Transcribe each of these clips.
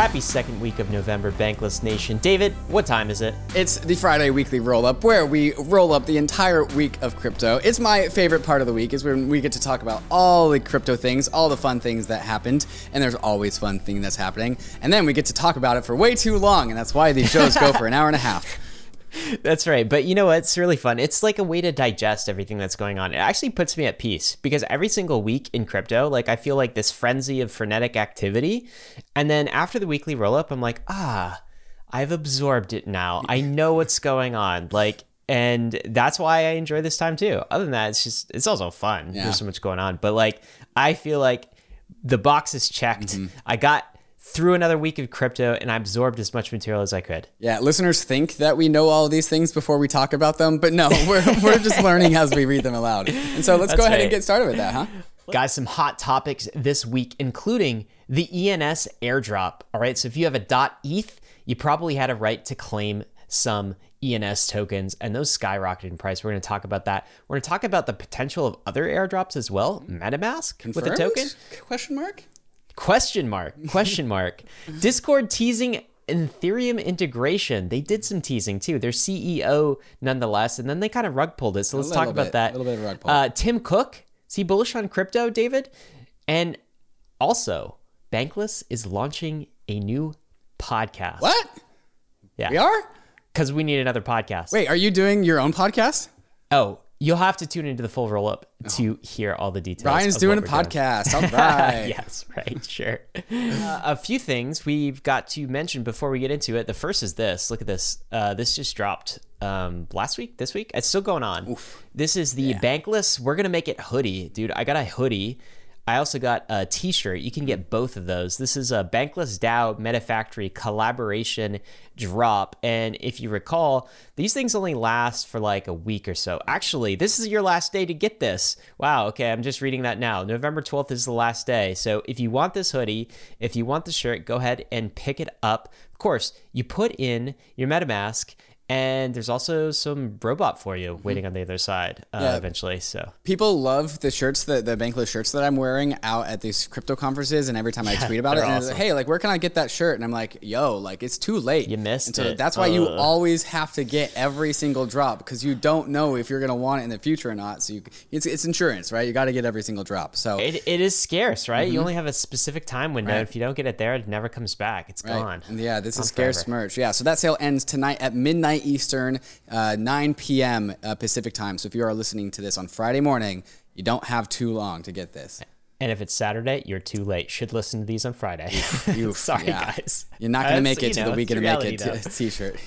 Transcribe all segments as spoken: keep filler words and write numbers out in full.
Happy second week of November, Bankless Nation. David, what time is it? It's the Friday weekly roll-up, where we roll up the entire week of crypto. It's my favorite part of the week, is when we get to talk about all the crypto things, all the fun things that happened, and there's always fun thing that's happening. And then we get to talk about it for way too long, and that's why these shows go for an hour and a half. That's right. But you know what? It's really fun. It's like a way to digest everything that's going on. It actually puts me at peace, because every single week in crypto, like, I feel like this frenzy of frenetic activity. And then after the weekly roll up, I'm like, ah, I've absorbed it now. I know what's going on. Like, and that's why I enjoy this time too. Other than that, it's just, it's also fun. Yeah. There's so much going on. But like, I feel like the box is checked. Mm-hmm. I got through another week of crypto, and I absorbed as much material as I could. Yeah, listeners think that we know all of these things before we talk about them, but no, we're we're just learning as we read them aloud. And so let's That's go ahead right. and get started with that, huh? Guys, some hot topics this week, including the E N S airdrop. All right, so if you have a .eth, you probably had a right to claim some E N S tokens, and those skyrocketed in price. We're going to talk about that. We're going to talk about the potential of other airdrops as well. MetaMask Confirmed? With a token? Question mark? Question mark, question mark. Discord teasing Ethereum integration. They did some teasing too. Their C E O nonetheless, and then they kind of rug pulled it. So let's talk about bit, that. A little bit of rug pull. Uh, Tim Cook, is he bullish on crypto, David? And also, Bankless is launching a new podcast. What? Yeah. We are? Because we need another podcast. Wait, are you doing your own podcast? Oh, you'll have to tune into the full roll-up to hear all the details. Ryan's doing a podcast. All right. Yes, right, sure. Uh, a few things we've got to mention before we get into it. The first is this. Look at this. Uh, this just dropped um, last week, this week. It's still going on. Oof. This is the yeah. Bankless. We're going to make it hoodie. Dude, I got a hoodie. I also got a t-shirt. You can get both of those. This is a Bankless DAO MetaFactory collaboration drop. And if you recall, these things only last for like a week or so. Actually, this is your last day to get this. Wow. Okay. I'm just reading that now. November twelfth is the last day. So if you want this hoodie, if you want the shirt, go ahead and pick it up. Of course, you put in your MetaMask. And there's also some robot for you waiting on the other side uh, yeah. eventually. So people love the shirts, that the Bankless shirts that I'm wearing out at these crypto conferences. And every time yeah, I tweet about it, awesome. And like, hey, like, where can I get that shirt? And I'm like, yo, like, it's too late. You missed and so it. That's why Ugh. you always have to get every single drop, because you don't know if you're going to want it in the future or not. So you, it's, it's insurance, right? You got to get every single drop. So it, it is scarce, right? Mm-hmm. You only have a specific time window. Right. If you don't get it there, it never comes back. It's right. gone. And yeah, this Not is forever. Scarce merch. Yeah. So that sale ends tonight at midnight Eastern, uh, nine p.m. Uh, Pacific time. So if you are listening to this on Friday morning, you don't have too long to get this. And if it's Saturday, you're too late. Should listen to these on Friday. Oof, Sorry, yeah. guys. You're not going to make it to the weekend and make it to a t-shirt.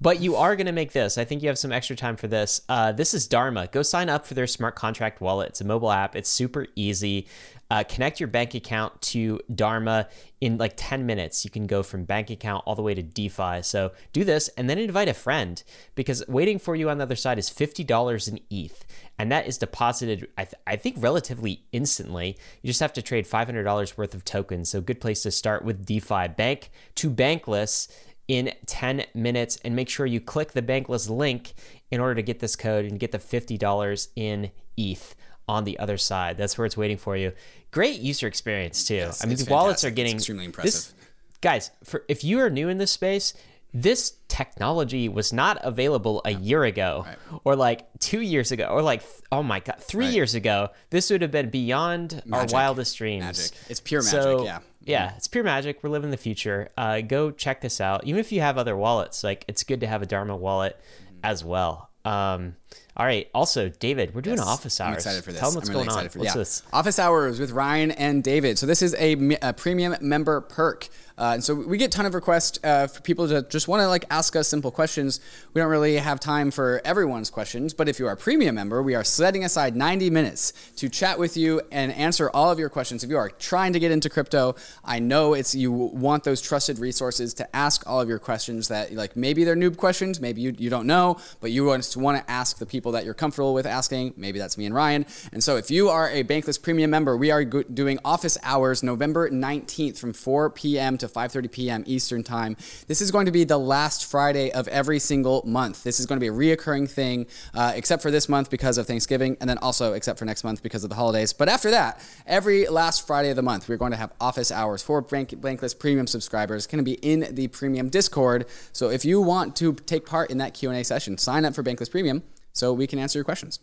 But you are going to make this. I think you have some extra time for this. Uh, this is Dharma. Go sign up for their smart contract wallet. It's a mobile app. It's super easy. Uh, connect your bank account to Dharma in like ten minutes. You can go from bank account all the way to DeFi. So do this and then invite a friend, because waiting for you on the other side is fifty dollars in E T H. And that is deposited, I, th- I think, relatively instantly. You just have to trade five hundred dollars worth of tokens. So good place to start with DeFi. Bank to Bankless in ten minutes, and make sure you click the Bankless link in order to get this code and get the fifty dollars in E T H on the other side. That's where it's waiting for you. Great user experience too. Yes, I mean, the wallets are getting it's extremely impressive. This, guys, for, if you are new in this space, this technology was not available a year ago right. or like two years ago or like, oh my God, three right. years ago. This would have been beyond magic. Our wildest dreams. Magic. It's pure magic, so, yeah. Yeah, it's pure magic. We're living in the future. Uh, go check this out. Even if you have other wallets, like, it's good to have a Dharma wallet mm-hmm. as well. Um, all right. Also, David, we're doing yes, office hours. I'm excited for this. Tell them what's I'm really going on. For, what's yeah. this? Office hours with Ryan and David. So this is a, a premium member perk. Uh, and so we get a ton of requests uh, for people to just want to like ask us simple questions. We don't really have time for everyone's questions, but if you are a premium member, we are setting aside ninety minutes to chat with you and answer all of your questions. If you are trying to get into crypto, I know it's you want those trusted resources to ask all of your questions that, like, maybe they're noob questions, maybe you, you don't know, but you want to ask the people people that you're comfortable with asking. Maybe that's me and Ryan. And so if you are a Bankless Premium member, we are doing office hours November nineteenth from four p m to five thirty p m Eastern time. This is going to be the last Friday of every single month. This is going to be a reoccurring thing, uh, except for this month because of Thanksgiving, and then also except for next month because of the holidays. But after that, every last Friday of the month, we're going to have office hours for Bank Bankless Premium subscribers. It's going to be in the Premium Discord. So if you want to take part in that Q and A session, sign up for Bankless Premium so we can answer your questions.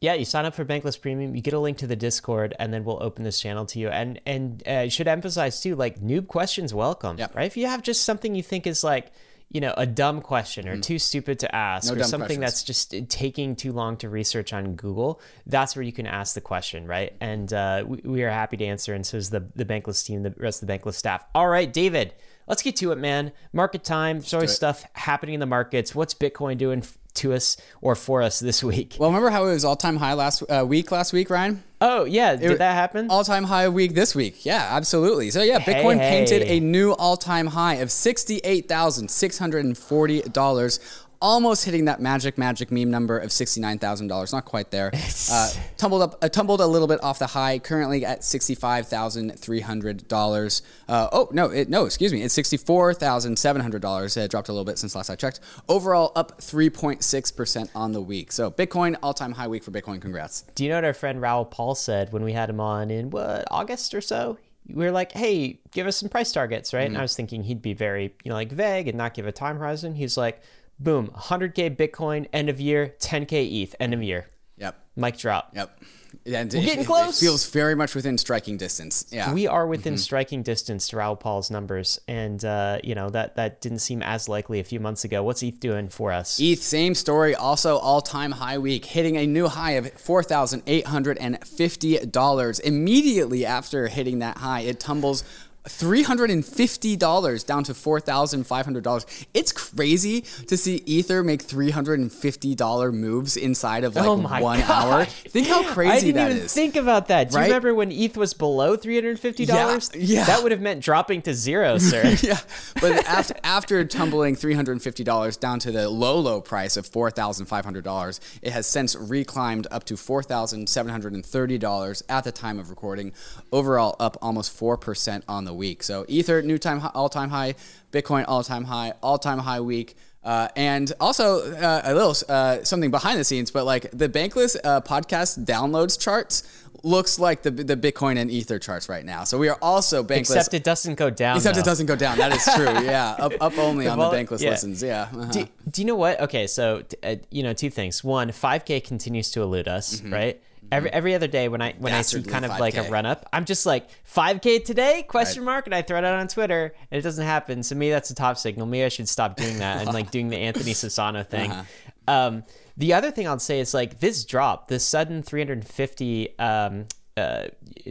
Yeah, you sign up for Bankless Premium, you get a link to the Discord, and then we'll open this channel to you. And and uh, should emphasize too, like, noob questions welcome, yep. right? If you have just something you think is like, you know, a dumb question or mm. too stupid to ask, no or something questions. That's just taking too long to research on Google, that's where you can ask the question, right? And uh, we, we are happy to answer, and so is the, the Bankless team, the rest of the Bankless staff. All right, David, let's get to it, man. Market time, there's always stuff happening in the markets. What's Bitcoin doing to us or for us this week? Well, remember how it was all-time high last uh, week, last week, Ryan? Oh, yeah. It, Did that happen? All-time high week this week. Yeah, absolutely. So, yeah, Bitcoin hey, hey. painted a new all-time high of sixty-eight thousand six hundred forty dollars. Almost hitting that magic, magic meme number of sixty-nine thousand dollars. Not quite there. Uh, tumbled up, uh, tumbled a little bit off the high. Currently at sixty-five thousand three hundred dollars. Uh, oh no, it, no, excuse me. It's sixty-four thousand seven hundred dollars. It dropped a little bit since last I checked. Overall, up three point six percent on the week. So Bitcoin all-time high week for Bitcoin. Congrats. Do you know what our friend Raoul Paul said when we had him on in what August or so? We were like, hey, give us some price targets, right? Mm-hmm. And I was thinking he'd be very, you know, like vague and not give a time horizon. He's like, boom, one hundred K Bitcoin, end of year, ten K E T H, end of year. Yep. Mic drop. Yep. And We're it, getting close. It feels very much within striking distance. Yeah. We are within mm-hmm. striking distance to Raoul Paul's numbers. And, uh, you know, that, that didn't seem as likely a few months ago. What's E T H doing for us? E T H, same story. Also all-time high week, hitting a new high of four thousand eight hundred fifty dollars. Immediately after hitting that high, it tumbles three hundred fifty dollars down to four thousand five hundred dollars. It's crazy to see Ether make three hundred fifty dollars moves inside of like oh one God. hour. Think how crazy that is. I didn't even is. think about that. Do right? you remember when E T H was below three hundred fifty dollars? Yeah, yeah. That would have meant dropping to zero, sir. yeah. But after, after tumbling three hundred fifty dollars down to the low, low price of four thousand five hundred dollars, it has since reclimbed up to four thousand seven hundred thirty dollars at the time of recording. Overall, up almost four percent on the week. So Ether, new time all-time high, Bitcoin all-time high, all-time high week. Uh, and also uh, a little uh, something behind the scenes, but like the Bankless uh, podcast downloads charts looks like the the Bitcoin and Ether charts right now. So we are also Bankless. Except it doesn't go down. Except though. it doesn't go down. That is true. Yeah. up, up only on the Bankless yeah. listens. Yeah. Uh-huh. Do, do you know what? Okay. So, uh, you know, two things. One, five K continues to elude us, mm-hmm. right? Every every other day when I when Bastardly I see kind of five K. Like a run up, I'm just like five K today question right. mark, and I throw it out on Twitter and it doesn't happen. So maybe that's a top signal. Maybe I should stop doing that and like doing the Anthony Sasano thing. Uh-huh. Um, the other thing I'll say is like this drop, this sudden three hundred fifty um, uh,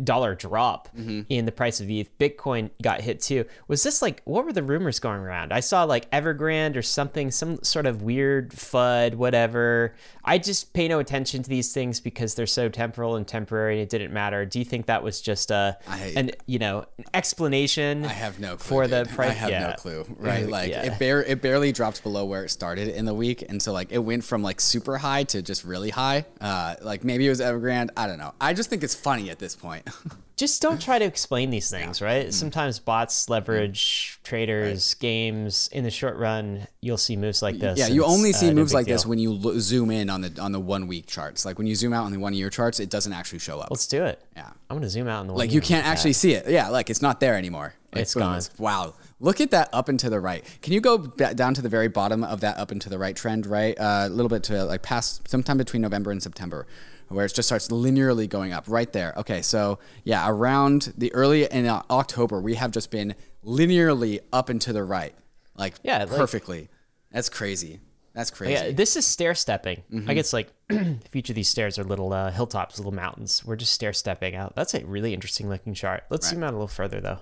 dollar drop mm-hmm. in the price of E T H. Bitcoin got hit too. Was this like what were the rumors going around? I saw like Evergrande or something, some sort of weird F U D, whatever. I just pay no attention to these things because they're so temporal and temporary. It didn't matter. Do you think that was just a, I, an you know, an explanation? I have no clue for dude. the price. I have yeah. no clue, right? Like yeah. it, bare, it barely dropped below where it started in the week, and so like it went from like super high to just really high. Uh, like maybe it was Evergrande. I don't know. I just think it's funny at this point. Just don't try to explain these things, yeah. right? Mm-hmm. Sometimes bots, leverage, traders, right. games. In the short run, you'll see moves like this. Yeah, you only see uh, moves no like deal. this when you lo- zoom in on the on the one week charts. Like when you zoom out on the one year charts, it doesn't actually show up. Let's do it. Yeah, I'm gonna zoom out on the one. Like year you can't like actually that. see it. Yeah, like it's not there anymore. Like, it's boom, gone. It's, wow. Look at that up and to the right. Can you go b- down to the very bottom of that up and to the right trend? Right, uh, a little bit to like past sometime between November and September, where it just starts linearly going up right there. Okay, so yeah, around the early in October, we have just been linearly up and to the right, like yeah, perfectly. Like, That's crazy. That's crazy. Yeah, this is stair-stepping. Mm-hmm. I guess like if each of these stairs are little uh, hilltops, little mountains, we're just stair-stepping out. That's a really interesting looking chart. Let's right. zoom out a little further though.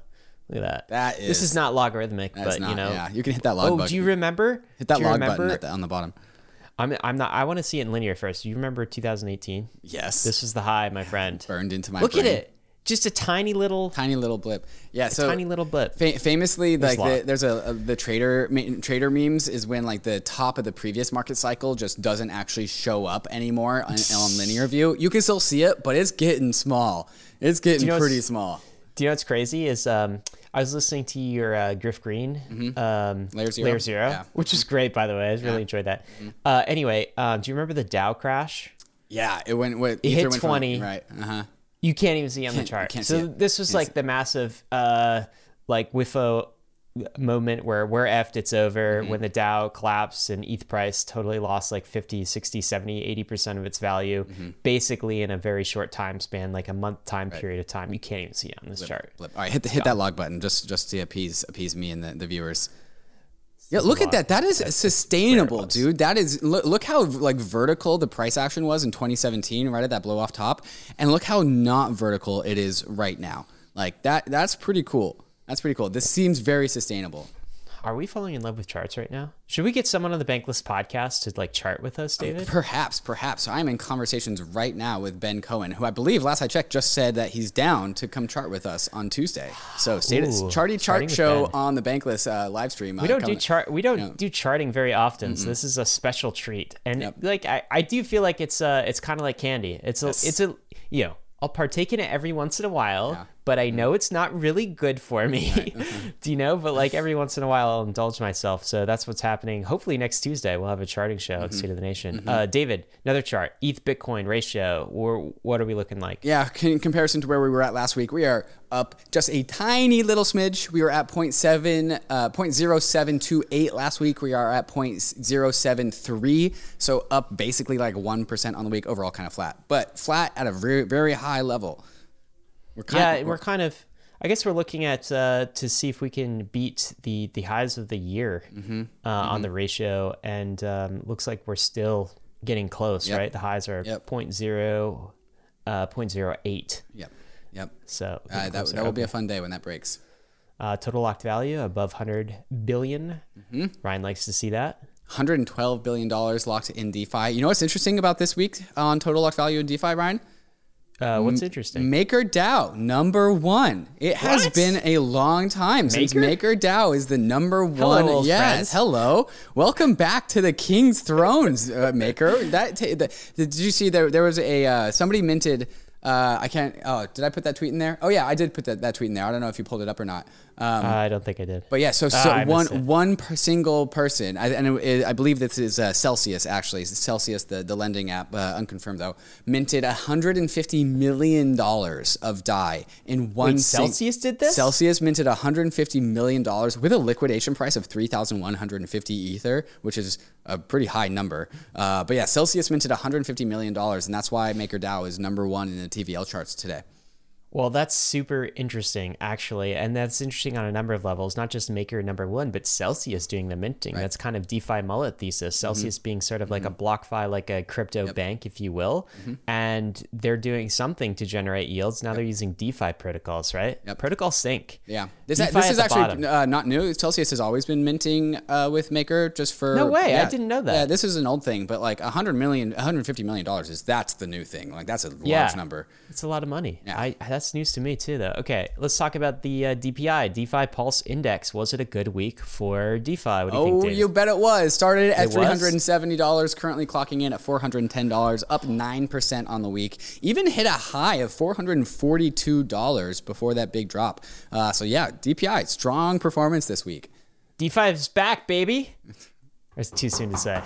Look at that. That is. This is not logarithmic, but not, you know. Yeah, you can hit that log oh, button. Oh, do you remember? Hit that log remember? button at the, on the bottom. I'm I'm not. I want to see it in linear first. Do you remember two thousand eighteen? Yes. This was the high, my friend. Burned into my. Look brain. at it. Just a tiny little, tiny little blip. Yeah, so tiny little blip. Fa- famously, there's like the, there's a, a the trader trader memes is when like the top of the previous market cycle just doesn't actually show up anymore on, on linear view. You can still see it, but it's getting small. It's getting you know pretty small. Do you know what's crazy is um, I was listening to your uh, Griff Green mm-hmm. um, Layer Zero, Layer Zero yeah. which is great by the way. I really yeah. enjoyed that. Mm-hmm. Uh, anyway, um, do you remember the Dow crash? Yeah, it went. It, it hit went twenty. From, right. Uh huh. You can't even see on the chart. So this was like the massive uh, like W I F O moment where we're effed, it's over, mm-hmm. when the Dow collapsed and E T H price totally lost like fifty, sixty, seventy, eighty percent of its value, mm-hmm. basically in a very short time span, like a month time right. period of time. You can't even see it on this blip, chart. Blip. All right, hit the, hit that log button just just to appease appease me and the, the viewers. Yeah, look at that. That is sustainable, dude. That is look, look how like vertical the price action was in twenty seventeen, right at that blow off top, and look how not vertical it is right now. Like that. That's pretty cool. That's pretty cool. This seems very sustainable. Are we falling in love with charts right now? Should we get someone on the Bankless podcast to like chart with us, David? Oh, perhaps, perhaps. So I'm in conversations right now with Ben Cohen, who I believe last I checked just said that he's down to come chart with us on Tuesday. So stay Ooh, to Charty Chart Show on the Bankless uh, live stream. We don't uh, do chart. We don't you know. do charting very often. Mm-hmm. So this is a special treat. And yep. like I, I do feel like it's uh it's kind of like candy. It's a, yes. it's a you know. I'll partake in it every once in a while, yeah. but I know it's not really good for me. Right. Mm-hmm. Do you know? But like every once in a while, I'll indulge myself. So that's what's happening. Hopefully next Tuesday, we'll have a charting show mm-hmm. at State of the Nation. Mm-hmm. Uh, David, another chart, E T H Bitcoin ratio. Or what are we looking like? Yeah, in comparison to where we were at last week, we are up just a tiny little smidge. We were at zero point seven, zero point zero seven two eight last week. We are at zero point zero seven three. So up basically like one percent on the week, overall kind of flat, but flat at a very, very high level. We're kind yeah, of, we're, we're kind of. I guess we're looking at uh, to see if we can beat the the highs of the year mm-hmm, uh, mm-hmm. on the ratio, and um, looks like we're still getting close, yep. right? The highs are yep. point zero, uh, point zero eight. Yep, yep. So uh, that that will be a fun day when that breaks. Uh, total locked value above one hundred billion dollars. Mm-hmm. Ryan likes to see that. one hundred twelve billion dollars locked in DeFi. You know what's interesting about this week on total locked value in DeFi, Ryan? Uh, what's interesting? MakerDAO, number one. It what? has been a long time Maker? since MakerDAO is the number one. Hello, yes, friends. hello. Welcome back to the King's Thrones, uh, Maker. That t- the, did you see there? There was a uh, somebody minted. Uh, I can't. Oh, did I put that tweet in there? Oh yeah, I did put that, that tweet in there. I don't know if you pulled it up or not. Um, uh, I don't think I did. But yeah, so, so ah, one one per single person, I, and it, it, I believe this is uh, Celsius actually. It's Celsius, the, the lending app, uh, unconfirmed though, minted one hundred fifty million dollars of D A I in one. Wait, sing- Celsius did this? Celsius minted one hundred fifty million dollars with a liquidation price of three thousand one hundred fifty Ether, which is a pretty high number. Uh, but yeah, Celsius minted one hundred fifty million dollars, and that's why MakerDAO is number one in the T V L charts today. Well, that's super interesting, actually. And that's interesting on a number of levels, not just Maker number one, but Celsius doing the minting. Right. That's kind of DeFi mullet thesis. Celsius mm-hmm. being sort of like mm-hmm. a BlockFi, like a crypto yep. bank, if you will. Mm-hmm. And they're doing something to generate yields. Now yep. they're using DeFi protocols, right? Yep. Protocol sync. Yeah. This, this is actually uh, not new. Celsius has always been minting uh, with Maker just for... No way. Yeah, I didn't know that. Yeah, this is an old thing, but like one hundred million dollars, one hundred fifty million dollars is that's the new thing. Like that's a large yeah. number. It's a lot of money. Yeah. I, that's That's news to me too, though. Okay, let's talk about the uh, D P I, DeFi Pulse Index. Was it a good week for DeFi? What do you oh, think, Dave? You bet it was. Started at it three hundred seventy dollars, was? Currently clocking in at four hundred ten dollars, up nine percent on the week. Even hit a high of four hundred forty-two dollars before that big drop. Uh, so yeah, D P I, strong performance this week. DeFi is back, baby. It's too soon to say.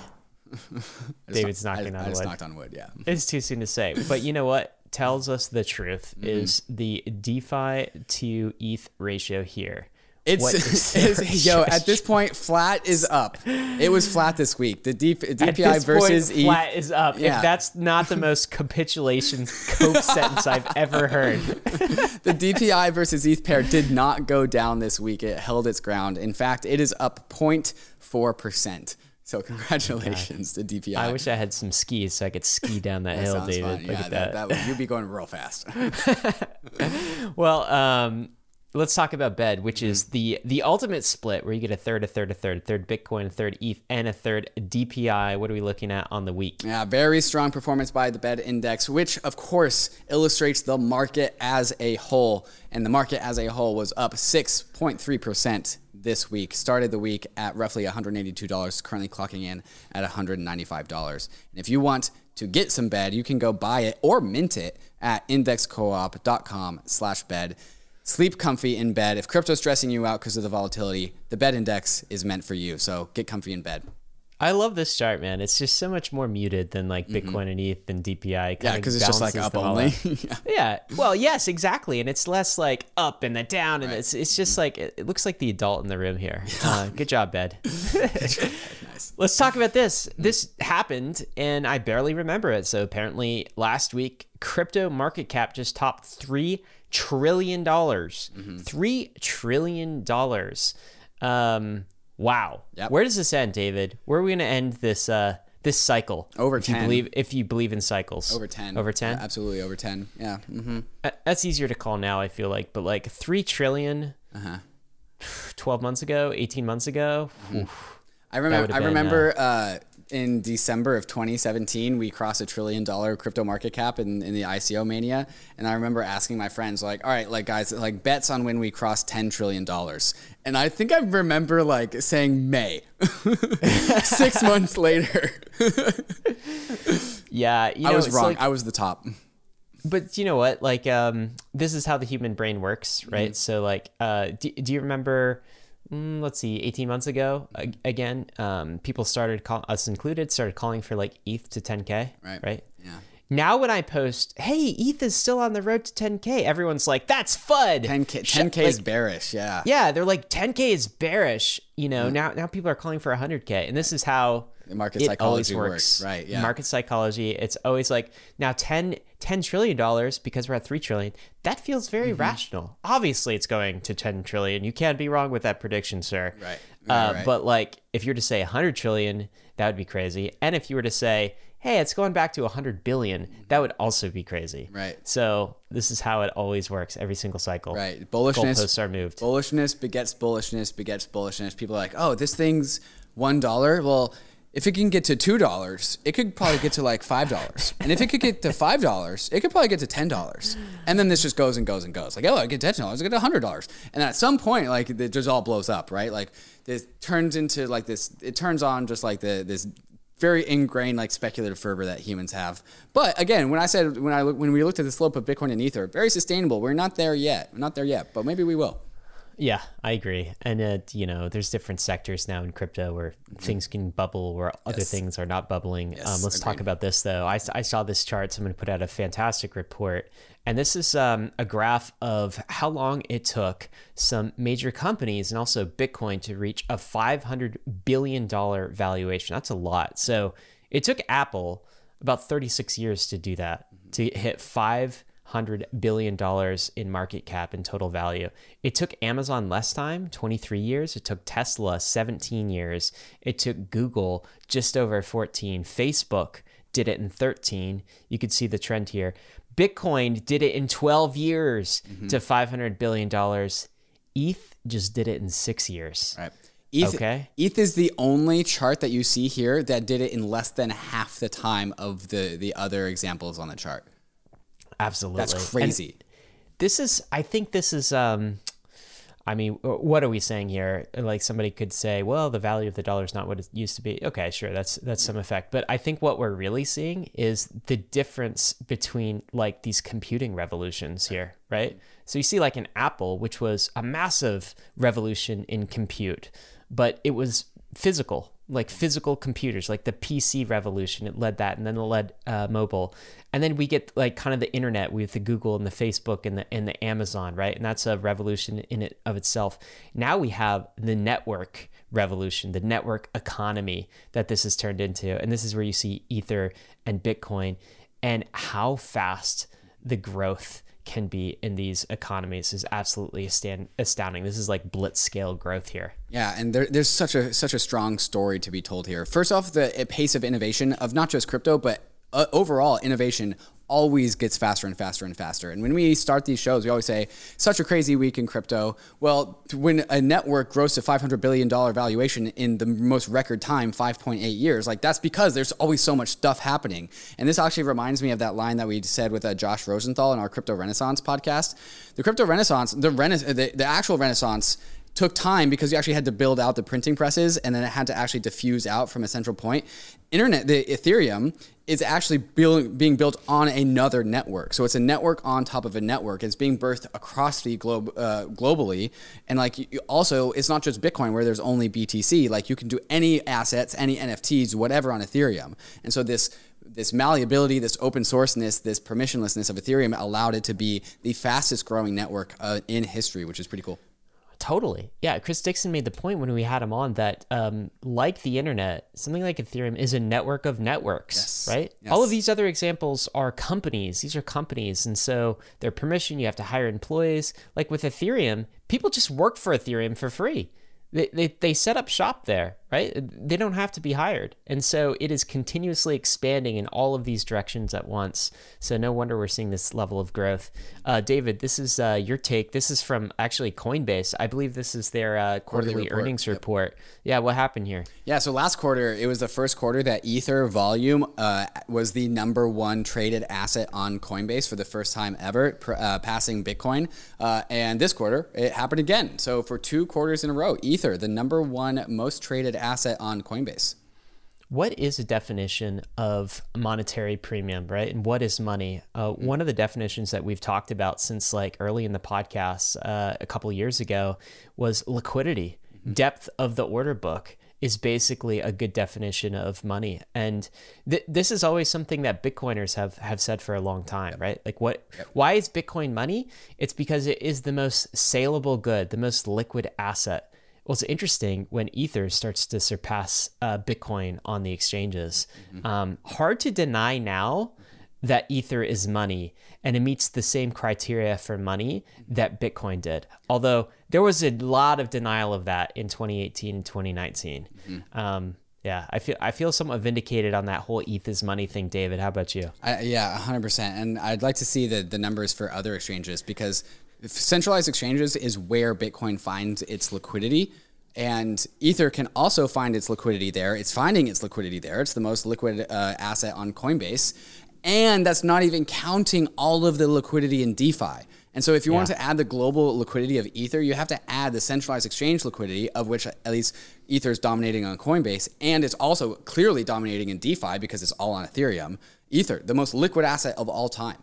David's not, knocking I, on I wood. It's knocked on wood, yeah. It's too soon to say, but you know what? Tells us the truth mm-hmm. is the DeFi to E T H ratio here. It's, is it's yo at this point flat is up. It was flat this week. The D, DPI versus point, E T H flat is up. Yeah. If that's not the most capitulation cope sentence I've ever heard. The D P I versus E T H pair did not go down this week. It held its ground. In fact, it is up zero point four percent. So congratulations oh to D P I. I wish I had some skis so I could ski down that, that hill, David. Fun. Look yeah, at that. that, that would, you'd be going real fast. Well, um, let's talk about B E D, which mm-hmm. is the the ultimate split where you get a third, a third, a third, a third Bitcoin, a third E T H, and a third D P I. What are we looking at on the week? Yeah, very strong performance by the B E D Index, which of course illustrates the market as a whole. And the market as a whole was up six point three percent this week. Started the week at roughly one hundred eighty-two dollars, currently clocking in at one hundred ninety-five dollars. And if you want to get some B E D, you can go buy it or mint it at indexcoop dot com slash B E D. Sleep comfy in bed. If crypto's stressing you out because of the volatility, the B E D Index is meant for you. So get comfy in bed. I love this chart, man. It's just so much more muted than like Bitcoin mm-hmm. and E T H and D P I. Yeah, because it's just like up only. yeah. yeah. Well, yes, exactly. And it's less like up and then down. And right. it's it's just like, it, it looks like the adult in the room here. Uh, good job, B E D. Nice. Let's talk about this. This happened and I barely remember it. So apparently last week, crypto market cap just topped three trillion dollars. Mm-hmm. three trillion dollars. Um, wow. Yep. Where does this end, David? Where are we going to end this uh, this cycle? Over ten. If you believe, if you believe in cycles. Over ten. Over ten? Yeah, absolutely, over ten. Yeah. Mm-hmm. That's easier to call now, I feel like. But like three trillion uh-huh. twelve months ago, eighteen months ago. Mm-hmm. I remember, I been, remember uh, uh, in December of twenty seventeen, we crossed a trillion dollar crypto market cap in, in the I C O mania. And I remember asking my friends like, all right, like guys, like bets on when we cross ten trillion dollars. And I think I remember like saying May, six months later. yeah. You know, I was wrong. Like, I was the top. But you know what? Like, um, this is how the human brain works, right? Mm-hmm. So like, uh, do, do you remember... Mm, let's see, eighteen months ago, again, um, people started, call, us included, started calling for like E T H to ten K, right? Right. Yeah. Now when I post, hey, E T H is still on the road to ten K, everyone's like, that's F U D. ten K, ten K like, is bearish, yeah. Yeah, they're like, ten K is bearish. You know, mm. now now people are calling for one hundred K, and this is how the market it psychology always works. works. Right, yeah. Market psychology, it's always like, now ten, ten trillion dollars, because we're at three trillion dollars, that feels very mm-hmm. rational. Obviously, it's going to ten trillion dollars. You can't be wrong with that prediction, sir. Right. Uh, right. But like, if you were to say one hundred trillion dollars, that would be crazy. And if you were to say, hey, it's going back to one hundred billion dollars, that would also be crazy. Right. So this is how it always works every single cycle. Right. Bullishness. Goalposts are moved. Bullishness begets bullishness begets bullishness. People are like, oh, this thing's one dollar. Well, if it can get to two dollars, it could probably get to like five dollars. And if it could get to five dollars, it could probably get to ten dollars. And then this just goes and goes and goes. Like, oh, I get ten dollars, I get one hundred dollars. And at some point, like, it just all blows up, right? Like, this turns into like this, it turns on just like the this very ingrained like speculative fervor that humans have. But again, when I said, when I when we looked at the slope of Bitcoin and Ether, very sustainable. We're not there yet. We're not there yet, but maybe we will. Yeah, I agree. And, uh, you know, there's different sectors now in crypto where mm-hmm. things can bubble, where yes. other things are not bubbling. Yes, um, let's agreed. talk about this, though. I, I saw this chart. Someone put out a fantastic report. And this is um, a graph of how long it took some major companies and also Bitcoin to reach a five hundred billion dollars valuation. That's a lot. So it took Apple about thirty-six years to do that, mm-hmm. to hit five hundred billion dollars in market cap and total value. It took Amazon less time, twenty-three years. It took Tesla seventeen years. It took Google just over fourteen. Facebook did it in thirteen. You could see the trend here. Bitcoin did it in twelve years mm-hmm. to five hundred billion dollars. E T H just did it in six years. Right. E T H, okay. E T H is the only chart that you see here that did it in less than half the time of the, the other examples on the chart. Absolutely. That's crazy. And this is, I think this is, um, I mean, what are we saying here? Like somebody could say, well, the value of the dollar is not what it used to be. Okay, sure, that's that's some effect. But I think what we're really seeing is the difference between like these computing revolutions here, right? So you see like an Apple, which was a massive revolution in compute, but it was physical, like physical computers, like the P C revolution. It led that, and then it led uh, mobile. And then we get like kind of the internet with the Google and the Facebook and the and the Amazon, right? And that's a revolution in it of itself. Now we have the network revolution, the network economy that this has turned into. And this is where you see Ether and Bitcoin and how fast the growth can be in these economies is absolutely astounding. This is like blitz scale growth here. Yeah, and there, there's such a such a strong story to be told here. First off, the pace of innovation of not just crypto, but uh, overall innovation always gets faster and faster and faster. And when we start these shows, we always say, such a crazy week in crypto. Well, when a network grows to five hundred billion dollars valuation in the most record time, five point eight years, like that's because there's always so much stuff happening. And this actually reminds me of that line that we said with uh, Josh Rosenthal in our Crypto Renaissance podcast. The Crypto Renaissance, the, rena- the, the actual Renaissance took time because you actually had to build out the printing presses and then it had to actually diffuse out from a central point. Internet, the Ethereum is actually build, being built on another network. So it's a network on top of a network. It's being birthed across the globe uh, globally. And like you, also, it's not just Bitcoin where there's only B T C. Like you can do any assets, any N F Ts, whatever on Ethereum. And so this This malleability, this open sourceness, this permissionlessness of Ethereum allowed it to be the fastest growing network uh, in history, which is pretty cool. Totally. Yeah. Chris Dixon made the point when we had him on that, um, like the internet, something like Ethereum is a network of networks, yes. right? Yes. All of these other examples are companies. These are companies. And so their permission, you have to hire employees. Like with Ethereum, people just work for Ethereum for free. They, they they set up shop there, right? They don't have to be hired. And so it is continuously expanding in all of these directions at once. So no wonder we're seeing this level of growth. Uh, David, this is uh, your take. This is from actually Coinbase. I believe this is their uh, quarterly, quarterly report. earnings yep. report. Yeah, what happened here? Yeah, so last quarter, it was the first quarter that Ether volume uh, was the number one traded asset on Coinbase for the first time ever, uh, passing Bitcoin. Uh, and this quarter, it happened again. So for two quarters in a row, Ether, the number one most traded asset on Coinbase. What is a definition of monetary premium, right? And what is money? Uh, mm-hmm. One of the definitions that we've talked about since like early in the podcast uh, a couple of years ago was liquidity. Mm-hmm. Depth of the order book is basically a good definition of money. And th- this is always something that Bitcoiners have, have said for a long time, yep. right? Like what, yep. why is Bitcoin money? It's because it is the most saleable good, the most liquid asset. Well, it's interesting when Ether starts to surpass uh, Bitcoin on the exchanges. Mm-hmm. Um, hard to deny now that Ether is money and it meets the same criteria for money that Bitcoin did. Although there was a lot of denial of that in twenty eighteen and twenty nineteen. Mm-hmm. Um, Yeah, I feel I feel somewhat vindicated on that whole E T H is money thing, David. How about you? I, yeah, one hundred percent. And I'd like to see the, the numbers for other exchanges because centralized exchanges is where Bitcoin finds its liquidity. And Ether can also find its liquidity there. It's finding its liquidity there. It's the most liquid uh, asset on Coinbase. And that's not even counting all of the liquidity in DeFi. And so if you yeah. want to add the global liquidity of Ether, you have to add the centralized exchange liquidity, of which at least Ether is dominating on Coinbase. And it's also clearly dominating in DeFi because it's all on Ethereum. Ether, the most liquid asset of all time.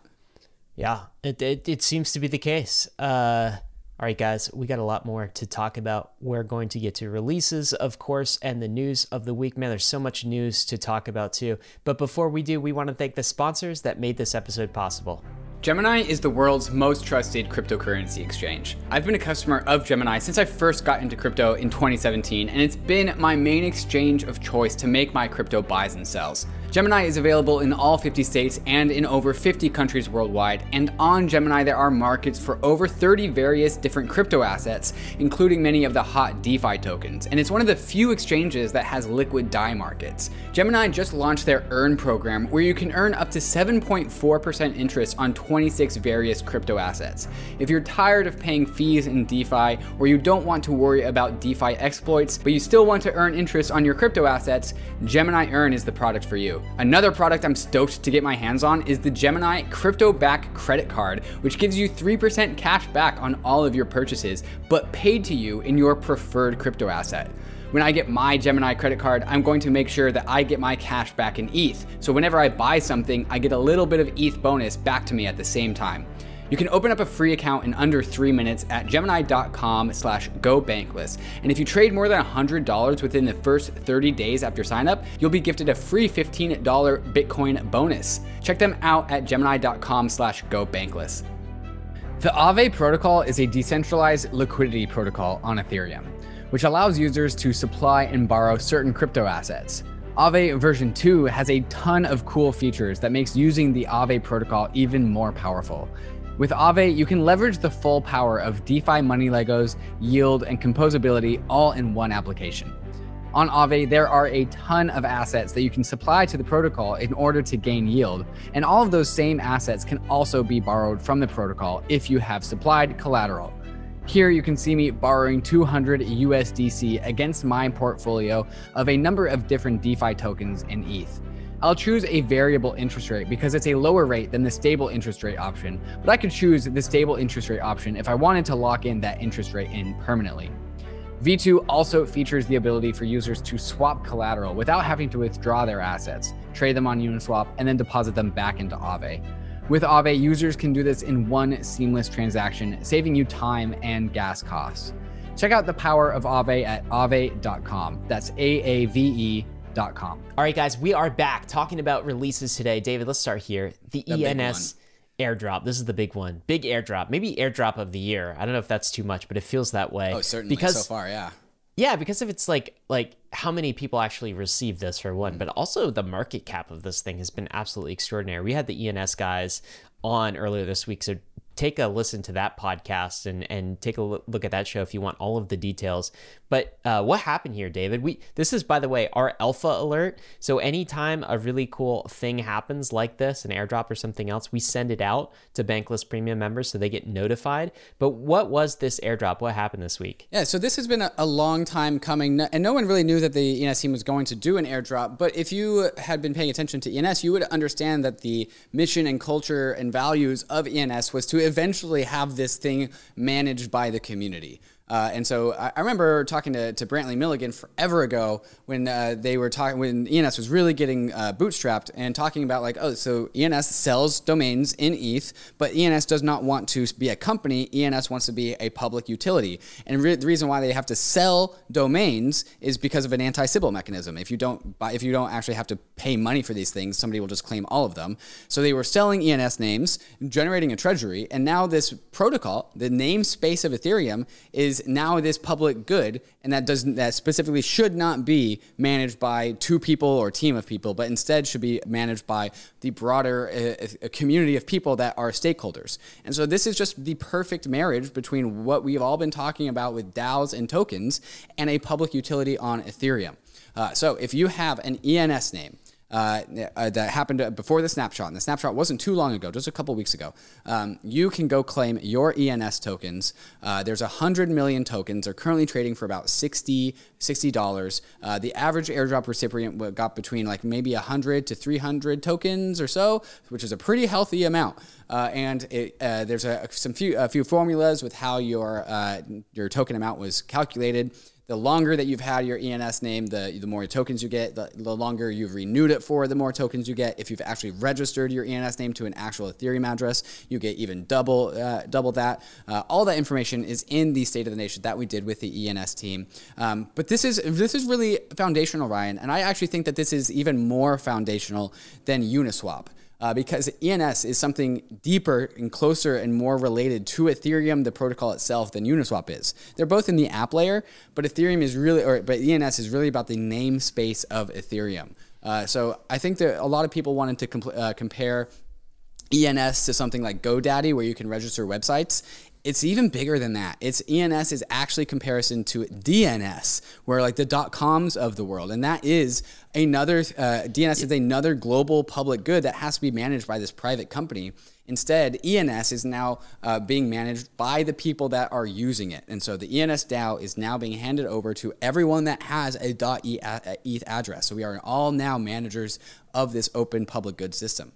Yeah, it it, it seems to be the case. Uh, all right, guys, we got a lot more to talk about. We're going to get to releases, of course, and the news of the week. Man, there's so much news to talk about, too. But before we do, we want to thank the sponsors that made this episode possible. Gemini is the world's most trusted cryptocurrency exchange. I've been a customer of Gemini since I first got into crypto in twenty seventeen, and it's been my main exchange of choice to make my crypto buys and sells. Gemini is available in all fifty states and in over fifty countries worldwide, and on Gemini there are markets for over thirty various different crypto assets, including many of the hot DeFi tokens, and it's one of the few exchanges that has liquid D A I markets. Gemini just launched their Earn program, where you can earn up to seven point four percent interest on twenty-six various crypto assets. If you're tired of paying fees in DeFi, or you don't want to worry about DeFi exploits, but you still want to earn interest on your crypto assets, Gemini Earn is the product for you. Another product I'm stoked to get my hands on is the Gemini Crypto Back Credit Card, which gives you three percent cash back on all of your purchases, but paid to you in your preferred crypto asset. When I get my Gemini credit card, I'm going to make sure that I get my cash back in E T H. So whenever I buy something, I get a little bit of E T H bonus back to me at the same time. You can open up a free account in under three minutes at gemini dot com slash go bankless. And if you trade more than one hundred dollars within the first thirty days after sign up, you'll be gifted a free fifteen dollars Bitcoin bonus. Check them out at gemini dot com slash go bankless. The Aave protocol is a decentralized liquidity protocol on Ethereum, which allows users to supply and borrow certain crypto assets. Aave version two has a ton of cool features that makes using the Aave protocol even more powerful. With Aave, you can leverage the full power of DeFi money Legos, yield, and composability all in one application. On Aave, there are a ton of assets that you can supply to the protocol in order to gain yield. And all of those same assets can also be borrowed from the protocol if you have supplied collateral. Here you can see me borrowing two hundred U S D C against my portfolio of a number of different DeFi tokens in E T H. I'll choose a variable interest rate because it's a lower rate than the stable interest rate option, but I could choose the stable interest rate option if I wanted to lock in that interest rate in permanently. V two also features the ability for users to swap collateral without having to withdraw their assets, trade them on Uniswap, and then deposit them back into Aave. With Aave, users can do this in one seamless transaction, saving you time and gas costs. Check out the power of Aave at aave dot com. That's A A V E dot com. All right, guys, we are back talking about releases today. David, let's start here. The, the E N S airdrop. This is the big one. Big airdrop. Maybe airdrop of the year. I don't know if that's too much, but it feels that way. Oh, certainly. Because, so far, yeah. Yeah, because if it's like like how many people actually received this for one, mm-hmm. but also the market cap of this thing has been absolutely extraordinary. We had the E N S guys on earlier this week, so take a listen to that podcast and and take a look at that show if you want all of the details. But uh, what happened here, David? We this is, by the way, our alpha alert. So anytime a really cool thing happens like this, an airdrop or something else, we send it out to Bankless Premium members so they get notified. But what was this airdrop? What happened this week? Yeah, so this has been a, a long time coming, and no one really knew that the E N S team was going to do an airdrop. But if you had been paying attention to E N S, you would understand that the mission and culture and values of E N S was to eventually have this thing managed by the community. Uh, and so I, I remember talking to, to Brantly Milegan forever ago when uh, they were talking, when E N S was really getting uh, bootstrapped and talking about like, oh, so E N S sells domains in E T H, but E N S does not want to be a company. E N S wants to be a public utility. And re- the reason why they have to sell domains is because of an anti-Sybil mechanism. If you don't buy, if you don't actually have to pay money for these things, somebody will just claim all of them. So they were selling E N S names, generating a treasury. And now this protocol, the namespace of Ethereum, is now this public good, and that doesn't that specifically should not be managed by two people or team of people, but instead should be managed by the broader uh, community of people that are stakeholders. And so this is just the perfect marriage between what we've all been talking about with DAOs and tokens and a public utility on Ethereum. Uh, so if you have an E N S name Uh, uh, that happened before the snapshot, and the snapshot wasn't too long ago, just a couple weeks ago, um, you can go claim your E N S tokens. Uh, there's one hundred million tokens. They're currently trading for about sixty dollars. Uh, the average airdrop recipient got between like maybe one hundred to three hundred tokens or so, which is a pretty healthy amount. Uh, and it, uh, there's a, some few, a few formulas with how your, uh, your token amount was calculated. The longer that you've had your E N S name, the the more tokens you get, the, the longer you've renewed it for, the more tokens you get. If you've actually registered your E N S name to an actual Ethereum address, you get even double uh, double that. Uh, all that information is in the State of the Nation that we did with the E N S team. Um, but this is this is really foundational, Ryan, and I actually think that this is even more foundational than Uniswap. Uh, because E N S is something deeper and closer and more related to Ethereum, the protocol itself, than Uniswap is. They're both in the app layer, but Ethereum is really, or but E N S is really about the namespace of Ethereum. Uh, so I think that a lot of people wanted to compl- uh, compare E N S to something like GoDaddy, where you can register websites. It's even bigger than that. It's E N S is actually comparison to D N S, where like the dot coms of the world, and that is another uh, D N S is another global public good that has to be managed by this private company. Instead, E N S is now uh, being managed by the people that are using it, and so the E N S DAO is now being handed over to everyone that has a .eth address. So we are all now managers of this open public good system.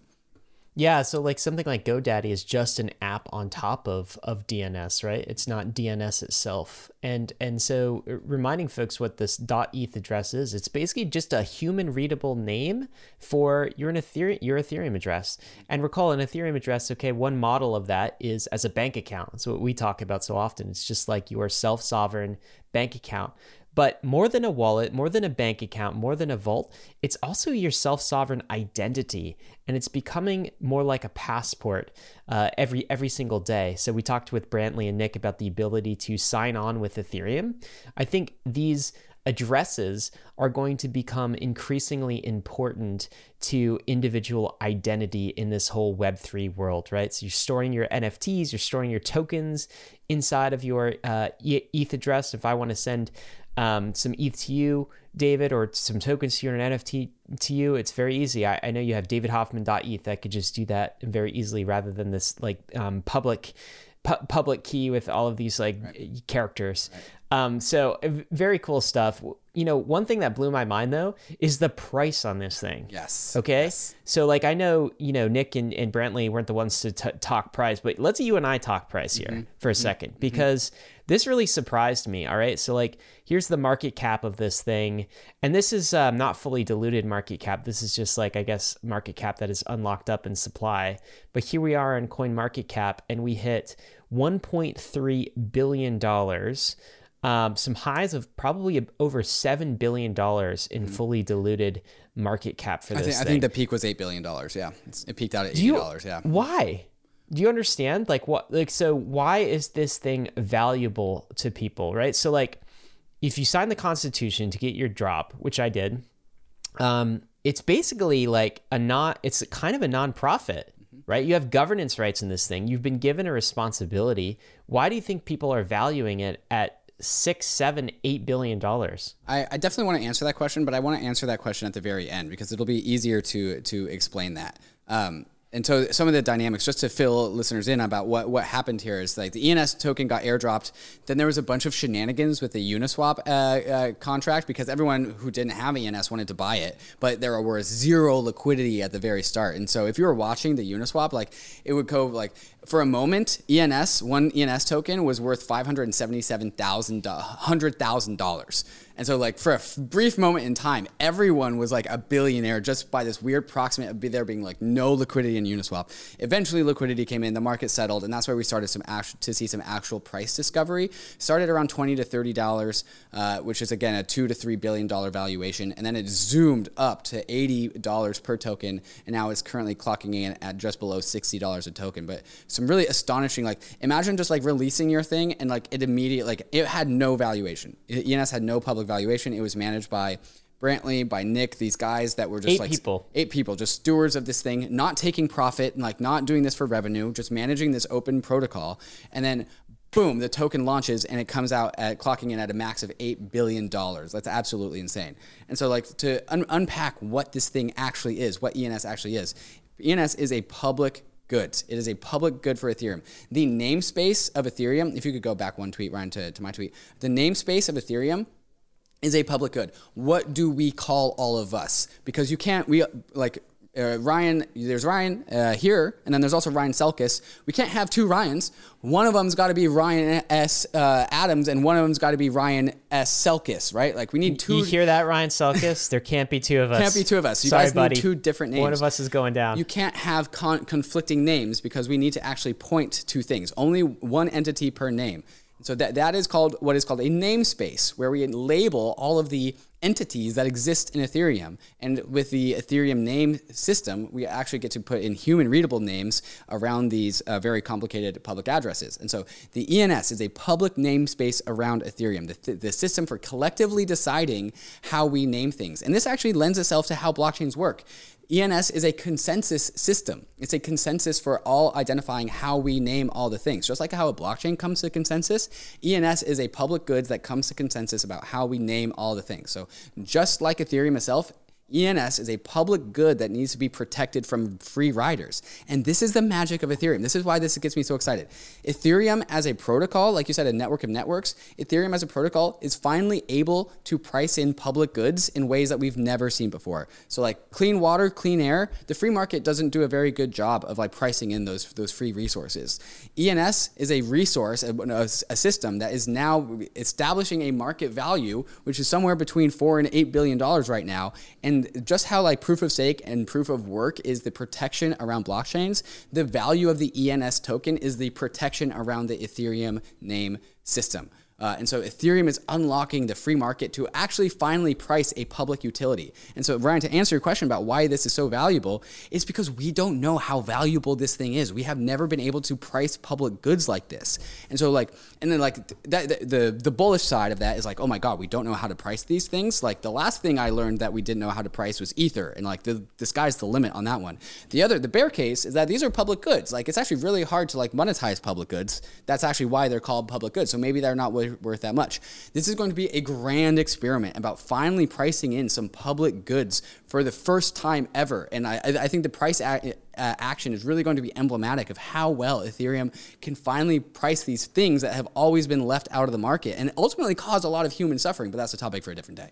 Yeah, so like something like GoDaddy is just an app on top of of D N S, right? It's not D N S itself. And and so reminding folks what this .eth address is, it's basically just a human readable name for your Ethereum your Ethereum address. And recall an Ethereum address, okay, one model of that is as a bank account. That's what we talk about so often. It's just like your self-sovereign bank account. But more than a wallet, more than a bank account, more than a vault, it's also your self-sovereign identity, and it's becoming more like a passport uh, every every single day. So we talked with Brantly and Nick about the ability to sign on with Ethereum. I think these addresses are going to become increasingly important to individual identity in this whole Web three world, right? So you're storing your N F Ts, you're storing your tokens inside of your uh, E T H address. If I want to send um, some E T H to you, David, or some tokens to you and an N F T to you, it's very easy. I, I know you have david hoffman dot e t h. I could just do that very easily rather than this like um, public pu- public key with all of these like right. characters. Right. Um, so very cool stuff. You know, one thing that blew my mind though is the price on this thing. Yes. Okay. Yes. So like, I know, you know, Nick and, and Brantly weren't the ones to t- talk price, but let's you and I talk price here mm-hmm. for a mm-hmm. second, because mm-hmm. this really surprised me. All right. So like, here's the market cap of this thing. And this is um, not fully diluted market cap. This is just like, I guess, market cap that is unlocked up in supply, but here we are on Coin Market Cap and we hit one point three billion dollars. Um, some highs of probably over seven billion dollars in mm-hmm. fully diluted market cap for this. I think, thing. I think the peak was eight billion dollars. Yeah, it peaked out at eighty dollars. Yeah. Why? Do you understand? Like what? Like so? Why is this thing valuable to people? Right. So like, if you sign the Constitution to get your drop, which I did, um, it's basically like a not. It's kind of a nonprofit. Right? You have governance rights in this thing. You've been given a responsibility. Why do you think people are valuing it at six, seven, eight billion dollars? I, I definitely want to answer that question, but I want to answer that question at the very end because it'll be easier to to explain that. Um, and so some of the dynamics, just to fill listeners in about what, what happened here, is like the E N S token got airdropped. Then there was a bunch of shenanigans with the Uniswap uh, uh, contract because everyone who didn't have E N S wanted to buy it, but there were zero liquidity at the very start. And so if you were watching the Uniswap, like it would go like, for a moment, E N S, one E N S token was worth five hundred seventy-seven thousand dollars, one hundred thousand dollars. And so like for a f- brief moment in time, everyone was like a billionaire just by this weird proximate of there being like no liquidity in Uniswap. Eventually liquidity came in, the market settled, and that's where we started some act- to see some actual price discovery. Started around twenty to thirty dollars, uh, which is again a two to three billion dollars valuation. And then it zoomed up to eighty dollars per token. And now it's currently clocking in at just below sixty dollars a token. But some really astonishing, like imagine just like releasing your thing and like it immediately, like it had no valuation. E N S had no public valuation. It was managed by Brantly, by Nick, these guys that were just eight like people. eight people, just stewards of this thing, not taking profit and like not doing this for revenue, just managing this open protocol. And then boom, the token launches and it comes out at clocking in at a max of eight billion dollars. That's absolutely insane. And so like to un- unpack what this thing actually is, what E N S actually is. E N S is a public goods. It is a public good for Ethereum. The namespace of Ethereum, if you could go back one tweet, Ryan, to, to my tweet, the namespace of Ethereum is a public good. What do we call all of us? Because you can't, we like uh, Ryan, there's Ryan uh, here, and then there's also Ryan Celkus. We can't have two Ryans. One of them's got to be Ryan S. Uh, Adams, and one of them's got to be Ryan S. Celkus, right? Like we need two. You hear that, Ryan Celkus? There can't be two of us. Can't be two of us. You Sorry, guys buddy. Need two different names. One of us is going down. You can't have con- conflicting names because we need to actually point to things. Only one entity per name. So that that is called what is called a namespace, where we label all of the entities that exist in Ethereum. And with the Ethereum name system, we actually get to put in human readable names around these uh, very complicated public addresses. And so the E N S is a public namespace around Ethereum, the, th- the system for collectively deciding how we name things. And this actually lends itself to how blockchains work. E N S is a consensus system. It's a consensus for all identifying how we name all the things. Just like how a blockchain comes to consensus, E N S is a public goods that comes to consensus about how we name all the things. So just like Ethereum itself, E N S is a public good that needs to be protected from free riders. And this is the magic of Ethereum. This is why this gets me so excited. Ethereum as a protocol, like you said, a network of networks, Ethereum as a protocol is finally able to price in public goods in ways that we've never seen before. So like clean water, clean air, the free market doesn't do a very good job of like pricing in those, those free resources. E N S is a resource, a, a system that is now establishing a market value, which is somewhere between four and eight billion dollars right now. And And just how like proof of stake and proof of work is the protection around blockchains, the value of the E N S token is the protection around the Ethereum name system. Uh, and so Ethereum is unlocking the free market to actually finally price a public utility. And so, Brian, to answer your question about why this is so valuable, it's because we don't know how valuable this thing is. We have never been able to price public goods like this. And so like, and then like that, the, the, the bullish side of that is like, oh my God, we don't know how to price these things. Like the last thing I learned that we didn't know how to price was Ether. And like the, the sky's the limit on that one. The other, the bear case is that these are public goods. Like it's actually really hard to like monetize public goods. That's actually why they're called public goods. So maybe they're not what worth that much. This is going to be a grand experiment about finally pricing in some public goods for the first time ever. And I, I think the price ac- uh, action is really going to be emblematic of how well Ethereum can finally price these things that have always been left out of the market and ultimately cause a lot of human suffering. But that's a topic for a different day.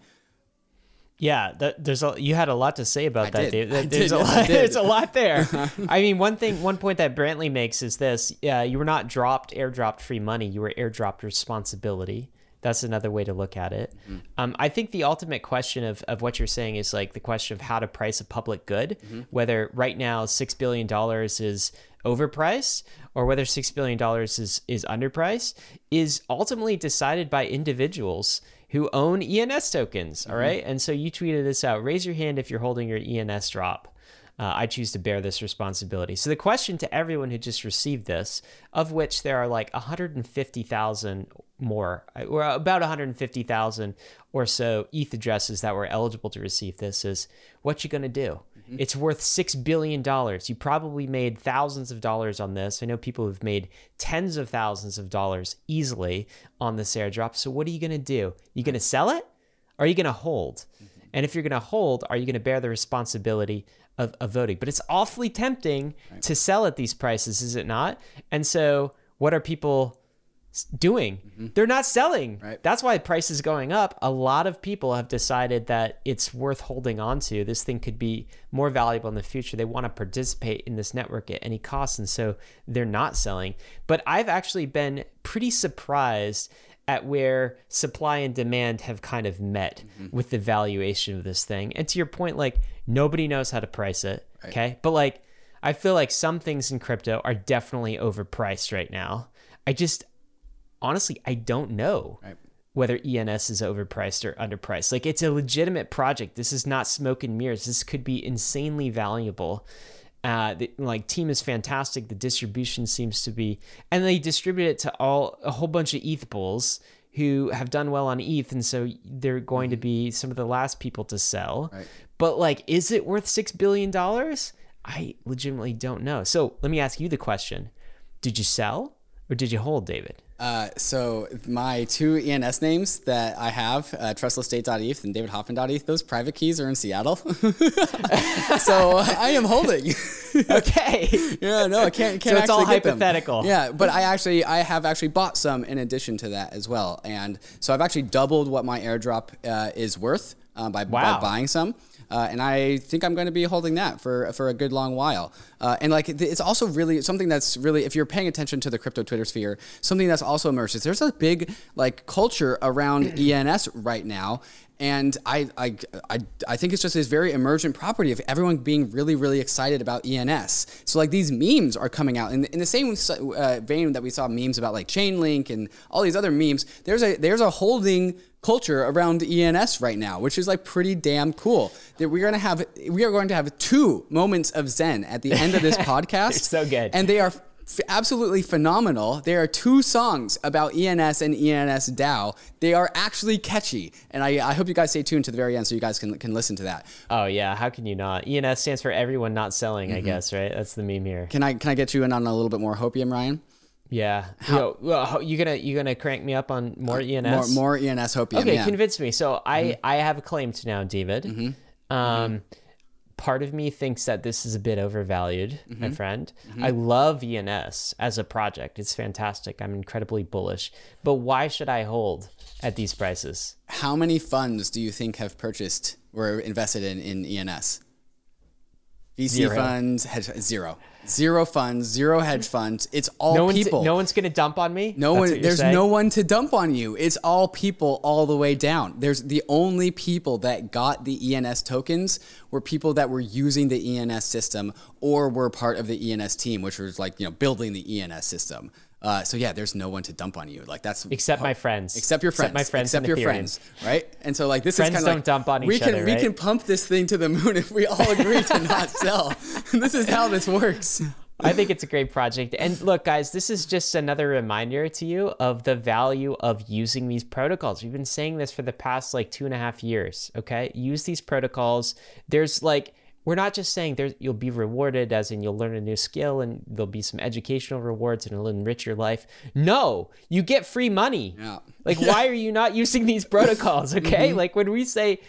Yeah, that, there's a, you had a lot to say about I that, did. Dave. There's, did, a yes, lot, there's a lot there. I mean, one thing, one point that Brantly makes is this. Yeah, you were not dropped, airdropped free money. You were airdropped responsibility. That's another way to look at it. Mm-hmm. Um, I think the ultimate question of, of what you're saying is like the question of how to price a public good, mm-hmm. whether right now six billion dollars is overpriced or whether six billion dollars is, is underpriced, is ultimately decided by individuals who own E N S tokens, all right? Mm-hmm. And so you tweeted this out. Raise your hand if you're holding your E N S drop. Uh, I choose to bear this responsibility. So the question to everyone who just received this, of which there are like one hundred fifty thousand more, or about one hundred fifty thousand or so E T H addresses that were eligible to receive this, is what you gonna do? Mm-hmm. It's worth six billion dollars. You probably made thousands of dollars on this. I know people who've made tens of thousands of dollars easily on this airdrop. So what are you gonna do? You gonna sell it? Or are you gonna hold? Mm-hmm. And if you're gonna hold, are you gonna bear the responsibility Of, of voting? But it's awfully tempting right. to sell at these prices, is it not? And so what are people doing? Mm-hmm. They're not selling. Right. That's why the price is going up. A lot of people have decided that it's worth holding on to. This thing could be more valuable in the future. They want to participate in this network at any cost. And so they're not selling. But I've actually been pretty surprised at where supply and demand have kind of met mm-hmm. with the valuation of this thing. And to your point, like nobody knows how to price it, right. okay? But like, I feel like some things in crypto are definitely overpriced right now. I just, honestly, I don't know right. whether E N S is overpriced or underpriced. Like it's a legitimate project. This is not smoke and mirrors. This could be insanely valuable. Uh, the, like team is fantastic. The distribution seems to be, and they distribute it to all a whole bunch of E T H bulls who have done well on E T H, and so they're going to be some of the last people to sell. Right. But like, is it worth six billion dollars? I legitimately don't know. So let me ask you the question: did you sell or did you hold, David? Uh, so my two E N S names that I have, uh, trustless state dot e t h and david hoffman dot e t h, those private keys are in Seattle. So I am holding. Okay. Yeah, no, I can't, can't so it's all hypothetical. Them. Yeah, but I actually, I have actually bought some in addition to that as well. And so I've actually doubled what my airdrop, uh, is worth, um, by, wow. by buying some. Uh, and I think I'm going to be holding that for for a good long while. Uh, and like it's also really something that's really, if you're paying attention to the crypto Twitter sphere, something that's also emerges. There's a big like culture around E N S right now. And I, I, I, I think it's just this very emergent property of everyone being really, really excited about E N S. So like these memes are coming out in the, in the same uh, vein that we saw memes about like Chainlink and all these other memes. There's a, there's a holding culture around E N S right now, which is like pretty damn cool. That we're going to have, we are going to have two moments of Zen at the end of this podcast. It's so good. And they are F- absolutely phenomenal. There are two songs about E N S and E N S DAO. They are actually catchy. And I, I hope you guys stay tuned to the very end so you guys can can listen to that. Oh yeah, how can you not? E N S stands for everyone not selling, mm-hmm. I guess, right? That's the meme here. Can I can I get you in on a little bit more hopium, Ryan? Yeah. How, Yo, you gonna you gonna crank me up on more uh, E N S? More more E N S hopium. Okay, yeah. Convince me. So I, mm-hmm. I have a claim to now, David. Mm-hmm. Um mm-hmm. Part of me thinks that this is a bit overvalued, mm-hmm. my friend. Mm-hmm. I love E N S as a project. It's fantastic. I'm incredibly bullish. But why should I hold at these prices? How many funds do you think have purchased or invested in, in E N S? V C zero. funds, hedge, zero. Zero funds, zero hedge funds. It's all no people. No one's going to dump on me? No one. There's saying? no one to dump on you. It's all people all the way down. There's the only people that got the E N S tokens were people that were using the E N S system or were part of the E N S team, which was like, you know, building the E N S system. Uh, so yeah, there's no one to dump on you. Like that's except my friends, except your friends, except my friends, except your Ethereum. friends, right? And so like this friends is kind of like dump on each we can other, right? we can pump this thing to the moon if we all agree to not sell. This is how this works. I think it's a great project. And look, guys, this is just another reminder to you of the value of using these protocols. We've been saying this for the past like two and a half years. Okay, use these protocols. There's like. We're not just saying there's, you'll be rewarded as in you'll learn a new skill and there'll be some educational rewards and it'll enrich your life. No, you get free money. Yeah. Like, yeah. Why are you not using these protocols, okay? Mm-hmm. Like when we say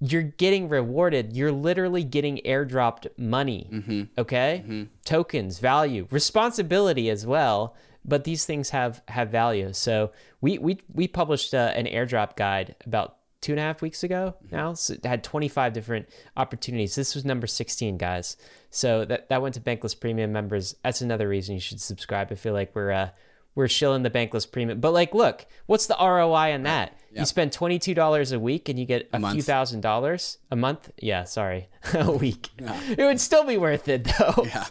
you're getting rewarded, you're literally getting airdropped money, mm-hmm. okay? Mm-hmm. Tokens, value, responsibility as well. But these things have, have value. So we, we, we published uh, an airdrop guide about two and a half weeks ago now. So it had twenty-five different opportunities. This was number sixteen, guys. So that, that went to Bankless Premium members. That's another reason you should subscribe. I feel like we're uh, we're shilling the Bankless Premium. But like, look, what's the R O I on that? Yeah. You spend twenty-two dollars a week and you get a, a few month. thousand dollars a month. Yeah, sorry, a week. Yeah. It would still be worth it though. Yeah,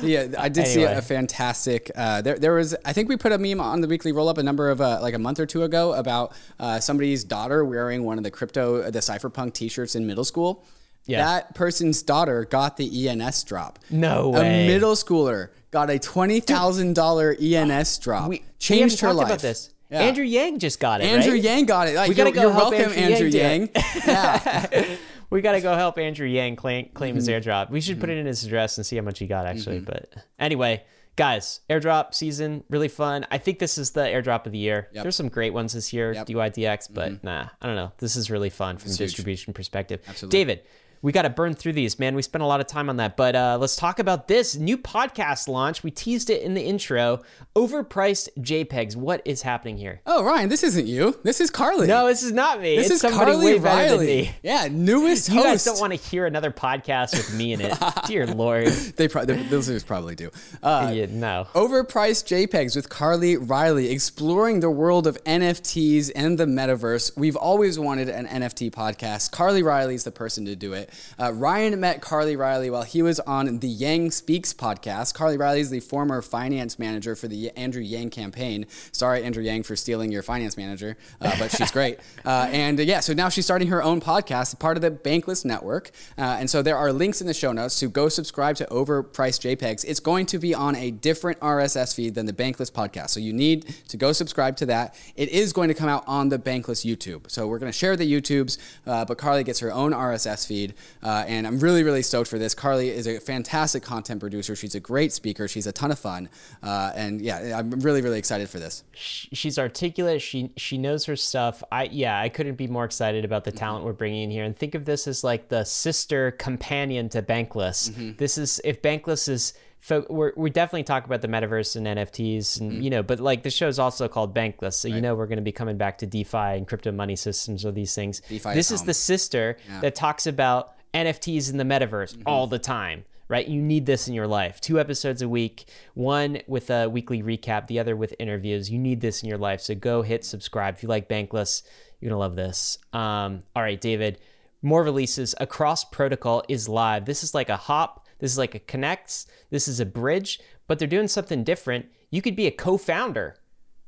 yeah. I did anyway. see a fantastic, uh, there there was, I think we put a meme on the weekly roll up a number of uh, like a month or two ago about uh, somebody's daughter wearing one of the crypto, the cypherpunk t-shirts in middle school. Yeah. That person's daughter got the E N S drop. No way. A middle schooler got a twenty thousand dollars E N S drop. We, Changed we her life. About this. Yeah. Andrew Yang just got it, Andrew right? Yang got it. Like, we gotta you're, go you're help welcome, Andrew, Andrew Yang. Yang. Yeah. We got to go help Andrew Yang claim, claim his airdrop. We should put it in his address and see how much he got, actually. Mm-hmm. But anyway, guys, airdrop season, really fun. I think this is the airdrop of the year. Yep. There's some great ones this year, yep. D Y D X, but mm-hmm. nah, I don't know. This is really fun from it's a distribution huge. perspective. Absolutely. David, we got to burn through these, man. We spent a lot of time on that, but uh, let's talk about this new podcast launch. We teased it in the intro. Overpriced JPEGs. What is happening here? Oh, Ryan, this isn't you. This is Carly. No, this is not me. This it's is Carly Riley. Yeah, newest host. You guys don't want to hear another podcast with me in it. Dear Lord. They probably those listeners probably do. Uh, yeah, no. Overpriced JPEGs with Carly Riley, exploring the world of N F Ts and the metaverse. We've always wanted an N F T podcast. Carly Riley is the person to do it. Uh, Ryan met Carly Riley while he was on the Yang Speaks podcast. Carly Riley is the former finance manager for the Andrew Yang campaign. Sorry, Andrew Yang, for stealing your finance manager, uh, but she's great. Uh, and uh, yeah, so now she's starting her own podcast, part of the Bankless Network. Uh, and so there are links in the show notes to go subscribe to Overpriced JPEGs. It's going to be on a different R S S feed than the Bankless podcast. So you need to go subscribe to that. It is going to come out on the Bankless YouTube. So we're going to share the YouTubes, uh, but Carly gets her own R S S feed. Uh, and I'm really, really stoked for this. Carly is a fantastic content producer. She's a great speaker. She's a ton of fun. Uh, and yeah, I'm really, really excited for this. She's articulate. She she knows her stuff. I Yeah, I couldn't be more excited about the talent mm-hmm. we're bringing in here. And think of this as like the sister companion to Bankless. Mm-hmm. This is, if Bankless is... Folk, we're, we definitely talk about the metaverse and N F Ts and, mm. you know, but like the show is also called Bankless. So, right. you know, we're going to be coming back to DeFi and crypto money systems or these things. DeFi this is home. the sister yeah. that talks about N F Ts in the metaverse mm-hmm. all the time, right? You need this in your life. Two episodes a week, one with a weekly recap, the other with interviews. You need this in your life. So go hit subscribe. If you like Bankless, you're going to love this. Um, all right, David, more releases. Across Protocol is live. This is like a hop. This is like a Connext. This is a bridge, but they're doing something different. You could be a co-founder,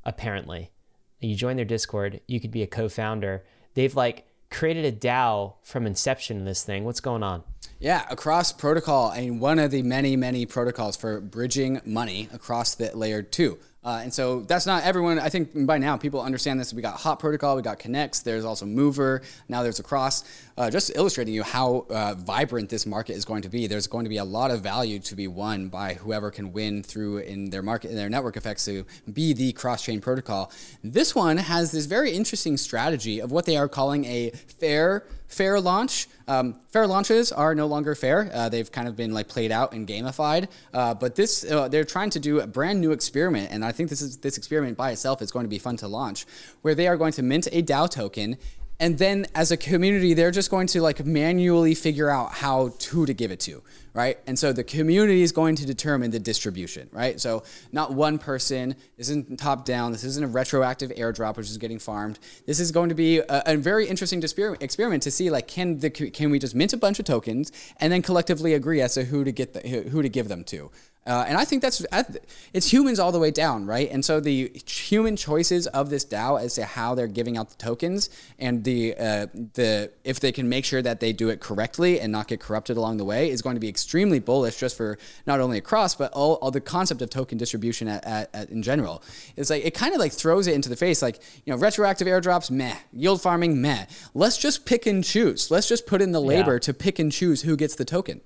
apparently. You join their Discord, you could be a co-founder. They've like created a DAO from inception in this thing. What's going on? Yeah, Across Protocol, and one of the many, many protocols for bridging money across the layer two. Uh, and so that's not everyone. I think by now people understand this. We got Hop Protocol, we got Connext, there's also Mover, now there's Across. Uh, just illustrating you how uh, vibrant this market is going to be. There's going to be a lot of value to be won by whoever can win through in their market, in their network effects to be the cross-chain protocol. This one has this very interesting strategy of what they are calling a fair fair launch. Um, fair launches are no longer fair. Uh, they've kind of been like played out and gamified. Uh, but this, uh, they're trying to do a brand new experiment. And I think this is this experiment by itself is going to be fun to launch, where they are going to mint a DAO token. And then as a community, they're just going to like manually figure out how to, to give it to, right? And so the community is going to determine the distribution, right? So not one person, this isn't top down, this isn't a retroactive airdrop, which is getting farmed. This is going to be a, a very interesting experiment to see like, can the, can we just mint a bunch of tokens and then collectively agree as to who to get the, who to give them to? Uh, and I think that's, it's humans all the way down, right? And so the human choices of this DAO as to how they're giving out the tokens and the uh, the if they can make sure that they do it correctly and not get corrupted along the way is going to be extremely bullish just for not only Across, but all, all the concept of token distribution at, at, at, in general. It's like, it kind of like throws it into the face, like, you know, retroactive airdrops, meh. Yield farming, meh. Let's just pick and choose. Let's just put in the labor yeah. to pick and choose who gets the token.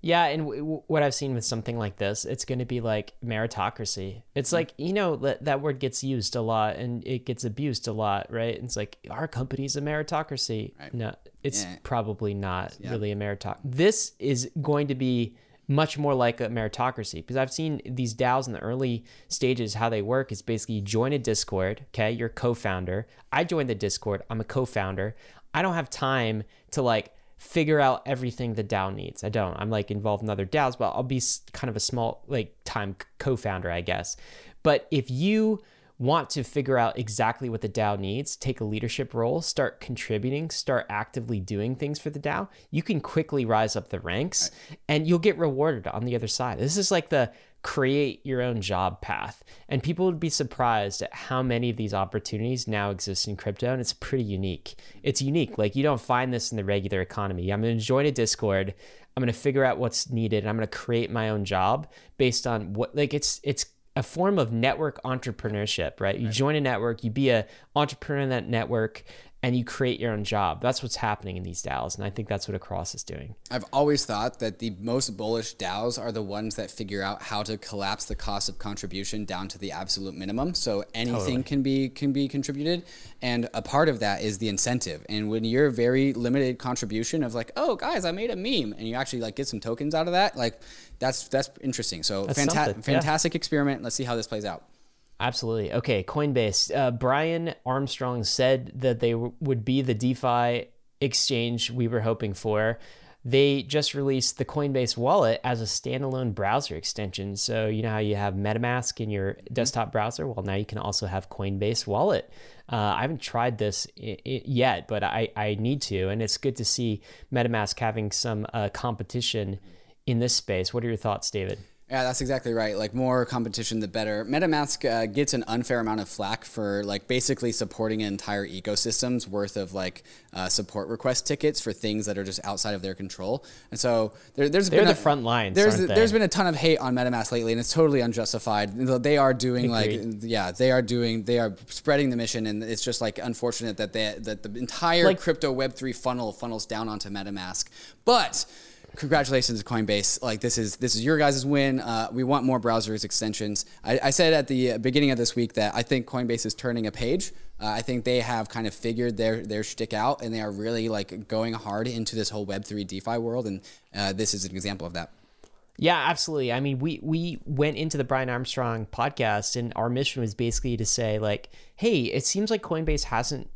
Yeah, and w- w- what I've seen with something like this, it's going to be like meritocracy. It's like, you know, that, that word gets used a lot and it gets abused a lot, right? And it's like, our company's a meritocracy. Right. No, it's yeah. probably not yeah. really a meritocracy. This is going to be much more like a meritocracy, because I've seen these DAOs in the early stages, how they work is basically you join a Discord, okay? You're a co-founder. I joined the Discord. I'm a co-founder. I don't have time to like figure out everything the DAO needs. I don't. I'm like involved in other DAOs, but I'll be kind of a small like time co-founder, I guess. But if you want to figure out exactly what the DAO needs, take a leadership role, start contributing, start actively doing things for the DAO, you can quickly rise up the ranks right. and you'll get rewarded on the other side. This is like the create your own job path. And people would be surprised at how many of these opportunities now exist in crypto. And it's pretty unique. It's unique. Like, you don't find this in the regular economy. I'm going to join a Discord. I'm going to figure out what's needed. And I'm going to create my own job based on what, like it's, it's a form of network entrepreneurship, right? You right. join a network, you be an entrepreneur in that network, and you create your own job. That's what's happening in these DAOs. And I think that's what Across is doing. I've always thought that the most bullish DAOs are the ones that figure out how to collapse the cost of contribution down to the absolute minimum. So anything totally. can be can be contributed. And a part of that is the incentive. And when you're very limited contribution of like, oh guys, I made a meme, and you actually like get some tokens out of that, like that's that's interesting. So that's fanta- fantastic yeah. experiment. Let's see how this plays out. Absolutely. Okay, Coinbase. Uh, Brian Armstrong said that they w- would be the DeFi exchange we were hoping for. They just released the Coinbase wallet as a standalone browser extension. So you know how you have MetaMask in your desktop browser? Well, now you can also have Coinbase wallet. Uh, I haven't tried this I- I yet, but I-, I need to. And it's good to see MetaMask having some uh, competition in this space. What are your thoughts, David? Yeah, that's exactly right. Like, more competition, the better. MetaMask uh, gets an unfair amount of flack for like basically supporting an entire ecosystem's worth of like uh, support request tickets for things that are just outside of their control. And so there, there's they're been the a, front lines. There's aren't they? There's been a ton of hate on MetaMask lately, and it's totally unjustified. They are doing Agreed. like yeah, they are doing they are spreading the mission, and it's just like unfortunate that they that the entire like, crypto Web three funnel funnels down onto MetaMask, but. Congratulations, Coinbase. Like, this is this is your guys' win. Uh, we want more browsers extensions. I, I said at the beginning of this week that I think Coinbase is turning a page. Uh, I think they have kind of figured their their shtick out, and they are really like going hard into this whole Web three DeFi world, and uh, this is an example of that. Yeah, absolutely. I mean, we we went into the Brian Armstrong podcast, and our mission was basically to say like, hey, it seems like Coinbase hasn't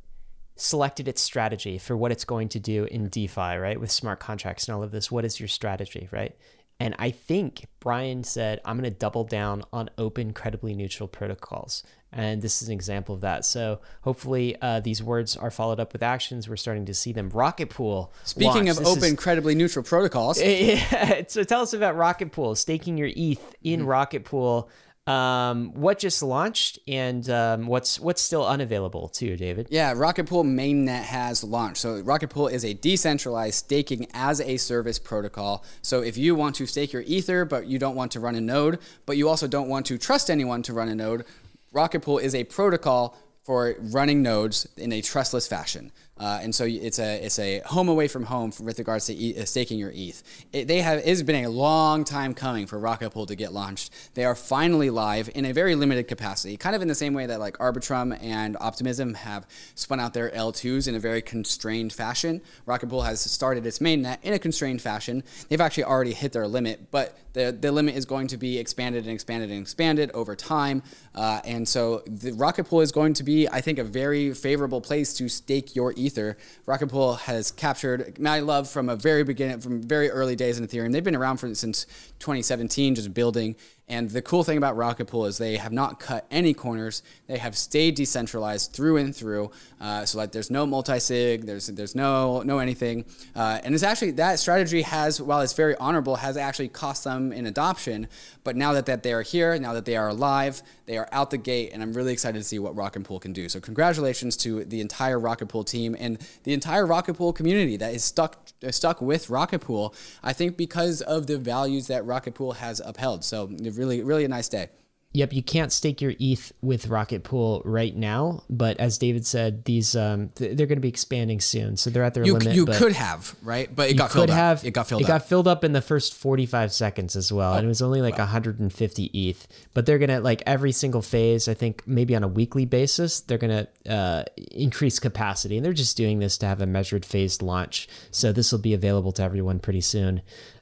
selected its strategy for what it's going to do in DeFi, right? With smart contracts and all of this, what is your strategy, right? And I think Brian said, I'm going to double down on open, credibly neutral protocols. And this is an example of that. So hopefully uh, these words are followed up with actions. We're starting to see them. Rocket Pool. Speaking launch. of this open, is, credibly neutral protocols. Yeah, so tell us about Rocket Pool, staking your E T H in mm-hmm. Rocket Pool. Um, what just launched and um, what's what's still unavailable too, David? Yeah, Rocket Pool mainnet has launched. So Rocket Pool is a decentralized staking as a service protocol. So if you want to stake your Ether, but you don't want to run a node, but you also don't want to trust anyone to run a node, Rocket Pool is a protocol for running nodes in a trustless fashion. Uh, and so it's a it's a home away from home for, with regards to e- staking your E T H. It, they have it's been a long time coming for Rocket Pool to get launched. They are finally live in a very limited capacity, kind of in the same way that like Arbitrum and Optimism have spun out their L twos in a very constrained fashion. Rocket Pool has started its mainnet in a constrained fashion. They've actually already hit their limit, but the the limit is going to be expanded and expanded and expanded over time. Uh, and so the Rocket Pool is going to be, I think, a very favorable place to stake your E T H. Ether. Rocket Pool has captured my love from a very beginning, from very early days in Ethereum. They've been around for, since twenty seventeen, just building. And the cool thing about Rocket Pool is they have not cut any corners. They have stayed decentralized through and through. Uh, so like there's no multi-sig, there's there's no no anything. Uh, and it's actually, that strategy has, while it's very honorable, has actually cost them in adoption. But now that, that they are here, now that they are alive, they are out the gate, and I'm really excited to see what Rocket Pool can do. So congratulations to the entire Rocket Pool team and the entire Rocket Pool community that is stuck stuck with Rocket Pool, I think, because of the values that Rocket Pool has upheld. So really, really a nice day. Yep. You can't stake your E T H with Rocket Pool right now, but as David said, these, um, th- they're going to be expanding soon. So they're at their you, limit. You but could have, right? But it got filled have, up. It got filled it up. It got filled up in the first forty-five seconds as well. Oh, and it was only like wow. one hundred fifty E T H, but they're going to, like, every single phase, I think maybe on a weekly basis, they're going to uh, increase capacity, and they're just doing this to have a measured phased launch. So this will be available to everyone pretty soon.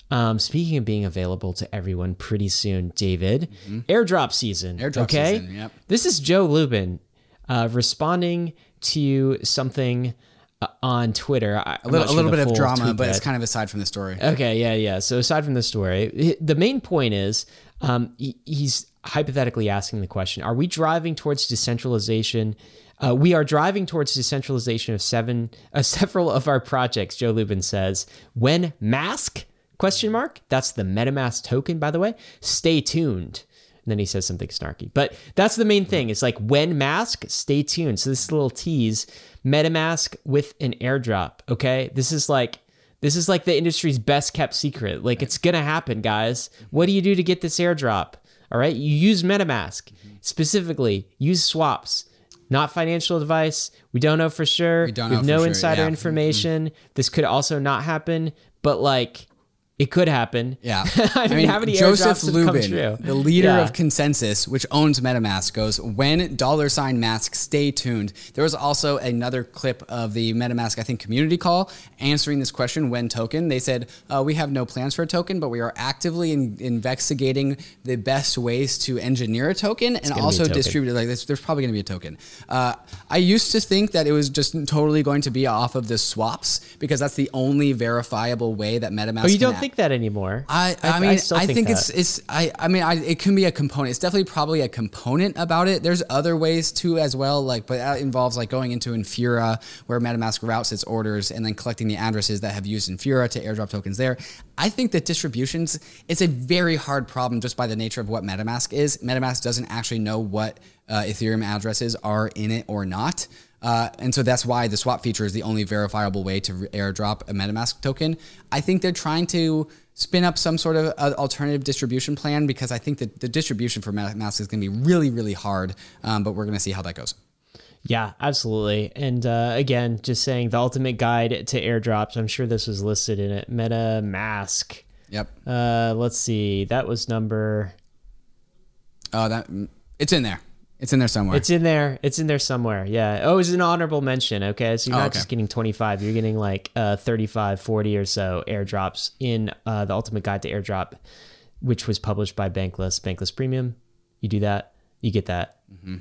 Um, speaking of being available to everyone pretty soon, David, mm-hmm. airdrop season. Airdrop okay? season, yep. This is Joe Lubin uh, responding to something uh, on Twitter. I, a little, sure a little bit of drama, but it's kind of aside from the story. Okay, yeah, yeah. So aside from the story, the main point is um, he, he's hypothetically asking the question, are we driving towards decentralization? Uh, we are driving towards decentralization of seven, uh, several of our projects, Joe Lubin says, when Mask? Question mark. That's the MetaMask token, by the way. Stay tuned. And then he says something snarky. But that's the main thing. It's like, when Mask, stay tuned. So this is a little tease. MetaMask with an airdrop. Okay. This is like this is like the industry's best kept secret. Like, it's gonna happen, guys. What do you do to get this airdrop? All right. You use MetaMask. Specifically, use swaps. Not financial advice. We don't know for sure. We don't know. We have no insider yeah. information. Mm-hmm. This could also not happen, but like it could happen. Yeah. I, mean, I mean, how many Joseph Lubin, the leader yeah. of Consensus, which owns MetaMask, goes, when dollar sign Mask, stay tuned. There was also another clip of the MetaMask, I think, community call answering this question, when token. They said, uh, we have no plans for a token, but we are actively in- investigating the best ways to engineer a token it's and also token. distribute it. Like, this, there's probably going to be a token. Uh, I used to think that it was just totally going to be off of the swaps, because that's the only verifiable way that MetaMask oh, you don't think that anymore. I, I, I mean, I, still think I think that. it's, it's, I, I mean, I, it can be a component. It's definitely probably a component about it. There's other ways too, as well. Like, but that involves like going into Infura, where MetaMask routes its orders, and then collecting the addresses that have used Infura to airdrop tokens there. I think that distributions, it's a very hard problem just by the nature of what MetaMask is. MetaMask doesn't actually know what uh, Ethereum addresses are in it or not. Uh, and so that's why the swap feature is the only verifiable way to airdrop a MetaMask token. I think they're trying to spin up some sort of uh, alternative distribution plan, because I think that the distribution for MetaMask is going to be really, really hard. Um, but we're going to see how that goes. Yeah, absolutely. And uh, again, just saying, the ultimate guide to airdrops. I'm sure this was listed in it. MetaMask. Yep. Uh, let's see. That was number. Oh, that it's in there. It's in there somewhere. It's in there. It's in there somewhere. Yeah. Oh, it's an honorable mention. Okay. So you're oh, not okay. just getting twenty-five. You're getting like uh, thirty-five, forty or so airdrops in uh, the Ultimate Guide to Airdrop, which was published by Bankless. Bankless Premium. You do that, you get that. Mm-hmm.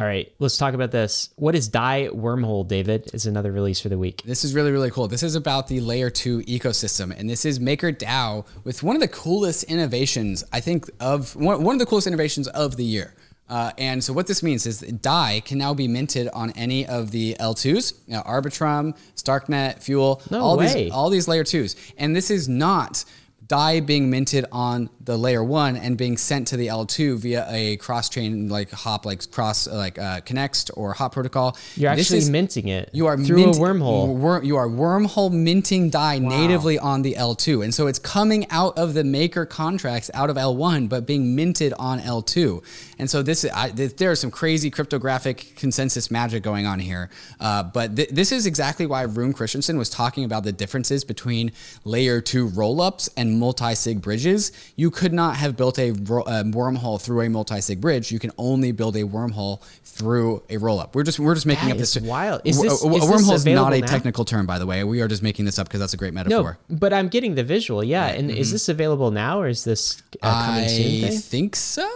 All right, let's talk about this. What is D A I Wormhole, David? Is another release for the week. This is really, really cool. This is about the layer two ecosystem, and this is MakerDAO with one of the coolest innovations, I think, of one, one of the coolest innovations of the year. Uh, and so what this means is D A I can now be minted on any of the L twos, you know, Arbitrum, Starknet, Fuel, no all way. these all these layer twos. And this is not D A I being minted on the layer one and being sent to the L two via a cross-chain like hop, like cross, like uh, Connext or Hop Protocol. You're this actually is, minting it. You are through mint, a wormhole. Wor- you are wormhole minting D A I wow. natively on the L two, and so it's coming out of the maker contracts out of L one, but being minted on L two. And so this, I, this there is some crazy cryptographic consensus magic going on here. Uh, but th- this is exactly why Rune Christensen was talking about the differences between layer two rollups and multi-sig bridges. You could not have built a, ro- a wormhole through a multi-sig bridge. You can only build a wormhole through a rollup. We're just we're just making that up this. That is wild. Is this, w- is a wormhole this is not a now? technical term, by the way. We are just making this up because that's a great metaphor. No, but I'm getting the visual. Yeah, right. And mm-hmm. is this available now, or is this uh, coming I soon? I think so.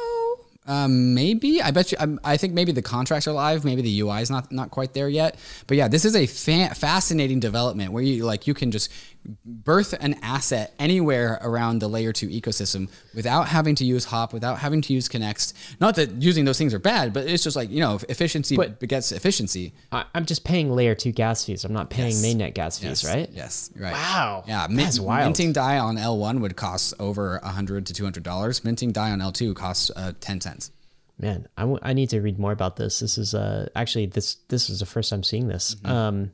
Um, maybe I bet you. Um, I think maybe the contracts are live. Maybe the U I is not not quite there yet. But yeah, this is a fa- fascinating development where you like you can just birth an asset anywhere around the layer two ecosystem without having to use Hop, without having to use Connext. Not that using those things are bad, but it's just like, you know, efficiency but begets efficiency. I'm just paying layer two gas fees. I'm not paying yes. mainnet gas fees, yes. right? Yes. Right. Wow. Yeah. That's min- wild. Minting D A I on L one would cost over one hundred to two hundred dollars. Minting D A I on L two costs uh, ten cents. Man, I, w- I need to read more about this. This is uh, actually, this this is the first time seeing this. Mm-hmm. Um,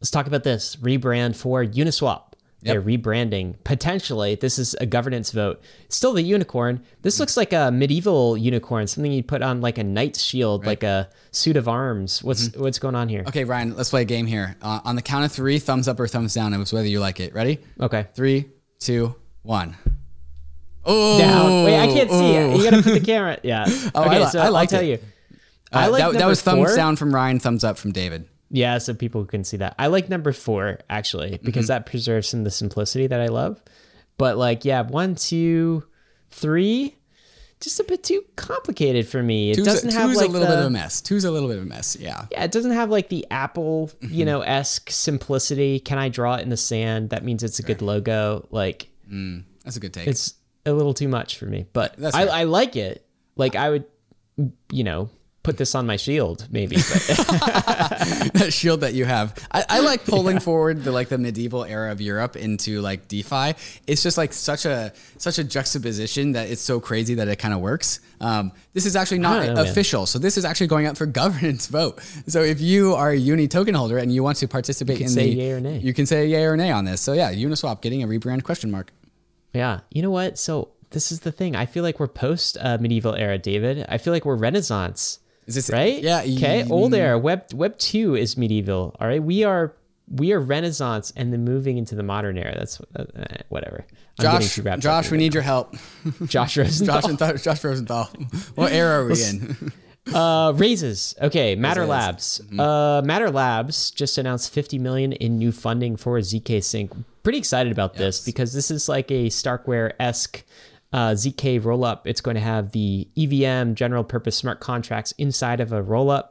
let's talk about this. Rebrand for Uniswap. Yep. They're rebranding. Potentially, this is a governance vote. Still the unicorn. This mm-hmm. looks like a medieval unicorn, something you put on like a knight's shield, right. like a suit of arms. What's mm-hmm. what's going on here? Okay, Ryan, let's play a game here. Uh, on the count of three, thumbs up or thumbs down. It was whether you like it. Ready? Okay. Three, two, one. Oh, down. Wait, I can't see it. You got to put the camera. Yeah. oh, okay, I, so I like I'll tell it. You. Uh, I like that, that was four. Thumbs down from Ryan, thumbs up from David. Yeah, so people can see that. I like number four, actually, because mm-hmm. that preserves some of the simplicity that I love. But like, yeah, one, two, three, just a bit too complicated for me. It two's doesn't a, have like a little the, bit of a mess. Two's a little bit of a mess, yeah. Yeah, it doesn't have like the Apple, mm-hmm. you know, esque simplicity. Can I draw it in the sand? That means it's a sure. good logo. Like, mm, that's a good take. It's a little too much for me, but that's I, I like it. Like I would, you know, put this on my shield, maybe. That shield that you have. I, I like pulling yeah. forward the like the medieval era of Europe into like DeFi. It's just like such a such a juxtaposition that it's so crazy that it kind of works. Um, this is actually not know, official. Man. So this is actually going up for governance vote. So if you are a Uni token holder and you want to participate in the, yay or nay. You can say yay or nay on this. So yeah, Uniswap getting a rebrand question mark. Yeah. You know what? So this is the thing. I feel like we're post uh, medieval era, David. I feel like we're Renaissance. Is this right? Yeah. Okay. Mm. Old era. Web Web two is medieval. All right. We are we are Renaissance, and then moving into the modern era. That's uh, whatever. I'm Josh. Josh, right we now. Need your help. Josh Rosenthal. Josh, Th- Josh Rosenthal. What era are we in? uh, raises. Okay. Matter raises. Labs. Mm-hmm. Uh, Matter Labs just announced fifty million dollars in new funding for Z K Sync. Pretty excited about yes. this because this is like a Starkware-esque. Uh, Z K rollup. It's going to have the E V M general purpose smart contracts inside of a rollup.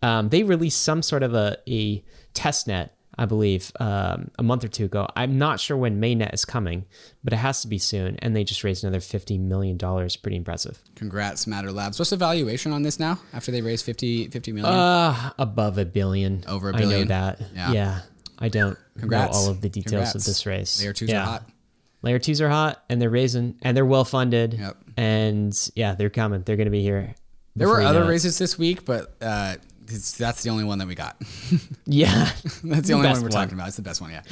Um, they released some sort of a, a test net, I believe, um, a month or two ago. I'm not sure when mainnet is coming, but it has to be soon. And they just raised another fifty million dollars. Pretty impressive. Congrats, Matter Labs. What's the valuation on this now after they raised fifty million? Uh, above a billion. Over a billion. I know that. Yeah. yeah I don't Congrats. know all of the details Congrats. of this race. Layer twos yeah. are hot. Layer twos are hot, and they're raising, and they're well funded, yep. and yeah, they're coming. They're going to be here. There were other raises this week, but uh, that's the only one that we got. Yeah, that's the only one we're talking about. It's the best one, yeah.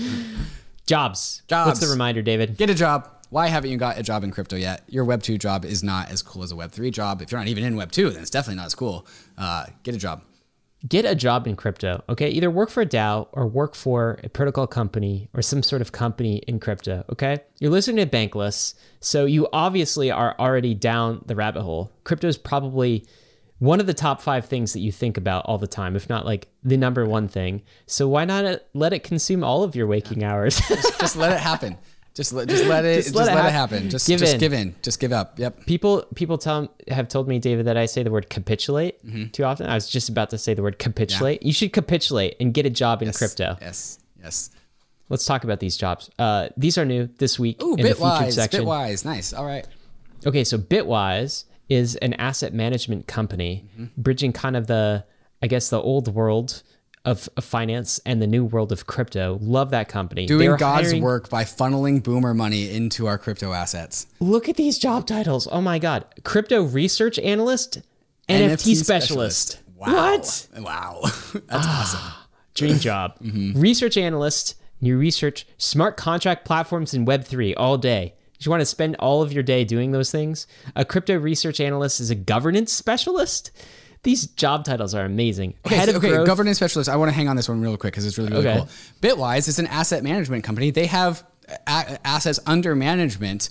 Jobs. Jobs. What's the reminder, David? Get a job. Why haven't you got a job in crypto yet? Your Web two job is not as cool as a Web three job. If you're not even in Web two, then it's definitely not as cool. Uh, get a job. Get a job in crypto, okay? Either work for a DAO or work for a protocol company or some sort of company in crypto, okay? You're listening to Bankless, so you obviously are already down the rabbit hole. Crypto is probably one of the top five things that you think about all the time, if not like the number one thing. So why not let it consume all of your waking hours? just, just let it happen. Just let, just let it, just, just let, it, let happen. it happen. Just, give, just in. give in, just give up. Yep. People, people tell, have told me, David, that I say the word capitulate mm-hmm. too often. I was just about to say the word capitulate. Yeah. You should capitulate and get a job yes. in crypto. Yes. Yes. Let's talk about these jobs. Uh, these are new this week. Ooh, in Bitwise, the featured section. Bitwise. Nice. All right. Okay. So Bitwise is an asset management company mm-hmm. bridging kind of the, I guess the old world Of, of finance and the new world of crypto. Love that company. Doing They're God's hiring... work by funneling boomer money into our crypto assets. Look at these job titles. Oh my God. Crypto research analyst, N F T, N F T specialist. specialist. Wow. What? Wow. That's ah, awesome. Dream job. mm-hmm. Research analyst, new research, smart contract platforms and Web three all day. Do you want to spend all of your day doing those things? A crypto research analyst is a governance specialist. These job titles are amazing. Okay, Head of okay growth. Governance specialist. I want to hang on this one real quick because it's really, really okay. cool. Bitwise is an asset management company. They have a- assets under management.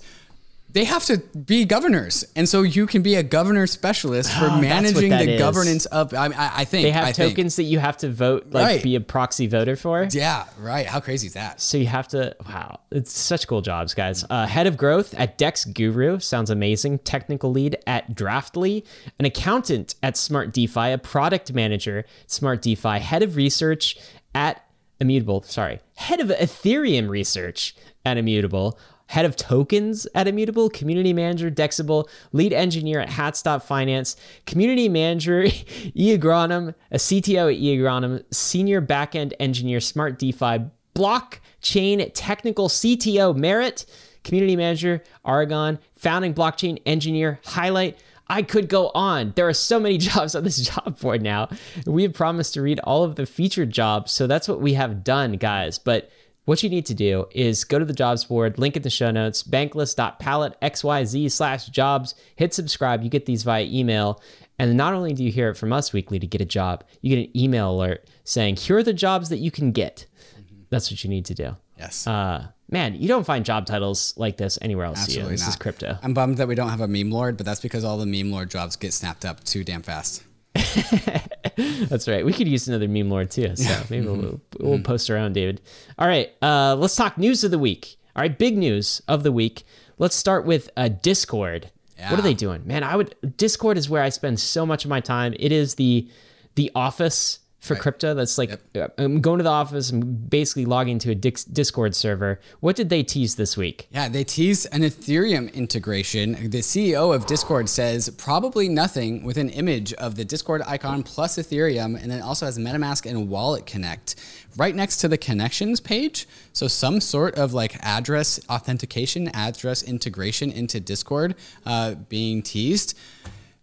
They have to be governors. And so you can be a governor specialist for oh, managing the is. governance of, I, I, I think. They have I tokens think. that you have to vote, like right. be a proxy voter for. Yeah, right. How crazy is that? So you have to, wow, it's such cool jobs, guys. Uh, head of growth at Dex Guru, sounds amazing. Technical lead at Draftly, an accountant at Smart DeFi, a product manager, Smart DeFi, head of research at Immutable, sorry, head of Ethereum research at Immutable, head of tokens at Immutable, community manager, Dexable, lead engineer at Hatstop Finance, community manager, eAgronom, a C T O at eAgronom, senior backend engineer, Smart DeFi, blockchain technical C T O, Merit, community manager, Aragon, founding blockchain engineer, Highlight. I could go on. There are so many jobs on this job board now. We have promised to read all of the featured jobs, so that's what we have done, guys. But what you need to do is go to the jobs board, link in the show notes, bankless dot palette dot x y z slash jobs, hit subscribe. You get these via email. And not only do you hear it from us weekly to get a job, you get an email alert saying, here are the jobs that you can get. Mm-hmm. That's what you need to do. Yes. Uh, man, you don't find job titles like this anywhere else. Absolutely this not. Is crypto. I'm bummed that we don't have a meme lord, but that's because all the meme lord jobs get snapped up too damn fast. That's right. We could use another meme lord too. So maybe mm-hmm. we'll, we'll mm-hmm. post our own, David. All right. Uh, let's talk news of the week. All right. Big news of the week. Let's start with uh, Discord. Yeah. What are they doing? Man, I would. Discord is where I spend so much of my time. It is the the office for right. crypto. That's like, yep. I'm going to the office and basically logging to a Discord server. What did they tease this week? Yeah, they teased an Ethereum integration. The C E O of Discord says probably nothing, with an image of the Discord icon plus Ethereum, and then also has MetaMask and Wallet Connect right next to the connections page. So some sort of like address authentication, address integration into Discord uh, being teased.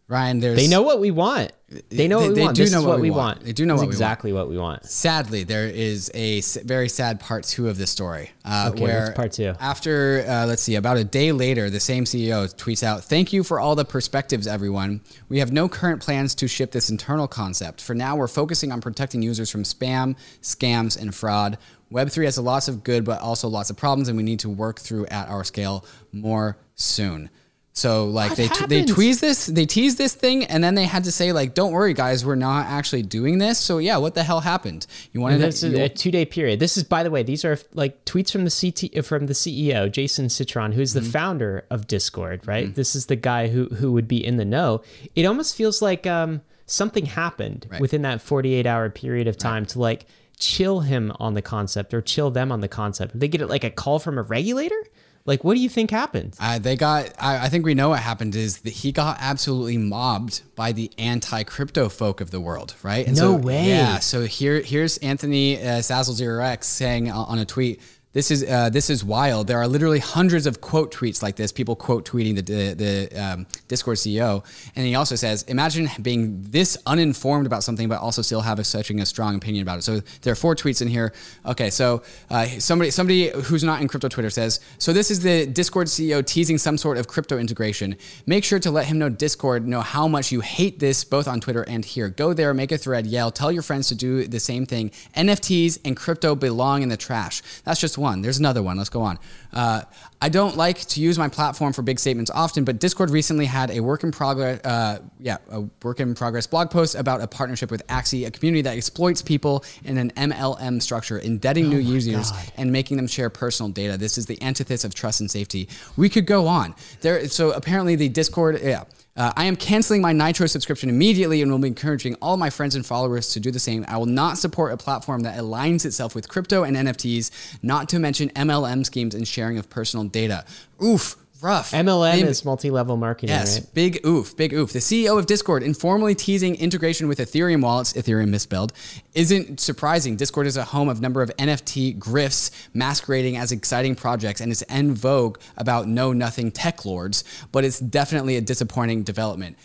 Ryan, there's... They know what we want. They know what we want. This is what we want. They do know what we want. Exactly what we want. Sadly, there is a very sad part two of this story. Uh, okay, where part two. After, uh, let's see, about a day later, the same C E O tweets out, "Thank you for all the perspectives, everyone. We have no current plans to ship this internal concept. For now, we're focusing on protecting users from spam, scams, and fraud. Web three has lots of good, but also lots of problems, and we need to work through at our scale more soon." So like they t- they tease this they tease this thing, and then they had to say like, don't worry guys, we're not actually doing this. So yeah, what the hell happened? You wanted to, you, a, a two day period. This is, by the way, these are like tweets from the C T from the C E O Jason Citron, who's mm-hmm. the founder of Discord. Right, mm-hmm. this is the guy who who would be in the know. It almost feels like um something happened right. within that forty-eight hour period of time right. to like chill him on the concept or chill them on the concept. They get it like a call from a regulator. Like, what do you think happened? Uh, they got, I, I think we know what happened is that he got absolutely mobbed by the anti-crypto folk of the world, right? And no so, way. Yeah, so here, here's Anthony uh, Sazzle zero x saying on a tweet, This is uh, this is wild. There are literally hundreds of quote tweets like this, people quote tweeting the the, the um, Discord C E O. And he also says, imagine being this uninformed about something, but also still have a, such a strong opinion about it. So there are four tweets in here. Okay, so uh, somebody somebody who's not in crypto Twitter says, so this is the Discord C E O teasing some sort of crypto integration. Make sure to let him know Discord, know how much you hate this, both on Twitter and here. Go there, make a thread, yell, tell your friends to do the same thing. N F Ts and crypto belong in the trash. That's just one. There's another one. Let's go on. Uh, I don't like to use my platform for big statements often, but Discord recently had a work in progress, uh, yeah, a work in progress blog post about a partnership with Axie, a community that exploits people in an M L M structure, indebting oh new users God. and making them share personal data. This is the antithesis of trust and safety. We could go on there. So apparently the Discord, yeah. Uh, I am canceling my Nitro subscription immediately and will be encouraging all my friends and followers to do the same. I will not support a platform that aligns itself with crypto and N F Ts, not to mention M L M schemes and sharing of personal data. Oof. Rough. M L M Name, is multi-level marketing, yes, right? Big oof, big oof. The C E O of Discord informally teasing integration with Ethereum wallets, Ethereum misspelled, isn't surprising. Discord is a home of a number of N F T grifts masquerading as exciting projects, and it's en vogue about know-nothing tech lords, but it's definitely a disappointing development.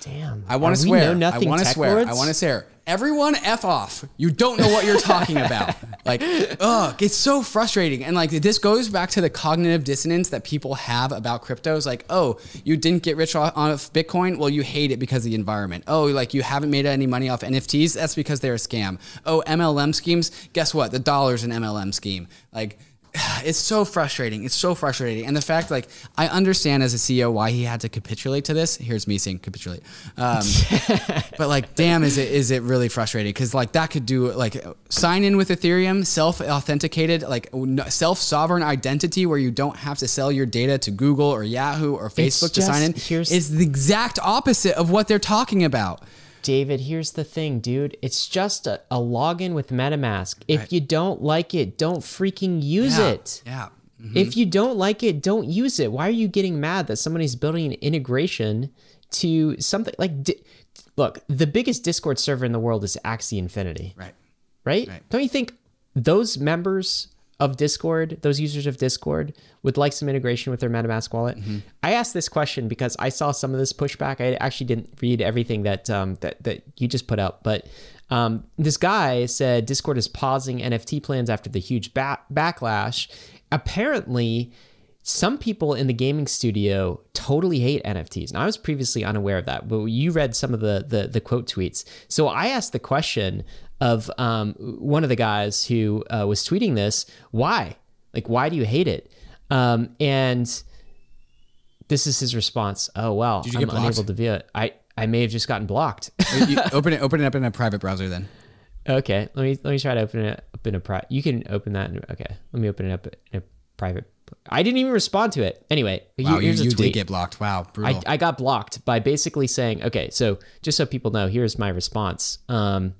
Damn. I want to swear. I want to swear. Lords? I want to swear. Everyone F off. You don't know what you're talking about. Like, ugh, it's so frustrating. And like, this goes back to the cognitive dissonance that people have about cryptos. Like, oh, you didn't get rich off Bitcoin. Well, you hate it because of the environment. Oh, like you haven't made any money off N F Ts. That's because they're a scam. Oh, M L M schemes. Guess what? The dollar's an M L M scheme. Like, it's so frustrating. It's so frustrating. And the fact, like, I understand as a C E O why he had to capitulate to this. Here's me saying capitulate. Um, but like, damn, is it is it really frustrating? Because like that could do like sign in with Ethereum, self-authenticated, like self-sovereign identity where you don't have to sell your data to Google or Yahoo or Facebook just, to sign in. It's the exact opposite of what they're talking about. David, here's the thing, dude. It's just a, a login with MetaMask. If right. you don't like it, don't freaking use yeah. it. Yeah. Mm-hmm. If you don't like it, don't use it. Why are you getting mad that somebody's building an integration to something like... Di- Look, the biggest Discord server in the world is Axie Infinity. Right. Right? Right. Don't you think those members of Discord, those users of Discord, would like some integration with their MetaMask wallet? Mm-hmm. I asked this question because I saw some of this pushback. I actually didn't read everything that um, that, that you just put up, but um, this guy said Discord is pausing N F T plans after the huge ba- backlash. Apparently, some people in the gaming studio totally hate N F Ts. And I was previously unaware of that, but you read some of the the, the quote tweets. So I asked the question of um, one of the guys who uh, was tweeting this, why? Like, why do you hate it? Um, and this is his response. Oh, well, Did you I'm get unable to view it. I, I may have just gotten blocked. you, open it Open it up in a private browser then. Okay, let me let me try to open it up in a private. You can open that. In, okay, let me open it up in a private. I didn't even respond to it. Anyway, wow, here's you, you a tweet. Did get blocked. Wow, brutal. I, I got blocked by basically saying, okay, so just so people know, here's my response. Um,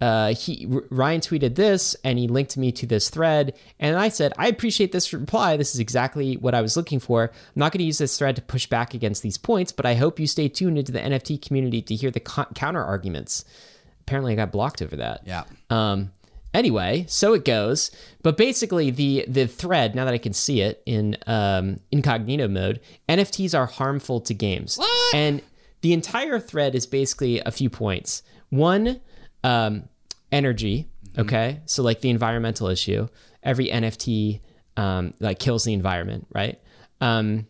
uh, he Ryan tweeted this, and he linked me to this thread, and I said, I appreciate this reply. This is exactly what I was looking for. I'm not going to use this thread to push back against these points, but I hope you stay tuned into the N F T community to hear the co- counter arguments. Apparently I got blocked over that. Yeah. Um, anyway, so it goes. But basically the the thread, now that I can see it in um, incognito mode, N F Ts are harmful to games. What? And the entire thread is basically a few points. One, um, energy, okay? Mm-hmm. So like the environmental issue. Every N F T um, like kills the environment, right? Um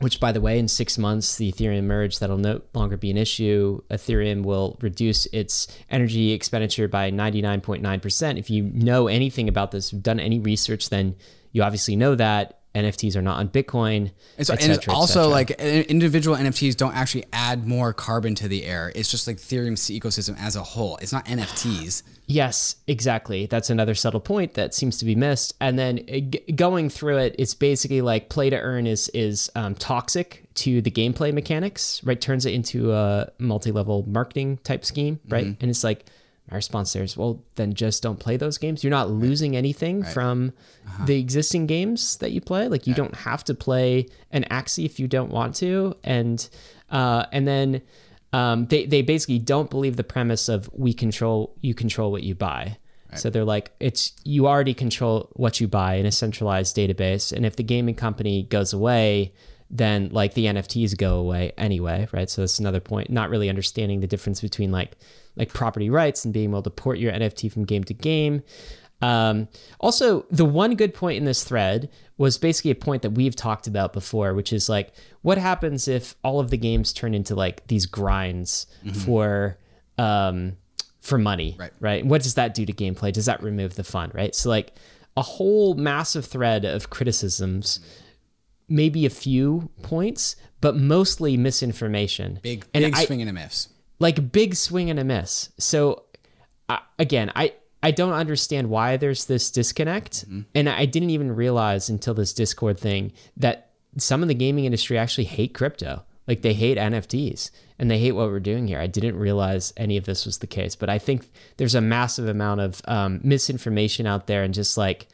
Which, by the way, in six months, the Ethereum merge, that'll no longer be an issue. Ethereum will reduce its energy expenditure by ninety-nine point nine percent. If you know anything about this, done any research, then you obviously know that N F Ts are not on Bitcoin, and so, et cetera, and also, et cetera. Like individual N F Ts don't actually add more carbon to the air. It's just like Ethereum's ecosystem as a whole. It's not N F Ts. Yes, exactly. That's another subtle point that seems to be missed. And then g- going through it, it's basically like play to earn is is um, toxic to the gameplay mechanics, right? Turns it into a multi-level marketing type scheme, right? Mm-hmm. And it's like, my response there is, well, then just don't play those games. You're not losing anything right. from uh-huh. the existing games that you play. Like you right. don't have to play an Axie if you don't want to. And uh, and then um, they, they basically don't believe the premise of we control, you control what you buy. Right. So they're like, it's you already control what you buy in a centralized database. And if the gaming company goes away, then like the N F Ts go away anyway, right? So that's another point, not really understanding the difference between like like property rights and being able to port your N F T from game to game. Um, also, the one good point in this thread was basically a point that we've talked about before, which is like, what happens if all of the games turn into like these grinds mm-hmm. for um, for money, right. right? What does that do to gameplay? Does that remove the fun, right? So like a whole massive thread of criticisms mm-hmm. maybe a few points, but mostly misinformation. Big, big and I, swing and a miss. Like big swing and a miss. So uh, again, I, I don't understand why there's this disconnect. Mm-hmm. And I didn't even realize until this Discord thing that some of the gaming industry actually hate crypto. Like they hate N F Ts and they hate what we're doing here. I didn't realize any of this was the case, but I think there's a massive amount of um, misinformation out there and just like,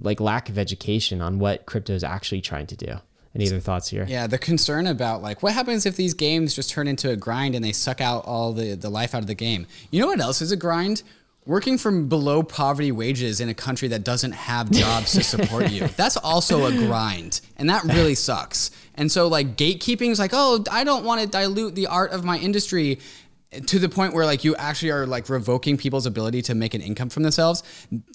like lack of education on what crypto is actually trying to do. Any other thoughts here? Yeah, the concern about like what happens if these games just turn into a grind and they suck out all the, the life out of the game. You know what else is a grind? Working from below poverty wages in a country that doesn't have jobs to support you. That's also a grind. And that really sucks. And so like gatekeeping is like, oh, I don't want to dilute the art of my industry to the point where like you actually are like revoking people's ability to make an income from themselves.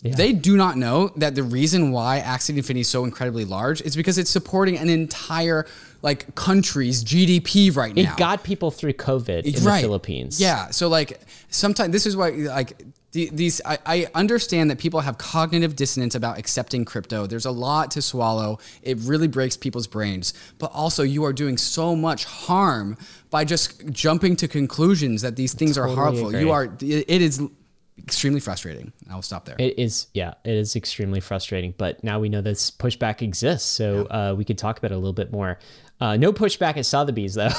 Yeah. They do not know that the reason why Axie Infinity is so incredibly large is because it's supporting an entire like country's G D P right now. It got people through COVID in right. the Philippines. Yeah. So like sometimes this is why like the, these, I, I understand that people have cognitive dissonance about accepting crypto. There's a lot to swallow. It really breaks people's brains, but also you are doing so much harm by just jumping to conclusions that these things totally are harmful. Agree. You are, it is extremely frustrating. I will stop there. It is. Yeah, it is extremely frustrating, but now we know this pushback exists. So yeah. uh, we could talk about it a little bit more. Uh, no pushback at Sotheby's, though.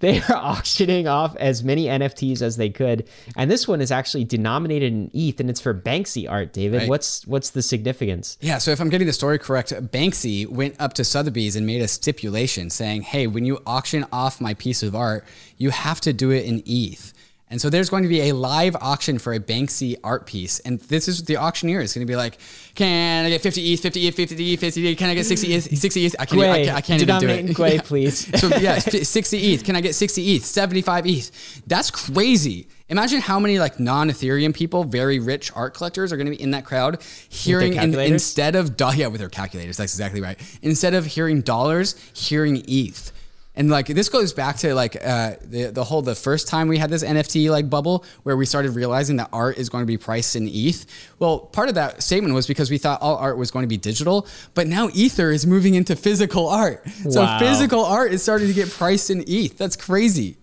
They are auctioning off as many N F Ts as they could. And this one is actually denominated in E T H, and it's for Banksy art, David. Right. What's what's the significance? Yeah, so if I'm getting the story correct, Banksy went up to Sotheby's and made a stipulation saying, hey, when you auction off my piece of art, you have to do it in E T H. And so there's going to be a live auction for a Banksy art piece. And this is the auctioneer is going to be like, can I get fifty E T H, fifty E T H, fifty E T H, fifty E T H? Can I get sixty E T H, sixty E T H? I can't, I can't, I can't even do it. Quay, please. So yeah, sixty E T H. Can I get sixty E T H, seventy-five E T H? That's crazy. Imagine how many like non-Ethereum people, very rich art collectors are going to be in that crowd hearing in, instead of, yeah, with their calculators. That's exactly right. Instead of hearing dollars, hearing E T H. And like this goes back to like uh, the the whole the first time we had this N F T like bubble where we started realizing that art is going to be priced in E T H. Well, part of that statement was because we thought all art was going to be digital, but now Ether is moving into physical art. Wow. So physical art is starting to get priced in E T H. That's crazy.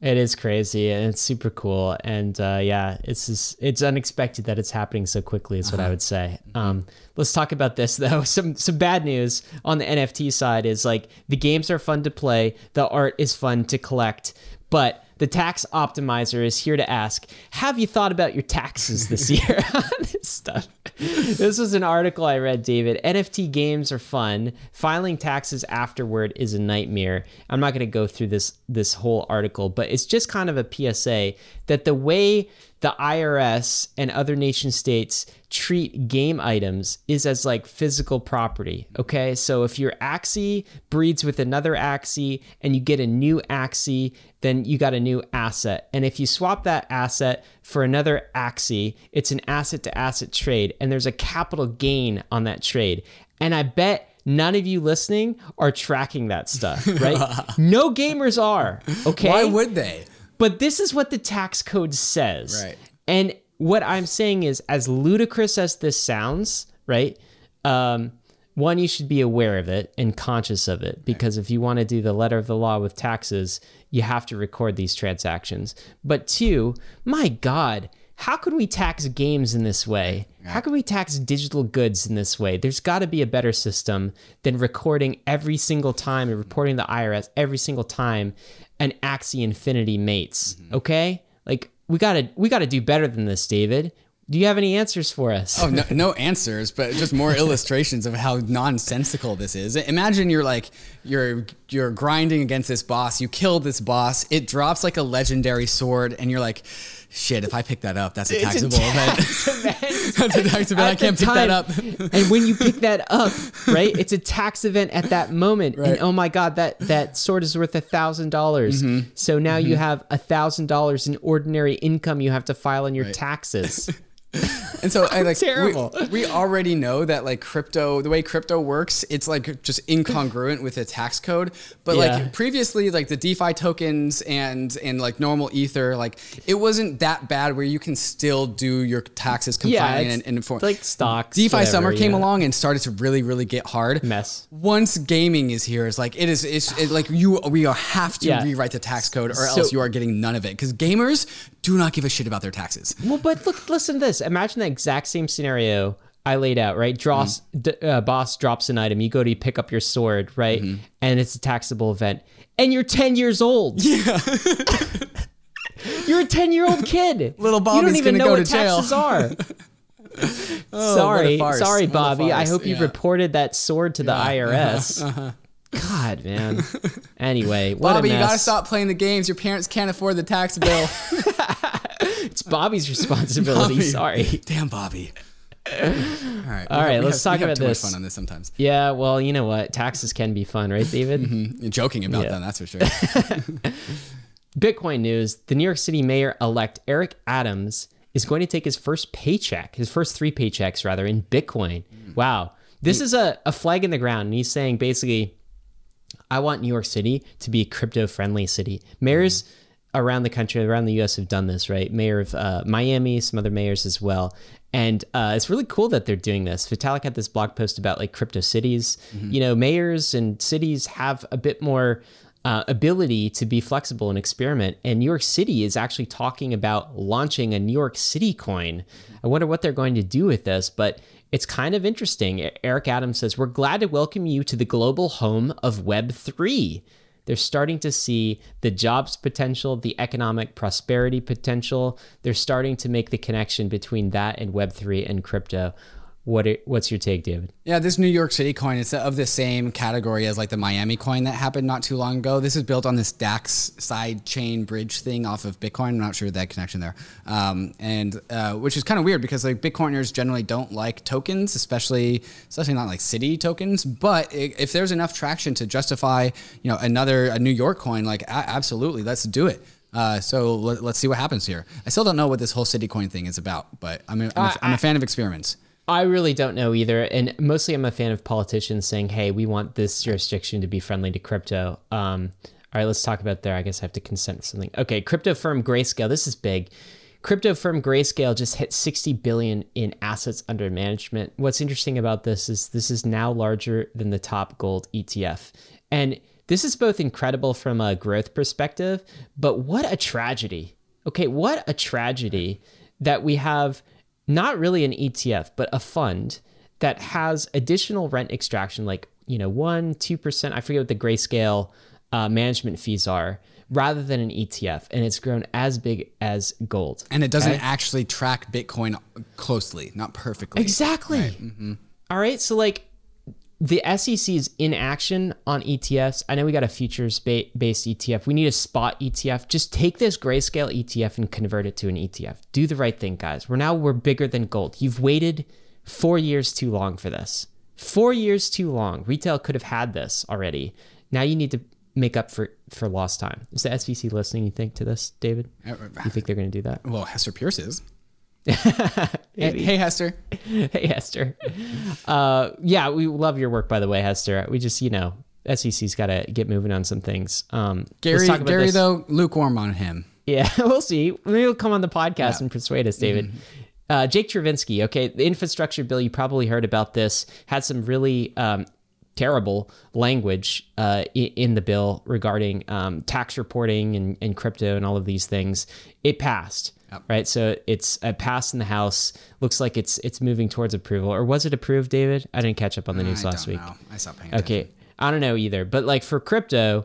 It is crazy and it's super cool. And uh, yeah, it's just, it's unexpected that it's happening so quickly is what uh-huh. I would say. Um, let's talk about this though. Some some bad news on the N F T side is like the games are fun to play. The art is fun to collect, but the tax optimizer is here to ask, have you thought about your taxes this year on this stuff? This was an article I read, David. N F T games are fun. Filing taxes afterward is a nightmare. I'm not going to go through this this whole article, but it's just kind of a P S A that the way the I R S and other nation states treat game items is as like physical property, okay? So if your Axie breeds with another Axie and you get a new Axie, then you got a new asset. And if you swap that asset for another Axie, it's an asset to asset trade and there's a capital gain on that trade. And I bet none of you listening are tracking that stuff, right? No gamers are, okay? Why would they? But this is what the tax code says. Right. And what I'm saying is, as ludicrous as this sounds, right, um, one, you should be aware of it and conscious of it, because right. if you want to do the letter of the law with taxes, you have to record these transactions. But two, my God, how could we tax games in this way? How could we tax digital goods in this way? There's got to be a better system than recording every single time and reporting to the I R S every single time an Axie Infinity mates, mm-hmm. okay? Like, we got to we got to do better than this, David. Do you have any answers for us? Oh, no, no answers, but just more illustrations of how nonsensical this is. Imagine you're like, you're you're grinding against this boss. You kill this boss. It drops like a legendary sword, and you're like, shit, if I pick that up, that's a taxable event. That's a tax event. I can't pick that up. And when you pick that up, right, it's a tax event at that moment. Right. And oh my God, that, that sword is worth a thousand dollars. So now mm-hmm. you have a thousand dollars in ordinary income you have to file on your right. taxes. And so I like terrible. We, we already know that like crypto, the way crypto works, it's like just incongruent with the tax code. But yeah. like previously, like the DeFi tokens and and like normal Ether, like it wasn't that bad where you can still do your taxes compliant yeah, and, and informed. Like stocks. DeFi whatever, summer came yeah. along and started to really, really get hard. Mess. Once gaming is here, it's like it is it's it, like you we have to yeah. rewrite the tax code or so, else you are getting none of it. Because gamers do not give a shit about their taxes. Well, but look, listen to this. Imagine that exact same scenario I laid out, right? Dross, mm-hmm. d- uh, boss drops an item. You go to pick up your sword, right? Mm-hmm. And it's a taxable event. And you're ten years old. Yeah. You're a ten-year-old kid. Little Bobby's going to go to jail. You don't even know what taxes are. Oh, sorry, sorry, what Bobby. I hope you've yeah. reported that sword to yeah. the I R S. Uh-huh. Uh-huh. God, man. Anyway, what Bobby, a mess. You gotta stop playing the games. Your parents can't afford the tax bill. It's Bobby's responsibility. Bobby. Sorry, damn Bobby. All right, all right. Have, let's have, talk about this. Fun on this sometimes. Yeah, well, you know what? Taxes can be fun, right, David? Mm-hmm. You're joking about yeah. that, that's for sure. Bitcoin news: the New York City Mayor-elect Eric Adams is going to take his first paycheck, his first three paychecks rather, in Bitcoin. Mm. Wow, this he, is a, a flag in the ground, and he's saying basically, I want New York City to be a crypto-friendly city. Mayors mm-hmm. around the country, around the U S have done this, right? Mayor of uh, Miami, some other mayors as well. And uh, it's really cool that they're doing this. Vitalik had this blog post about like crypto cities. Mm-hmm. You know, mayors and cities have a bit more uh, ability to be flexible and experiment. And New York City is actually talking about launching a New York City coin. I wonder what they're going to do with this, but It's kind of interesting. Eric Adams says, we're glad to welcome you to the global home of Web three. They're starting to see the jobs potential, the economic prosperity potential. They're starting to make the connection between that and Web three and crypto. What it, what's your take, David? Yeah, this New York City coin, it's of the same category as like the Miami coin that happened not too long ago. This is built on this DAX side chain bridge thing off of Bitcoin. I'm not sure of that connection there. Um, and uh, which is kind of weird because like Bitcoiners generally don't like tokens, especially especially not like city tokens. But if there's enough traction to justify, you know, another a New York coin, like absolutely, let's do it. Uh, so let, let's see what happens here. I still don't know what this whole city coin thing is about, but I'm a, I'm, a, I'm a fan of experiments. I really don't know either. And mostly I'm a fan of politicians saying, hey, we want this jurisdiction to be friendly to crypto. Um, all right, let's talk about there. I guess I have to consent to something. Okay, crypto firm Grayscale. This is big. Crypto firm Grayscale just hit sixty billion dollars in assets under management. What's interesting about this is this is now larger than the top gold E T F. And this is both incredible from a growth perspective, but what a tragedy. Okay, what a tragedy that we have not really an E T F, but a fund that has additional rent extraction, like, you know, one, two percent. I forget what the Grayscale uh, management fees are, rather than an E T F. And it's grown as big as gold. And it doesn't okay? actually track Bitcoin closely, not perfectly. Exactly. Right. Mm-hmm. All right. So like the S E C is in action on E T Fs. I know we got a futures ba- based E T F. We need a spot E T F. Just take this Grayscale E T F and convert it to an E T F. Do the right thing, guys. We're now, we're bigger than gold. You've waited four years too long for this. Four years too long. Retail could have had this already. Now you need to make up for, for lost time. Is the S E C listening, you think, to this, David? You think they're going to do that? Well, Hester Pierce is. Hey, Hester. Hey, Hester. Uh, yeah, we love your work, by the way, Hester. We just, you know, S E C's got to get moving on some things. Um, Gary, Gary though, lukewarm on him. Yeah, we'll see. Maybe he'll come on the podcast yeah. and persuade us, David. Mm-hmm. Uh, Jake Travinsky, okay, the infrastructure bill, you probably heard about this, had some really um, terrible language uh, in the bill regarding um, tax reporting and, and crypto and all of these things. It passed. Yep. Right, so it's a pass in the House. Looks like it's it's moving towards approval, or was it approved, David? I didn't catch up on the news I last don't week. Know. I stopped paying attention. Okay, I don't know either. But like for crypto,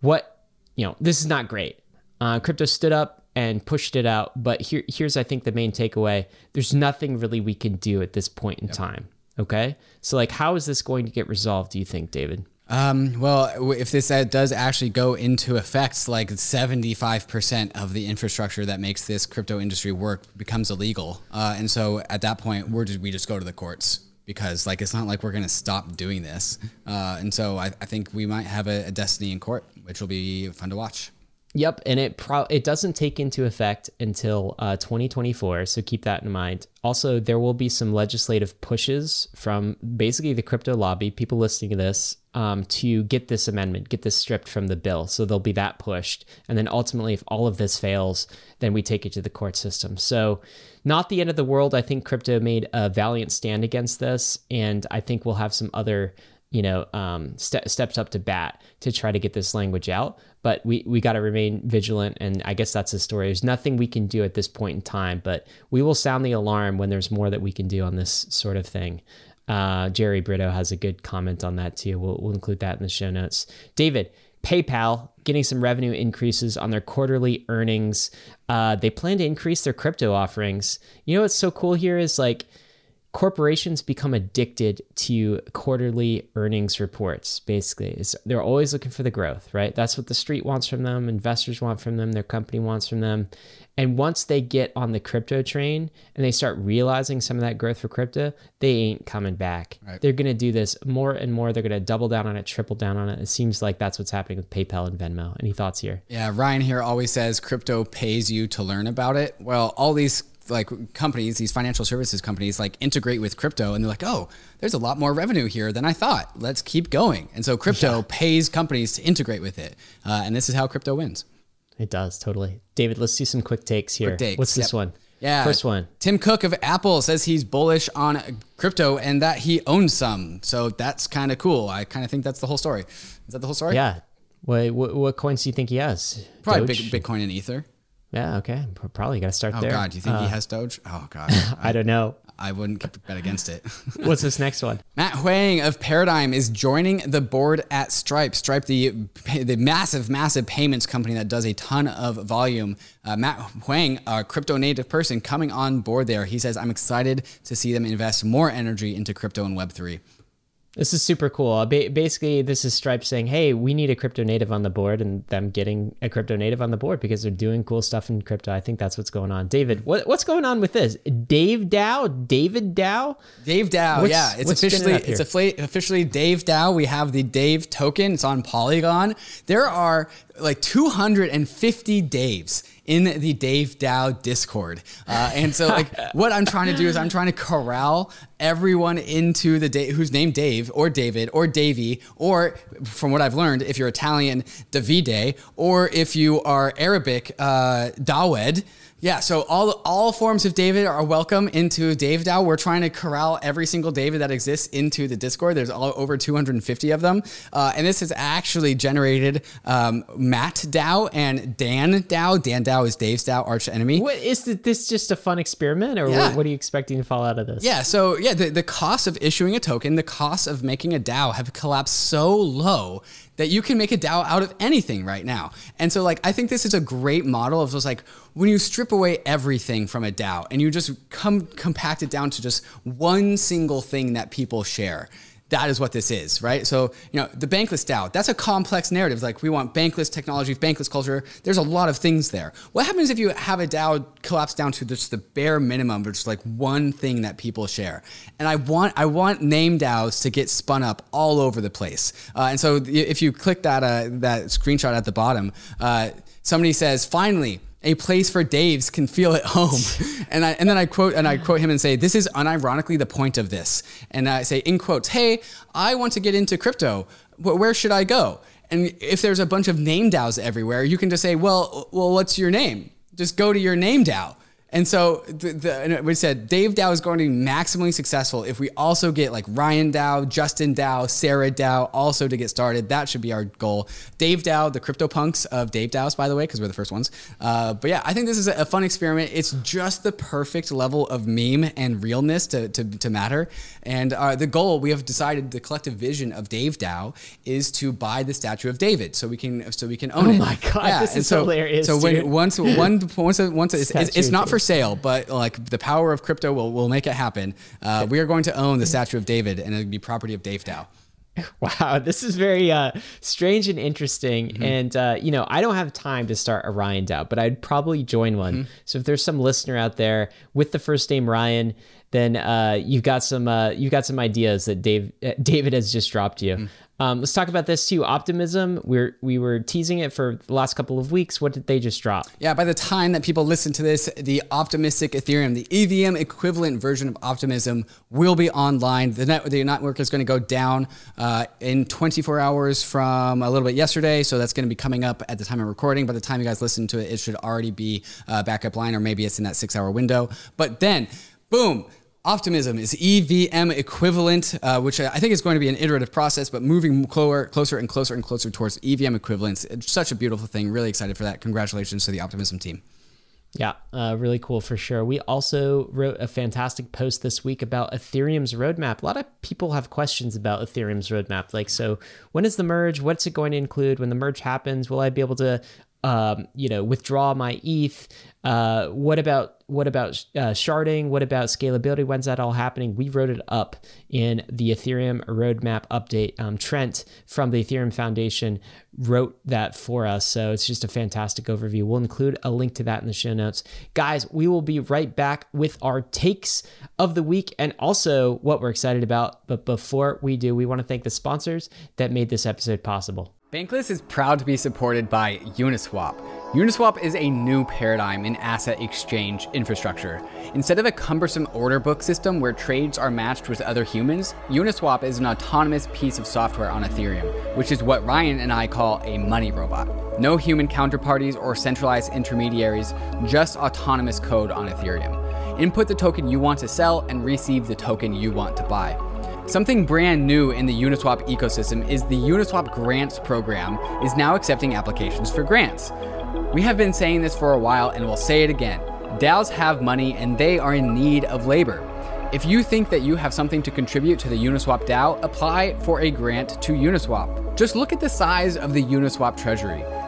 what you know, this is not great. Uh, crypto stood up and pushed it out, but here here's I think the main takeaway: there's nothing really we can do at this point in yep. time. Okay, so like, how is this going to get resolved? Do you think, David? Um, well, if this does actually go into effect, like seventy-five percent of the infrastructure that makes this crypto industry work becomes illegal. Uh, and so at that point, where did we just go to the courts? Because like, it's not like we're going to stop doing this. Uh, and so I, I think we might have a, a destiny in court, which will be fun to watch. Yep. And it pro- it doesn't take into effect until uh, twenty twenty-four. So keep that in mind. Also, there will be some legislative pushes from basically the crypto lobby, people listening to this, um, to get this amendment, get this stripped from the bill. So there'll be that pushed. And then ultimately, if all of this fails, then we take it to the court system. So not the end of the world. I think crypto made a valiant stand against this. And I think we'll have some other you know, um, st- steps up to bat to try to get this language out. But we, we got to remain vigilant. And I guess that's the story. There's nothing we can do at this point in time, but we will sound the alarm when there's more that we can do on this sort of thing. Uh, Jerry Brito has a good comment on that too. We'll, we'll include that in the show notes. David, PayPal getting some revenue increases on their quarterly earnings. Uh, they plan to increase their crypto offerings. You know, what's so cool here is like, corporations become addicted to quarterly earnings reports, basically. It's, they're always looking for the growth, right? That's what the street wants from them, investors want from them, their company wants from them. And once they get on the crypto train and they start realizing some of that growth for crypto, they ain't coming back. Right. They're going to do this more and more. They're going to double down on it, triple down on it. It seems like that's what's happening with PayPal and Venmo. Any thoughts here? Yeah, Ryan here always says crypto pays you to learn about it. Well, all these like companies, these financial services companies like integrate with crypto and they're like, oh, there's a lot more revenue here than I thought. Let's keep going. And so crypto yeah. pays companies to integrate with it. Uh, and this is how crypto wins. It does. Totally. David, let's do some quick takes here. Quick takes. What's this yep. one? Yeah. First one. Tim Cook of Apple says he's bullish on crypto and that he owns some. So that's kind of cool. I kind of think that's the whole story. Is that the whole story? Yeah. What, what, what coins do you think he has? Probably big, Bitcoin and Ether. Yeah, okay. Probably got to start oh, there. Oh, God. You think uh, he has Doge? Oh, God. I, I don't know. I wouldn't bet against it. What's this next one? Matt Huang of Paradigm is joining the board at Stripe. Stripe, the the massive, massive payments company that does a ton of volume. Uh, Matt Huang, a crypto native person, coming on board there. He says, I'm excited to see them invest more energy into crypto and Web three. This is super cool. Basically, this is Stripe saying, hey, we need a crypto native on the board, and them getting a crypto native on the board because they're doing cool stuff in crypto. I think that's what's going on. David, what, what's going on with this? Dave Dow? David Dow? Dave Dow, what's, yeah. It's officially it's officially Dave Dow. We have the Dave token. It's on Polygon. There are like two hundred fifty Daves in the Dave Dow Discord. Uh, and so like what I'm trying to do is I'm trying to corral everyone into the Dave, who's named Dave or David or Davey, or from what I've learned, if you're Italian, Davide, or if you are Arabic, uh, Dawed. Yeah, so all all forms of David are welcome into Dave Dow. We're trying to corral every single David that exists into the Discord. There's all over two hundred fifty of them. Uh, and this has actually generated um, Matt Dow and Dan Dow. Dan Dow is Dave's Dow, arch enemy. What is the, this just a fun experiment, or yeah. what, what are you expecting to fall out of this? Yeah, so yeah, the, the cost of issuing a token, the cost of making a DAO have collapsed so low that you can make a DAO out of anything right now. And so like, I think this is a great model of just like, when you strip away everything from a DAO and you just come compact it down to just one single thing that people share, that is what this is, right? So, you know, the Bankless DAO, that's a complex narrative. Like, we want Bankless technology, Bankless culture. There's a lot of things there. What happens if you have a DAO collapse down to just the bare minimum, which is like one thing that people share? And I want I want name DAOs to get spun up all over the place. Uh, and so if you click that, uh, that screenshot at the bottom, uh, somebody says, finally, a place for Daves can feel at home. And I and then I quote and I quote him and say, this is unironically the point of this. And I say in quotes, hey, I want to get into crypto. Where should I go? And if there's a bunch of name DAOs everywhere, you can just say, well, well, what's your name? Just go to your name DAO. And so the, the, and we said Dave Dow is going to be maximally successful if we also get like Ryan Dow, Justin Dow, Sarah Dow also to get started. That should be our goal. Dave Dow, the crypto punks of Dave Dows, by the way, because we're the first ones. Uh, but yeah, I think this is a fun experiment. It's just the perfect level of meme and realness to to, to matter. And uh, the goal, we have decided the collective vision of Dave Dow is to buy the statue of David so we can so we can own oh it. Oh my God, yeah. this and is so, hilarious. So when, once one once once it's, it's not for sale, but like the power of crypto will, will make it happen. Uh, we are going to own the statue of David, and it'll be property of Dave Dow. Wow, this is very uh, strange and interesting. Mm-hmm. And, uh, you know, I don't have time to start a Ryan DAO, but I'd probably join one. Mm-hmm. So if there's some listener out there with the first name Ryan, then uh, you've got some uh, you've got some ideas that Dave uh, David has just dropped you. Mm-hmm. Um, let's talk about this too. Optimism. We're, we were teasing it for the last couple of weeks. What did they just drop? Yeah. By the time that people listen to this, the optimistic Ethereum, the E V M equivalent version of Optimism will be online. The net, the network is going to go down, uh, in twenty-four hours from a little bit yesterday. So that's going to be coming up at the time of recording. By the time you guys listen to it, it should already be uh back up line, or maybe it's in that six hour window, but then boom, Optimism is E V M equivalent, uh, which I think is going to be an iterative process, but moving closer, closer and closer and closer towards E V M equivalence. It's such a beautiful thing. Really excited for that. Congratulations to the Optimism team. Yeah, uh, really cool for sure. We also wrote a fantastic post this week about Ethereum's roadmap. A lot of people have questions about Ethereum's roadmap. Like, so when is the merge? What's it going to include? When the merge happens, will I be able to Um, you know, withdraw my E T H? Uh, what about what about uh, sharding? What about scalability? When's that all happening? We wrote it up in the Ethereum roadmap update. Um, Trent from the Ethereum Foundation wrote that for us. So it's just a fantastic overview. We'll include a link to that in the show notes. Guys, we will be right back with our takes of the week and also what we're excited about. But before we do, we want to thank the sponsors that made this episode possible. Bankless is proud to be supported by Uniswap. Uniswap is a new paradigm in asset exchange infrastructure. Instead of a cumbersome order book system where trades are matched with other humans, Uniswap is an autonomous piece of software on Ethereum, which is what Ryan and I call a money robot. No human counterparties or centralized intermediaries, just autonomous code on Ethereum. Input the token you want to sell and receive the token you want to buy. Something brand new in the Uniswap ecosystem is the Uniswap Grants program is now accepting applications for grants. We have been saying this for a while and we'll say it again. DAOs have money and they are in need of labor. If you think that you have something to contribute to the Uniswap DAO, apply for a grant to Uniswap. Just look at the size of the Uniswap treasury.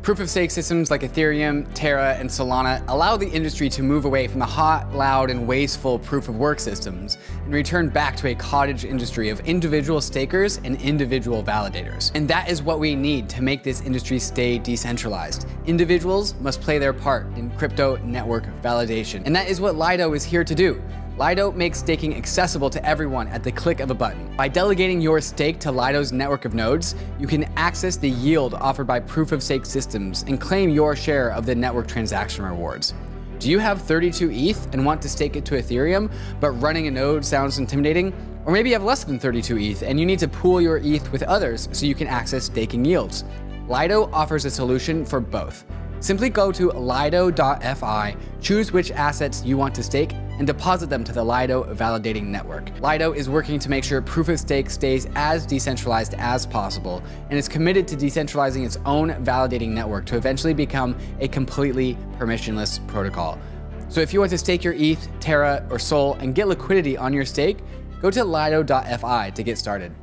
Proof of stake systems like Ethereum, Terra, and Solana allow the industry to move away from the hot, loud, and wasteful proof of work systems and return back to a cottage industry of individual stakers and individual validators. And that is what we need to make this industry stay decentralized. Individuals must play their part in crypto network validation. And that is what Lido is here to do. Lido makes staking accessible to everyone at the click of a button. By delegating your stake to Lido's network of nodes, you can access the yield offered by proof-of-stake systems and claim your share of the network transaction rewards. Do you have thirty-two E T H and want to stake it to Ethereum, but running a node sounds intimidating? Or maybe you have less than thirty-two E T H and you need to pool your E T H with others so you can access staking yields. Lido offers a solution for both. Simply go to lido dot f i, choose which assets you want to stake, and deposit them to the Lido validating network. Lido is working to make sure proof of stake stays as decentralized as possible and is committed to decentralizing its own validating network to eventually become a completely permissionless protocol. So if you want to stake your E T H, Terra, or Sol and get liquidity on your stake, go to lido dot f i to get started.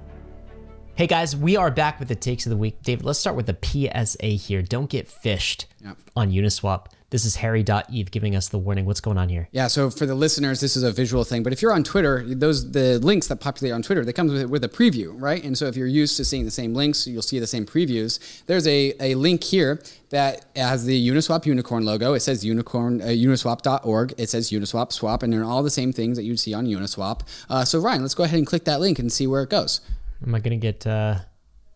Hey guys, we are back with the takes of the week. David, let's start with the P S A here. Don't get fished yep. on Uniswap. This is Harry dot E T H giving us the warning. What's going on here? Yeah, so for the listeners, this is a visual thing. But if you're on Twitter, those the links that populate on Twitter, they come with, with a preview, right? And so if you're used to seeing the same links, you'll see the same previews. There's a, a link here that has the Uniswap unicorn logo. It says unicorn uh, uniswap dot org. It says Uniswap swap. And they're all the same things that you'd see on Uniswap. Uh, so Ryan, let's go ahead and click that link and see where it goes. Am I going to get... Uh...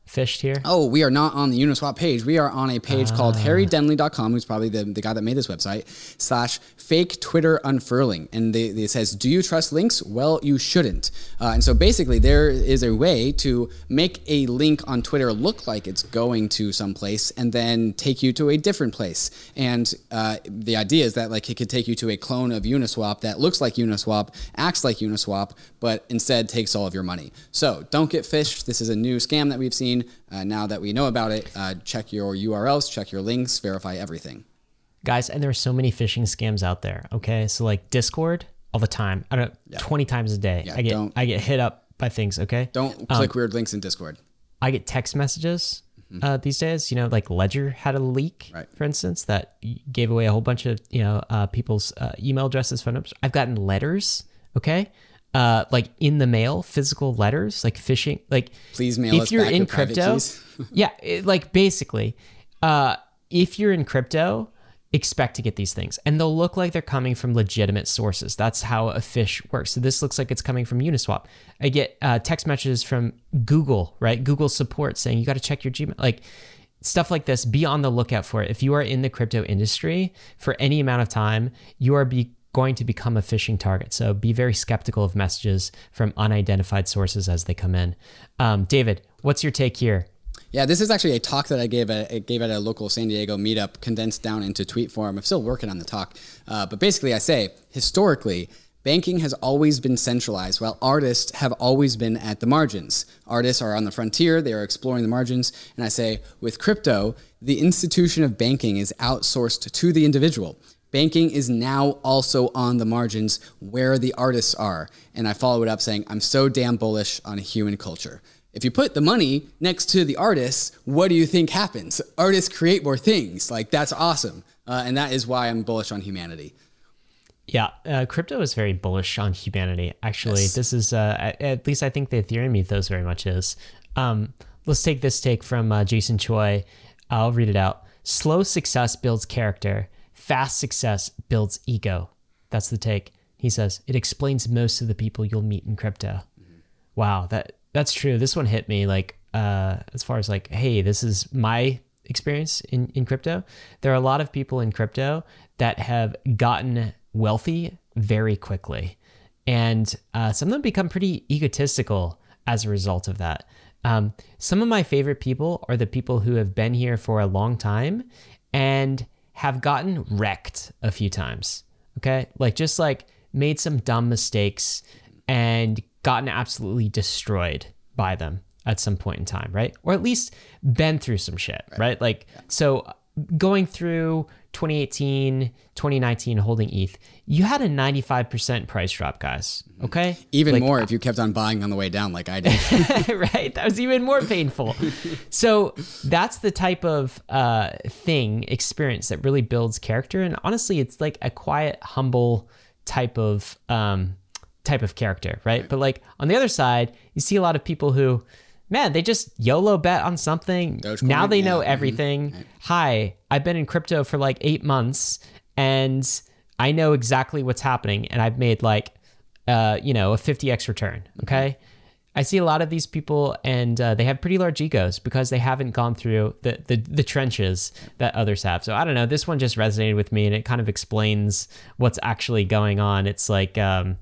fished here? Oh, we are not on the Uniswap page. We are on a page uh, called harry denley dot com, who's probably the, the guy that made this website, slash fake Twitter unfurling. And they, they says, do you trust links? Well, you shouldn't. Uh, and so basically there is a way to make a link on Twitter look like it's going to someplace and then take you to a different place. And uh, the idea is that like it could take you to a clone of Uniswap that looks like Uniswap, acts like Uniswap, but instead takes all of your money. So don't get fished. This is a new scam that we've seen. Uh, now that we know about it, uh, check your U R Ls, check your links, verify everything. Guys, and there are so many phishing scams out there, okay? So like Discord all the time. I don't know, yeah. twenty times a day. Yeah, I get I get hit up by things, okay? Don't click um, weird links in Discord. I get text messages mm-hmm. uh, these days, you know, like Ledger had a leak, right. for instance, that gave away a whole bunch of, you know, uh, people's uh, email addresses, phone numbers. I've gotten letters, okay? Uh, like in the mail, physical letters, like phishing, like please mail if us you're back in your crypto. yeah. It, like basically, uh, if you're in crypto, expect to get these things and they'll look like they're coming from legitimate sources. That's how a phish works. So this looks like it's coming from Uniswap. I get uh, text messages from Google, right? Google support saying you got to check your Gmail, like stuff like this. Be on the lookout for it. If you are in the crypto industry for any amount of time, you are be going to become a phishing target. So be very skeptical of messages from unidentified sources as they come in. Um, David, what's your take here? Yeah, this is actually a talk that I gave at, I gave at a local San Diego meetup condensed down into tweet form. I'm still working on the talk. Uh, but basically I say, historically, banking has always been centralized, while artists have always been at the margins. Artists are on the frontier, they are exploring the margins. And I say, with crypto, the institution of banking is outsourced to the individual. Banking is now also on the margins where the artists are. And I follow it up saying, I'm so damn bullish on human culture. If you put the money next to the artists, what do you think happens? Artists create more things. Like, that's awesome. Uh, and that is why I'm bullish on humanity. Yeah, uh, crypto is very bullish on humanity. Actually, yes. This is, uh, at least I think the Ethereum ethos very much is. Um, let's take this take from uh, Jason Choi. I'll read it out. Slow success builds character. Fast success builds ego. That's the take. He says, it explains most of the people you'll meet in crypto. Mm-hmm. Wow, that that's true. This one hit me like uh, as far as like, hey, this is my experience in, in crypto. There are a lot of people in crypto that have gotten wealthy very quickly. And uh, some of them become pretty egotistical as a result of that. Um, some of my favorite people are the people who have been here for a long time and have gotten wrecked a few times, okay? Like just like made some dumb mistakes and gotten absolutely destroyed by them at some point in time, right? Or at least been through some shit, right? right? Like, yeah. So going through twenty eighteen, twenty nineteen, holding E T H, you had a ninety-five percent price drop, guys, okay? Even like, more if you kept on buying on the way down like I did. Right, that was even more painful. So that's the type of uh, thing, experience that really builds character. And honestly, it's like a quiet, humble type of um, type of character, right? right? But like on the other side, you see a lot of people who, man, they just YOLO bet on something. Dogecoin, now they yeah. know everything. Mm-hmm. Right. Hi, I've been in crypto for like eight months and I know exactly what's happening. And I've made like, uh, you know, a fifty X return. Okay. I see a lot of these people and uh, they have pretty large egos because they haven't gone through the, the, the trenches that others have. So I don't know, this one just resonated with me and it kind of explains what's actually going on. It's like, um,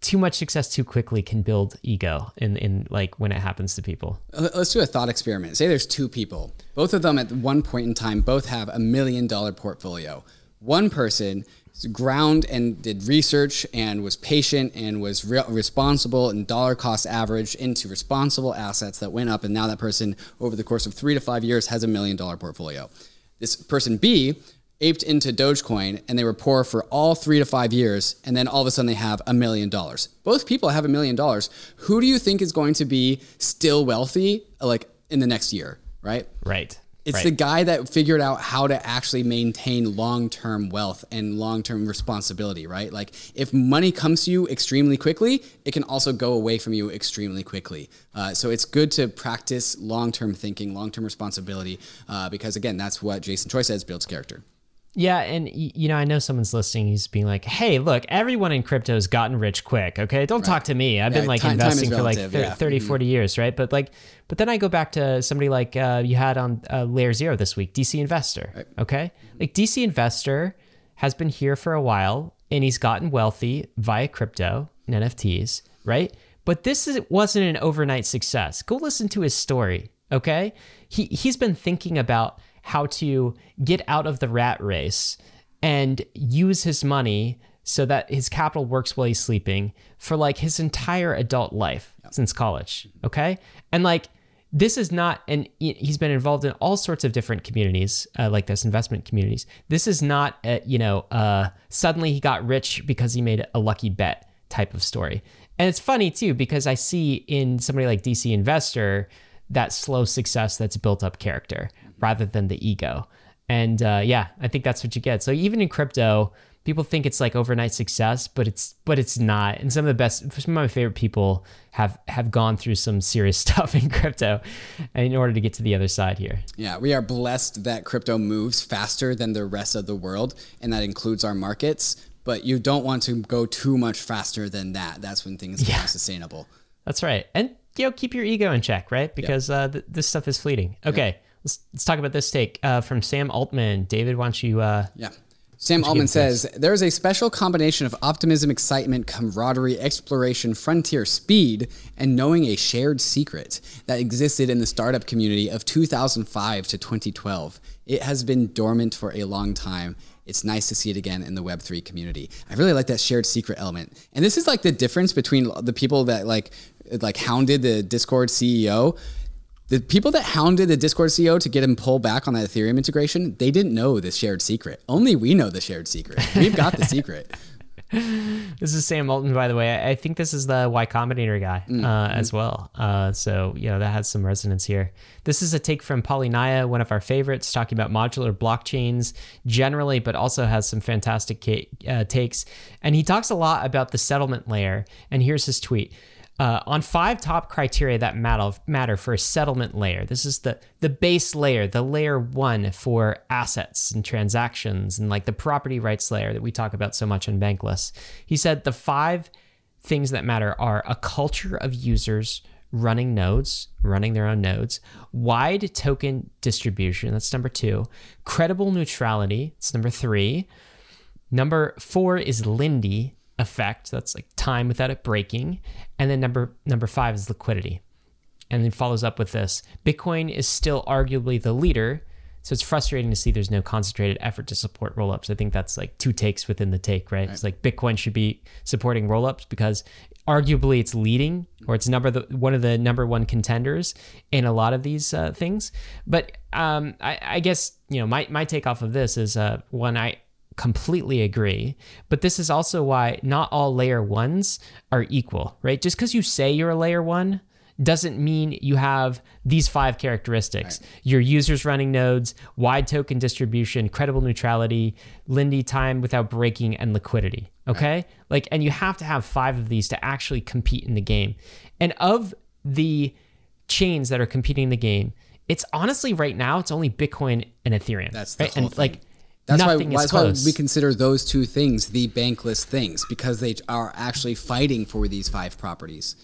too much success too quickly can build ego in, in like when it happens to people. Let's do a thought experiment. Say there's two people, both of them at one point in time, both have a million dollar portfolio. One person ground and did research and was patient and was re- responsible and dollar cost averaged into responsible assets that went up. And now that person over the course of three to five years has a million dollar portfolio. This person B aped into Dogecoin and they were poor for all three to five years. And then all of a sudden they have a million dollars. Both people have a million dollars. Who do you think is going to be still wealthy like in the next year, right? Right. It's right. The guy that figured out how to actually maintain long-term wealth and long-term responsibility, right? Like if money comes to you extremely quickly, it can also go away from you extremely quickly. Uh, so it's good to practice long-term thinking, long-term responsibility, uh, because again, that's what Jason Choi says builds character. Yeah. And, you know, I know someone's listening. He's being like, hey, look, everyone in crypto has gotten rich quick. OK, don't right. talk to me. I've yeah, been like time, investing time for relative, like thirty, yeah. forty years. Right. But like but then I go back to somebody like uh, you had on uh, Layer Zero this week, D C Investor. Right. OK, like D C Investor has been here for a while and he's gotten wealthy via crypto and N F Ts. Right. But this is, wasn't an overnight success. Go listen to his story. OK, he he's been thinking about how to get out of the rat race and use his money so that his capital works while he's sleeping for like his entire adult life yep. since college. Okay. And like, this is not, and he's been involved in all sorts of different communities, uh, like this investment communities. This is not, a, you know, uh, suddenly he got rich because he made a lucky bet type of story. And it's funny too, because I see in somebody like D C Investor, that slow success that's built up character rather than the ego. And uh, yeah, I think that's what you get. So even in crypto, people think it's like overnight success, but it's but it's not. And some of the best, some of my favorite people have, have gone through some serious stuff in crypto in order to get to the other side here. Yeah, we are blessed that crypto moves faster than the rest of the world. And that includes our markets, but you don't want to go too much faster than that. That's when things yeah. become sustainable. That's right. And you know, keep your ego in check, right? Because yep. uh, th- this stuff is fleeting. Okay, yep. let's, let's talk about this take uh, from Sam Altman. David, why don't you... Uh, yeah. Sam Altman says, there is a special combination of optimism, excitement, camaraderie, exploration, frontier, speed, and knowing a shared secret that existed in the startup community of two thousand five to twenty twelve. It has been dormant for a long time. It's nice to see it again in the Web three community. I really like that shared secret element. And this is like the difference between the people that like like hounded the Discord C E O. The people that hounded the Discord C E O to get him pulled back on that Ethereum integration, they didn't know the shared secret. Only we know the shared secret. We've got the secret. This is Sam Altman, by the way. I think this is the Y Combinator guy uh, mm-hmm. as well. Uh, so, you know, that has some resonance here. This is a take from Polynaya, one of our favorites, talking about modular blockchains generally, but also has some fantastic ca- uh, takes. And he talks a lot about the settlement layer. And here's his tweet. Uh, on five top criteria that matter, matter for a settlement layer. This is the, the base layer, the layer one for assets and transactions and like the property rights layer that we talk about so much in Bankless. He said the five things that matter are a culture of users running nodes, running their own nodes, wide token distribution, that's number two, credible neutrality, that's number three, number four is Lindy, effect. That's like time without it breaking. And then number number five is liquidity. And then follows up with this. Bitcoin is still arguably the leader, so it's frustrating to see there's no concentrated effort to support rollups. I think that's like two takes within the take, right? right. It's like Bitcoin should be supporting rollups because arguably it's leading, or it's number the, one of the number one contenders in a lot of these uh, things. But um, I, I guess, you know, my, my take off of this is uh, one, I completely agree. But this is also why not all layer ones are equal, right? Just because you say you're a layer one doesn't mean you have these five characteristics. Right. Your users running nodes, wide token distribution, credible neutrality, Lindy time without breaking, and liquidity, okay? Right. Like, and you have to have five of these to actually compete in the game. And of the chains that are competing in the game, it's honestly right now, it's only Bitcoin and Ethereum. That's the right? whole and, thing. Like, That's why, that's why we consider those two things the bankless things, because they are actually fighting for these five properties.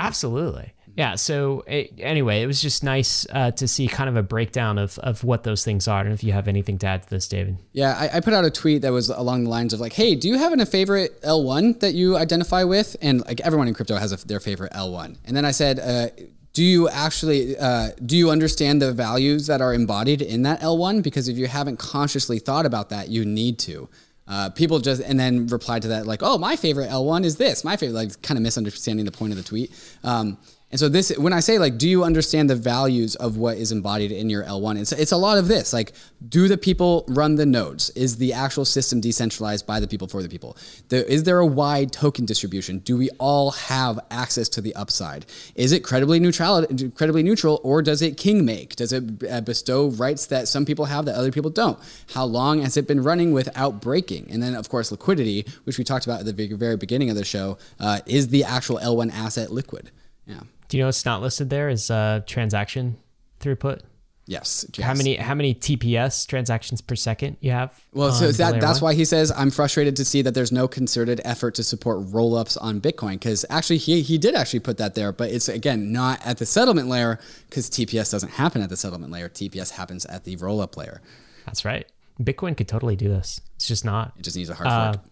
Absolutely. Yeah. So it, anyway, it was just nice uh, to see kind of a breakdown of, of what those things are. And if you have anything to add to this, David. Yeah, I, I put out a tweet that was along the lines of like, hey, do you have a favorite L one that you identify with? And like everyone in crypto has a, their favorite L one. And then I said, uh, do you actually, uh, do you understand the values that are embodied in that L one? Because if you haven't consciously thought about that, you need to. Uh, people just, and then replied to that like, oh, my favorite L one is this, my favorite, like kind of misunderstanding the point of the tweet. Um, and so this, when I say like, do you understand the values of what is embodied in your L one? It's, it's a lot of this, like, do the people run the nodes? Is the actual system decentralized by the people for the people? There, is there a wide token distribution? Do we all have access to the upside? Is it credibly neutral, credibly neutral, or does it king make? Does it bestow rights that some people have that other people don't? How long has it been running without breaking? And then of course, liquidity, which we talked about at the very, very beginning of the show, uh, is the actual L one asset liquid? Yeah. Do you know what's not listed there is uh, transaction throughput? Yes, yes. How many how many T P S transactions per second you have? Well, so that that's why he says I'm frustrated to see that there's no concerted effort to support rollups on Bitcoin, because actually he he did actually put that there, but it's again not at the settlement layer because T P S doesn't happen at the settlement layer. T P S happens at the rollup layer. That's right. Bitcoin could totally do this. It's just not. It just needs a hard fork. Uh,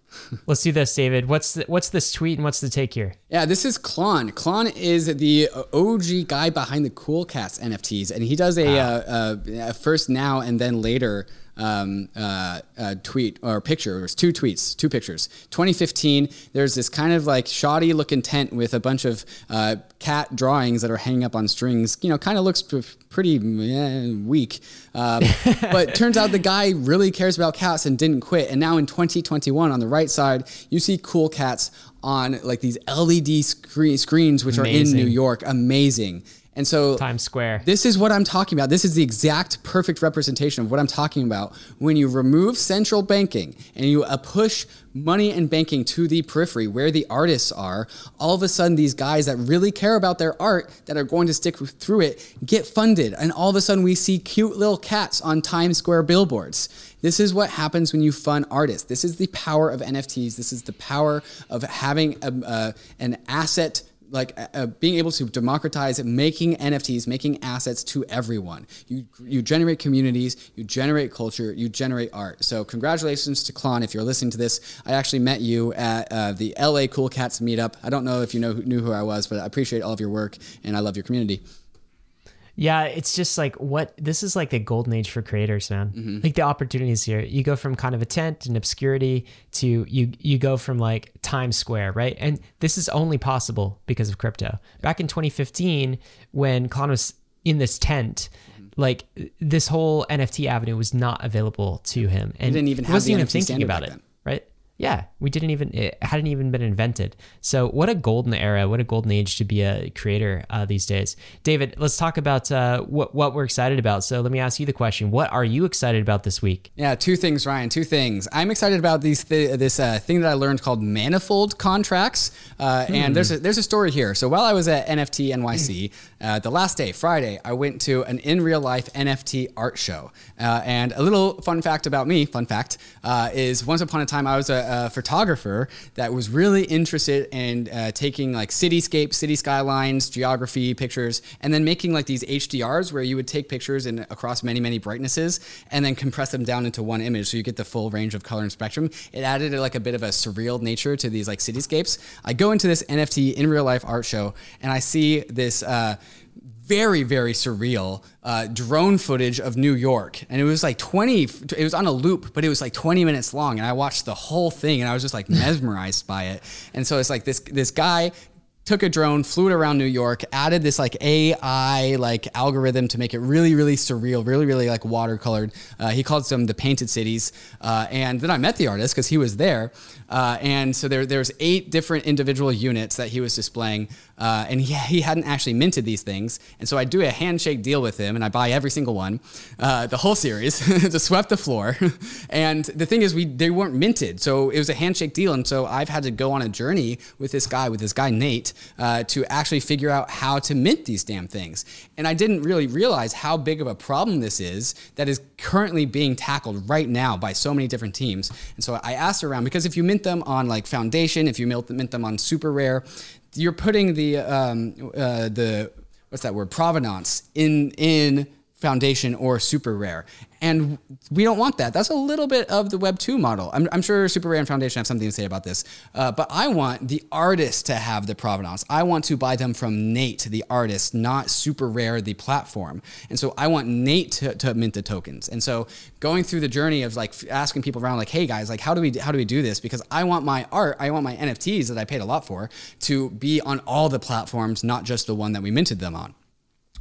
Let's do this, David. What's the, what's this tweet and what's the take here? Yeah, this is Klon. Klon is the O G guy behind the Coolcast N F Ts, and he does a, wow. uh, uh, a first now and then later um, uh, uh, tweet or picture. There's two tweets, two pictures. twenty fifteen, there's this kind of like shoddy looking tent with a bunch of uh, cat drawings that are hanging up on strings. You know, kind of looks pretty eh, weak, um, but turns out the guy really cares about cats and didn't quit. And now in twenty twenty-one, on the right side, you see cool cats on like these L E D screen, screens, which Amazing. Are in New York. Amazing. And so Times Square, this is what I'm talking about. This is the exact perfect representation of what I'm talking about. When you remove central banking and you uh, push money and banking to the periphery where the artists are, all of a sudden these guys that really care about their art that are going to stick through it get funded. And all of a sudden we see cute little cats on Times Square billboards. This is what happens when you fund artists. This is the power of N F Ts. This is the power of having a, uh, an asset like uh, being able to democratize making N F Ts, making assets to everyone. You you generate communities, you generate culture, you generate art. So congratulations to Klon if you're listening to this. I actually met you at uh, the L A Cool Cats meetup. I don't know if you know knew who I was, but I appreciate all of your work and I love your community. Yeah, it's just like what this is like the golden age for creators, man. Mm-hmm. Like the opportunities here. You go from kind of a tent and obscurity to you you go from like Times Square, right? And this is only possible because of crypto. Back in twenty fifteen, when Klon was in this tent, like this whole N F T avenue was not available to him. And he didn't even have wasn't the even N F T thinking about it, then. Right? Yeah, we didn't even, it hadn't even been invented. So what a golden era, what a golden age to be a creator uh, these days. David, let's talk about uh, what, what we're excited about. So let me ask you the question. What are you excited about this week? Yeah, two things, Ryan, two things. I'm excited about these th- this uh, thing that I learned called manifold contracts. Uh, hmm. And there's a, there's a story here. So while I was at N F T N Y C, uh, the last day, Friday, I went to an in real life N F T art show. Uh, and a little fun fact about me, fun fact, uh, is once upon a time I was a a, a photographer that was really interested in uh, taking like cityscapes, city skylines, geography pictures, and then making like these H D Rs where you would take pictures in across many, many brightnesses and then compress them down into one image so you get the full range of color and spectrum. It added like a bit of a surreal nature to these like cityscapes. I go into this N F T in real life art show and I see this uh, very, very surreal uh, drone footage of New York. And it was like twenty, it was on a loop, but it was like twenty minutes long. And I watched the whole thing and I was just like mesmerized by it. And so it's like this, this guy took a drone, flew it around New York, added this like A I like algorithm to make it really, really surreal, really, really like watercolored. Uh, he called them the painted cities. Uh, and then I met the artist because he was there. Uh, and so there, there's eight different individual units that he was displaying. Uh, and he, he hadn't actually minted these things. And so I do a handshake deal with him and I buy every single one, uh, the whole series, just swept the floor. And the thing is, we they weren't minted. So it was a handshake deal. And so I've had to go on a journey with this guy, with this guy, Nate, uh, to actually figure out how to mint these damn things. And I didn't really realize how big of a problem this is that is currently being tackled right now by so many different teams. And so I asked around, because if you mint them on like Foundation, if you mint them on SuperRare, you're putting the, um, uh, the what's that word, provenance in in Foundation or SuperRare. And we don't want that. That's a little bit of the Web two model. I'm, I'm sure SuperRare and Foundation have something to say about this. Uh, but I want the artist to have the provenance. I want to buy them from Nate, the artist, not SuperRare, the platform. And so I want Nate to, to mint the tokens. And so going through the journey of like asking people around, like, hey guys, like how do we how do we do this? Because I want my art, I want my N F Ts that I paid a lot for to be on all the platforms, not just the one that we minted them on.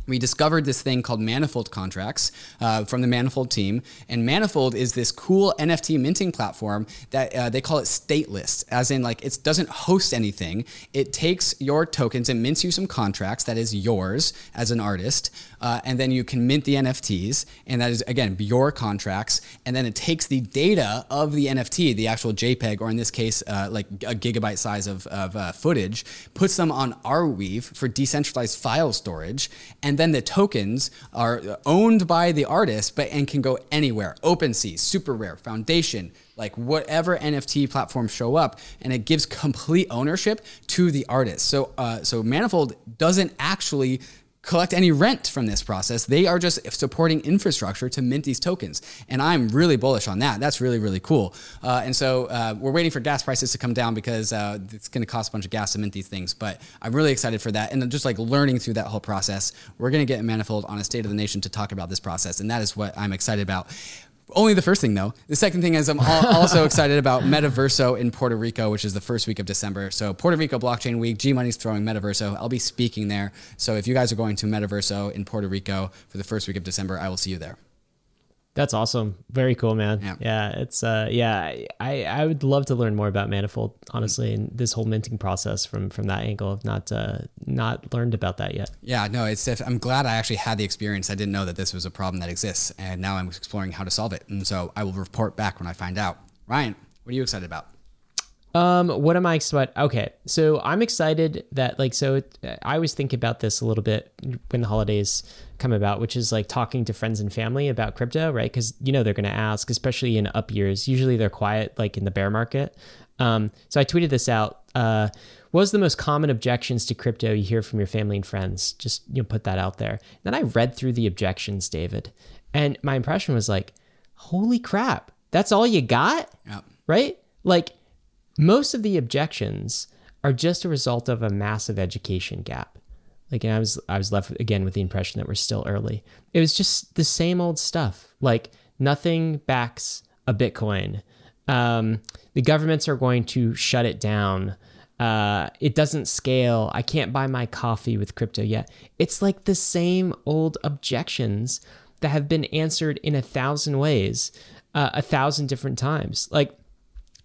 We discovered this thing called Manifold contracts uh, from the Manifold team. And Manifold is this cool N F T minting platform that uh, they call it stateless, as in like it doesn't host anything. It takes your tokens and mints you some contracts that is yours as an artist. Uh, and then you can mint the N F Ts. And that is, again, your contracts. And then it takes the data of the N F T, the actual JPEG, or in this case, uh, like a gigabyte size of, of uh, footage, puts them on Arweave for decentralized file storage. And And then the tokens are owned by the artist, but and can go anywhere. OpenSea, SuperRare, Foundation, like whatever N F T platforms show up, and it gives complete ownership to the artist. So, uh, so Manifold doesn't actually collect any rent from this process. They are just supporting infrastructure to mint these tokens. And I'm really bullish on that. That's really, really cool. Uh, and so uh, we're waiting for gas prices to come down because uh, it's going to cost a bunch of gas to mint these things. But I'm really excited for that. And just like learning through that whole process, we're going to get Manifold on a State of the Nation to talk about this process. And that is what I'm excited about. Only the first thing, though. The second thing is I'm also excited about Metaverso in Puerto Rico, which is the first week of December. So Puerto Rico Blockchain Week, G-Money's throwing Metaverso. I'll be speaking there. So if you guys are going to Metaverso in Puerto Rico for the first week of December, I will see you there. That's awesome. Very cool, man. Yeah, yeah it's uh, yeah. I, I would love to learn more about Manifold, honestly, mm-hmm. and this whole minting process from from that angle. I've not uh, not learned about that yet. Yeah, no, it's. I'm glad I actually had the experience. I didn't know that this was a problem that exists, and now I'm exploring how to solve it. And so I will report back when I find out. Ryan, what are you excited about? Um, what am I excited? Okay. So I'm excited that like, so it, I always think about this a little bit when the holidays come about, which is like talking to friends and family about crypto, right? Cause you know, they're going to ask, especially in up years, usually they're quiet, like in the bear market. Um, so I tweeted this out, uh, what was the most common objections to crypto you hear from your family and friends? Just, you know, put that out there. And then I read through the objections, David. And my impression was like, holy crap, that's all you got? Yep. Right? Like, most of the objections are just a result of a massive education gap. Like, and I was, I was left again with the impression that we're still early. It was just the same old stuff. Like nothing backs a Bitcoin. Um, the governments are going to shut it down. Uh, it doesn't scale. I can't buy my coffee with crypto yet. It's like the same old objections that have been answered in a thousand ways, uh, a thousand different times. Like,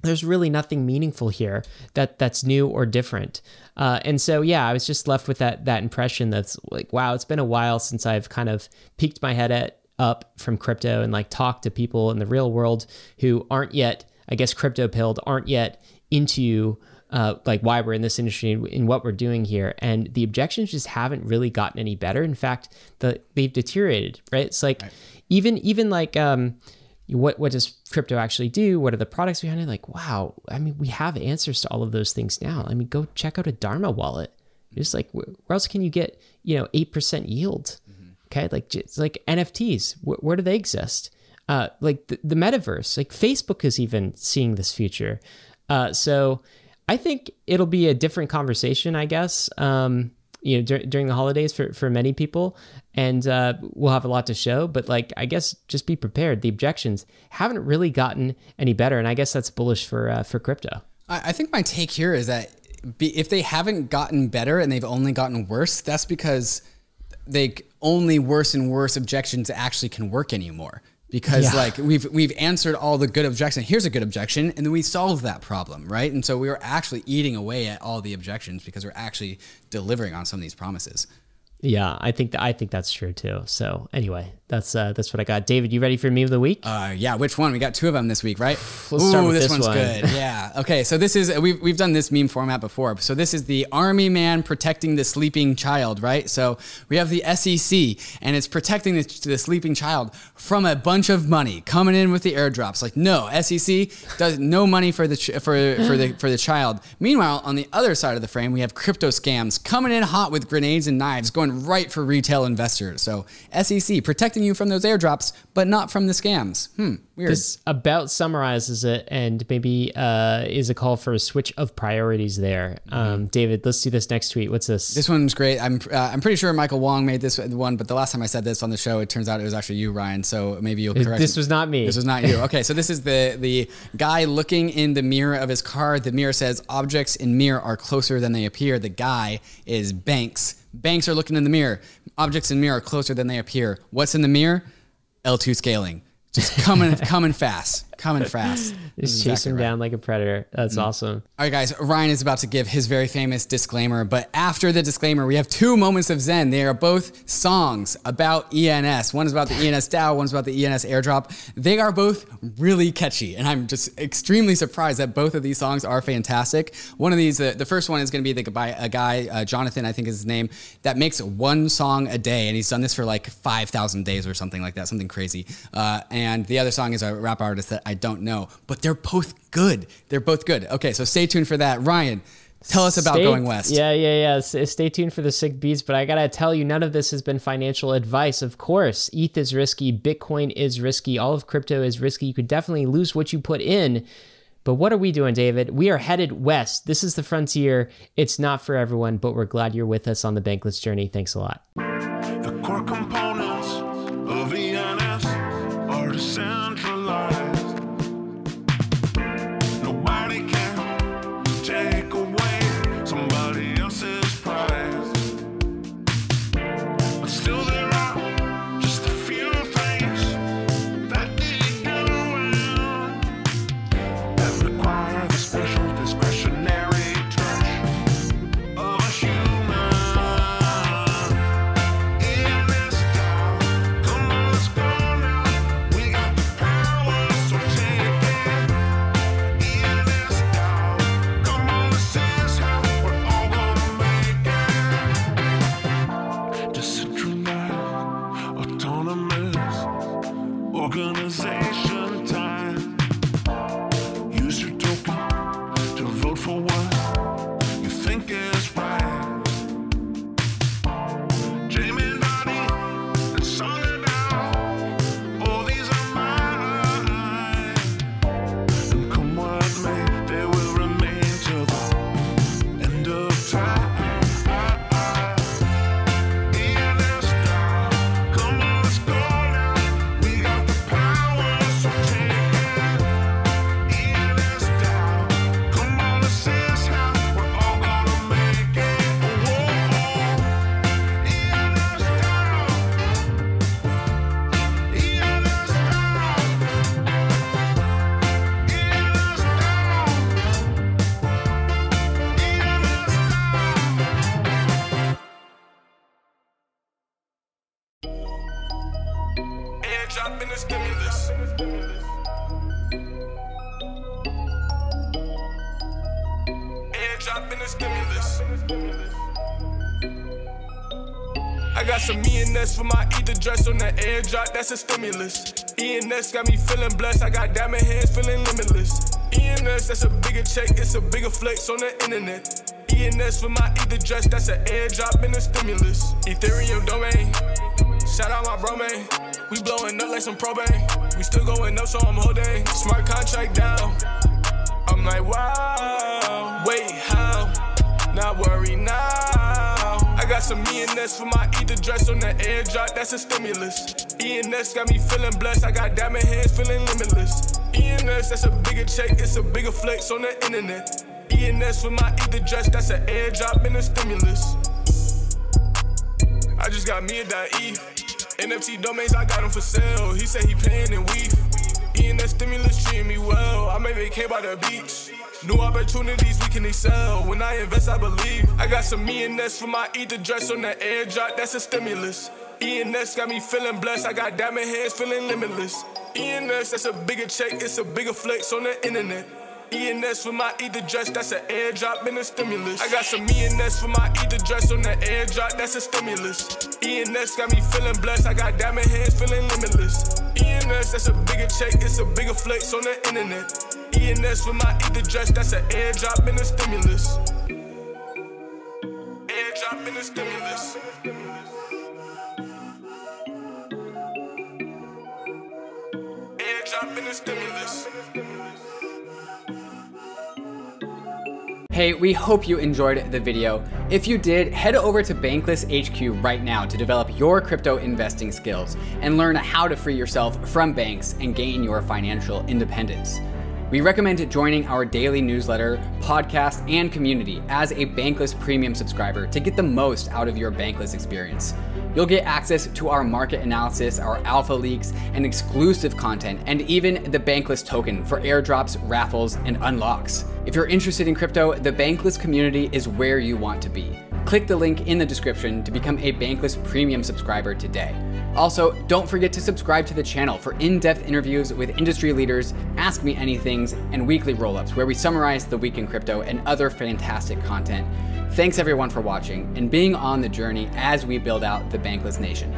there's really nothing meaningful here that that's new or different. Uh, and so, yeah, I was just left with that that impression that's like, wow, it's been a while since I've kind of peeked my head at, up from crypto and like talked to people in the real world who aren't yet, I guess, crypto-pilled, aren't yet into uh, like why we're in this industry and, and what we're doing here. And the objections just haven't really gotten any better. In fact, the, they've deteriorated, right? It's like, right. even even like... Um, what what does crypto actually do? What are the products behind it? Like, wow, I mean, we have answers to all of those things now. I mean, go check out a Dharma wallet. It's like, where else can you get, you know, eight percent yield? Mm-hmm. Okay, like just like N F Ts, where, where do they exist? Uh, like the, the metaverse, like Facebook is even seeing this future. Uh, so I think it'll be a different conversation, I guess, um, you know, dur- during the holidays for, for many people. And uh, we'll have a lot to show, but like, I guess just be prepared. The objections haven't really gotten any better. And I guess that's bullish for, uh, for crypto. I, I think my take here is that if they haven't gotten better and they've only gotten worse, that's because they only worse and worse objections actually can work anymore. Because yeah. like we've we've answered all the good objections. Here's a good objection, and then we solved that problem, right? And so we were actually eating away at all the objections because we're actually delivering on some of these promises. Yeah, I think that I think that's true too. So anyway, that's uh, that's what I got. David, you ready for meme of the week? Uh, yeah, which one? We got two of them this week, right? Let's Ooh, start with this, this one's one. good. Yeah. Okay, so this is we've we've done this meme format before. So this is the army man protecting the sleeping child, right? So we have the S E C, and it's protecting the, the sleeping child from a bunch of money coming in with the airdrops. Like, no, S E C does no money for the ch- for for the for the child. Meanwhile, on the other side of the frame, we have crypto scams coming in hot with grenades and knives, going right for retail investors. So S E C protecting you from those airdrops, but not from the scams. Hmm. Weird. This about summarizes it, and maybe uh, is a call for a switch of priorities there. Um, mm-hmm. David, let's do this next tweet. What's this? This one's great. I'm uh, I'm pretty sure Michael Wong made this one, but the last time I said this on the show, it turns out it was actually you, Ryan. So maybe you'll correct This me. was not me. This was not you. Okay, so this is the the guy looking in the mirror of his car. The mirror says, "Objects in mirror are closer than they appear." The guy is Banks. Banks are looking in the mirror. Objects in mirror are closer than they appear. What's in the mirror? L two scaling. Just coming, coming fast, coming fast. Just chase him down like a predator. That's mm-hmm. awesome. All right, guys. Ryan is about to give his very famous disclaimer, but after the disclaimer, we have two moments of Zen. They are both songs about E N S. One is about the E N S DAO. One's about the E N S airdrop. They are both really catchy, and I'm just extremely surprised that both of these songs are fantastic. One of these, uh, the first one is going to be the by a guy, uh, Jonathan, I think is his name, that makes one song a day, and he's done this for like five thousand days or something like that, something crazy. Uh, and the other song is a rap artist that I don't know, but they're both good. They're both good. Okay, so stay tuned for that. Ryan, tell us about stay, Going West. Yeah, yeah, yeah. Stay tuned for the sick beats, but I got to tell you, none of this has been financial advice. Of course, E T H is risky. Bitcoin is risky. All of crypto is risky. You could definitely lose what you put in. But what are we doing, David? We are headed west. This is the frontier. It's not for everyone, but we're glad you're with us on the Bankless journey. Thanks a lot. The core components of E N S are decentralized. I got some E N S for my ether dress on that airdrop, that's a stimulus. E N S got me feeling blessed. I got diamond hands feeling limitless. E N S, that's a bigger check. It's a bigger flex on the internet. E N S for my ether dress. That's an airdrop and a stimulus. Ethereum domain. Shout out my bro, man. We blowing up like some propane. We still going up, so I'm holding. Smart contract down. I'm like, wow. Wait, how? Not worry now. I got some E N S for my ether dress on the airdrop, that's a stimulus. E N S got me feeling blessed, I got diamond hands feeling limitless. E N S, that's a bigger check, it's a bigger flex on the internet. E N S for my ether dress, that's an airdrop and a stimulus. I just got me a dot E. N F T domains, I got them for sale, he said he paying in weave. E N S stimulus treating me well, I may vacate by the beach. New opportunities, we can excel. When I invest, I believe. I got some E N S for my ether dress on the airdrop, that's a stimulus. E N S got me feeling blessed, I got diamond hands feeling limitless. E N S, that's a bigger check, it's a bigger flex on the internet. E N S for my ether dress, that's an airdrop and a stimulus. I got some E N S for my ether dress on the airdrop, that's a stimulus. E N S got me feeling blessed, I got diamond hands feeling limitless. E N S, that's a bigger check, it's a bigger flex on the internet. E N S for my ether dress, that's an airdrop and a stimulus. Airdrop and a stimulus. Airdrop and a stimulus. Hey, we hope you enjoyed the video. If you did, head over to Bankless H Q right now to develop your crypto investing skills and learn how to free yourself from banks and gain your financial independence. We recommend joining our daily newsletter, podcast, and community as a Bankless Premium subscriber to get the most out of your Bankless experience. You'll get access to our market analysis, our alpha leaks, and exclusive content, and even the Bankless token for airdrops, raffles, and unlocks. If you're interested in crypto, the Bankless community is where you want to be. Click the link in the description to become a Bankless Premium subscriber today. Also, don't forget to subscribe to the channel for in-depth interviews with industry leaders, Ask Me Anythings, and weekly roll-ups where we summarize the week in crypto and other fantastic content. Thanks everyone for watching and being on the journey as we build out the Bankless Nation.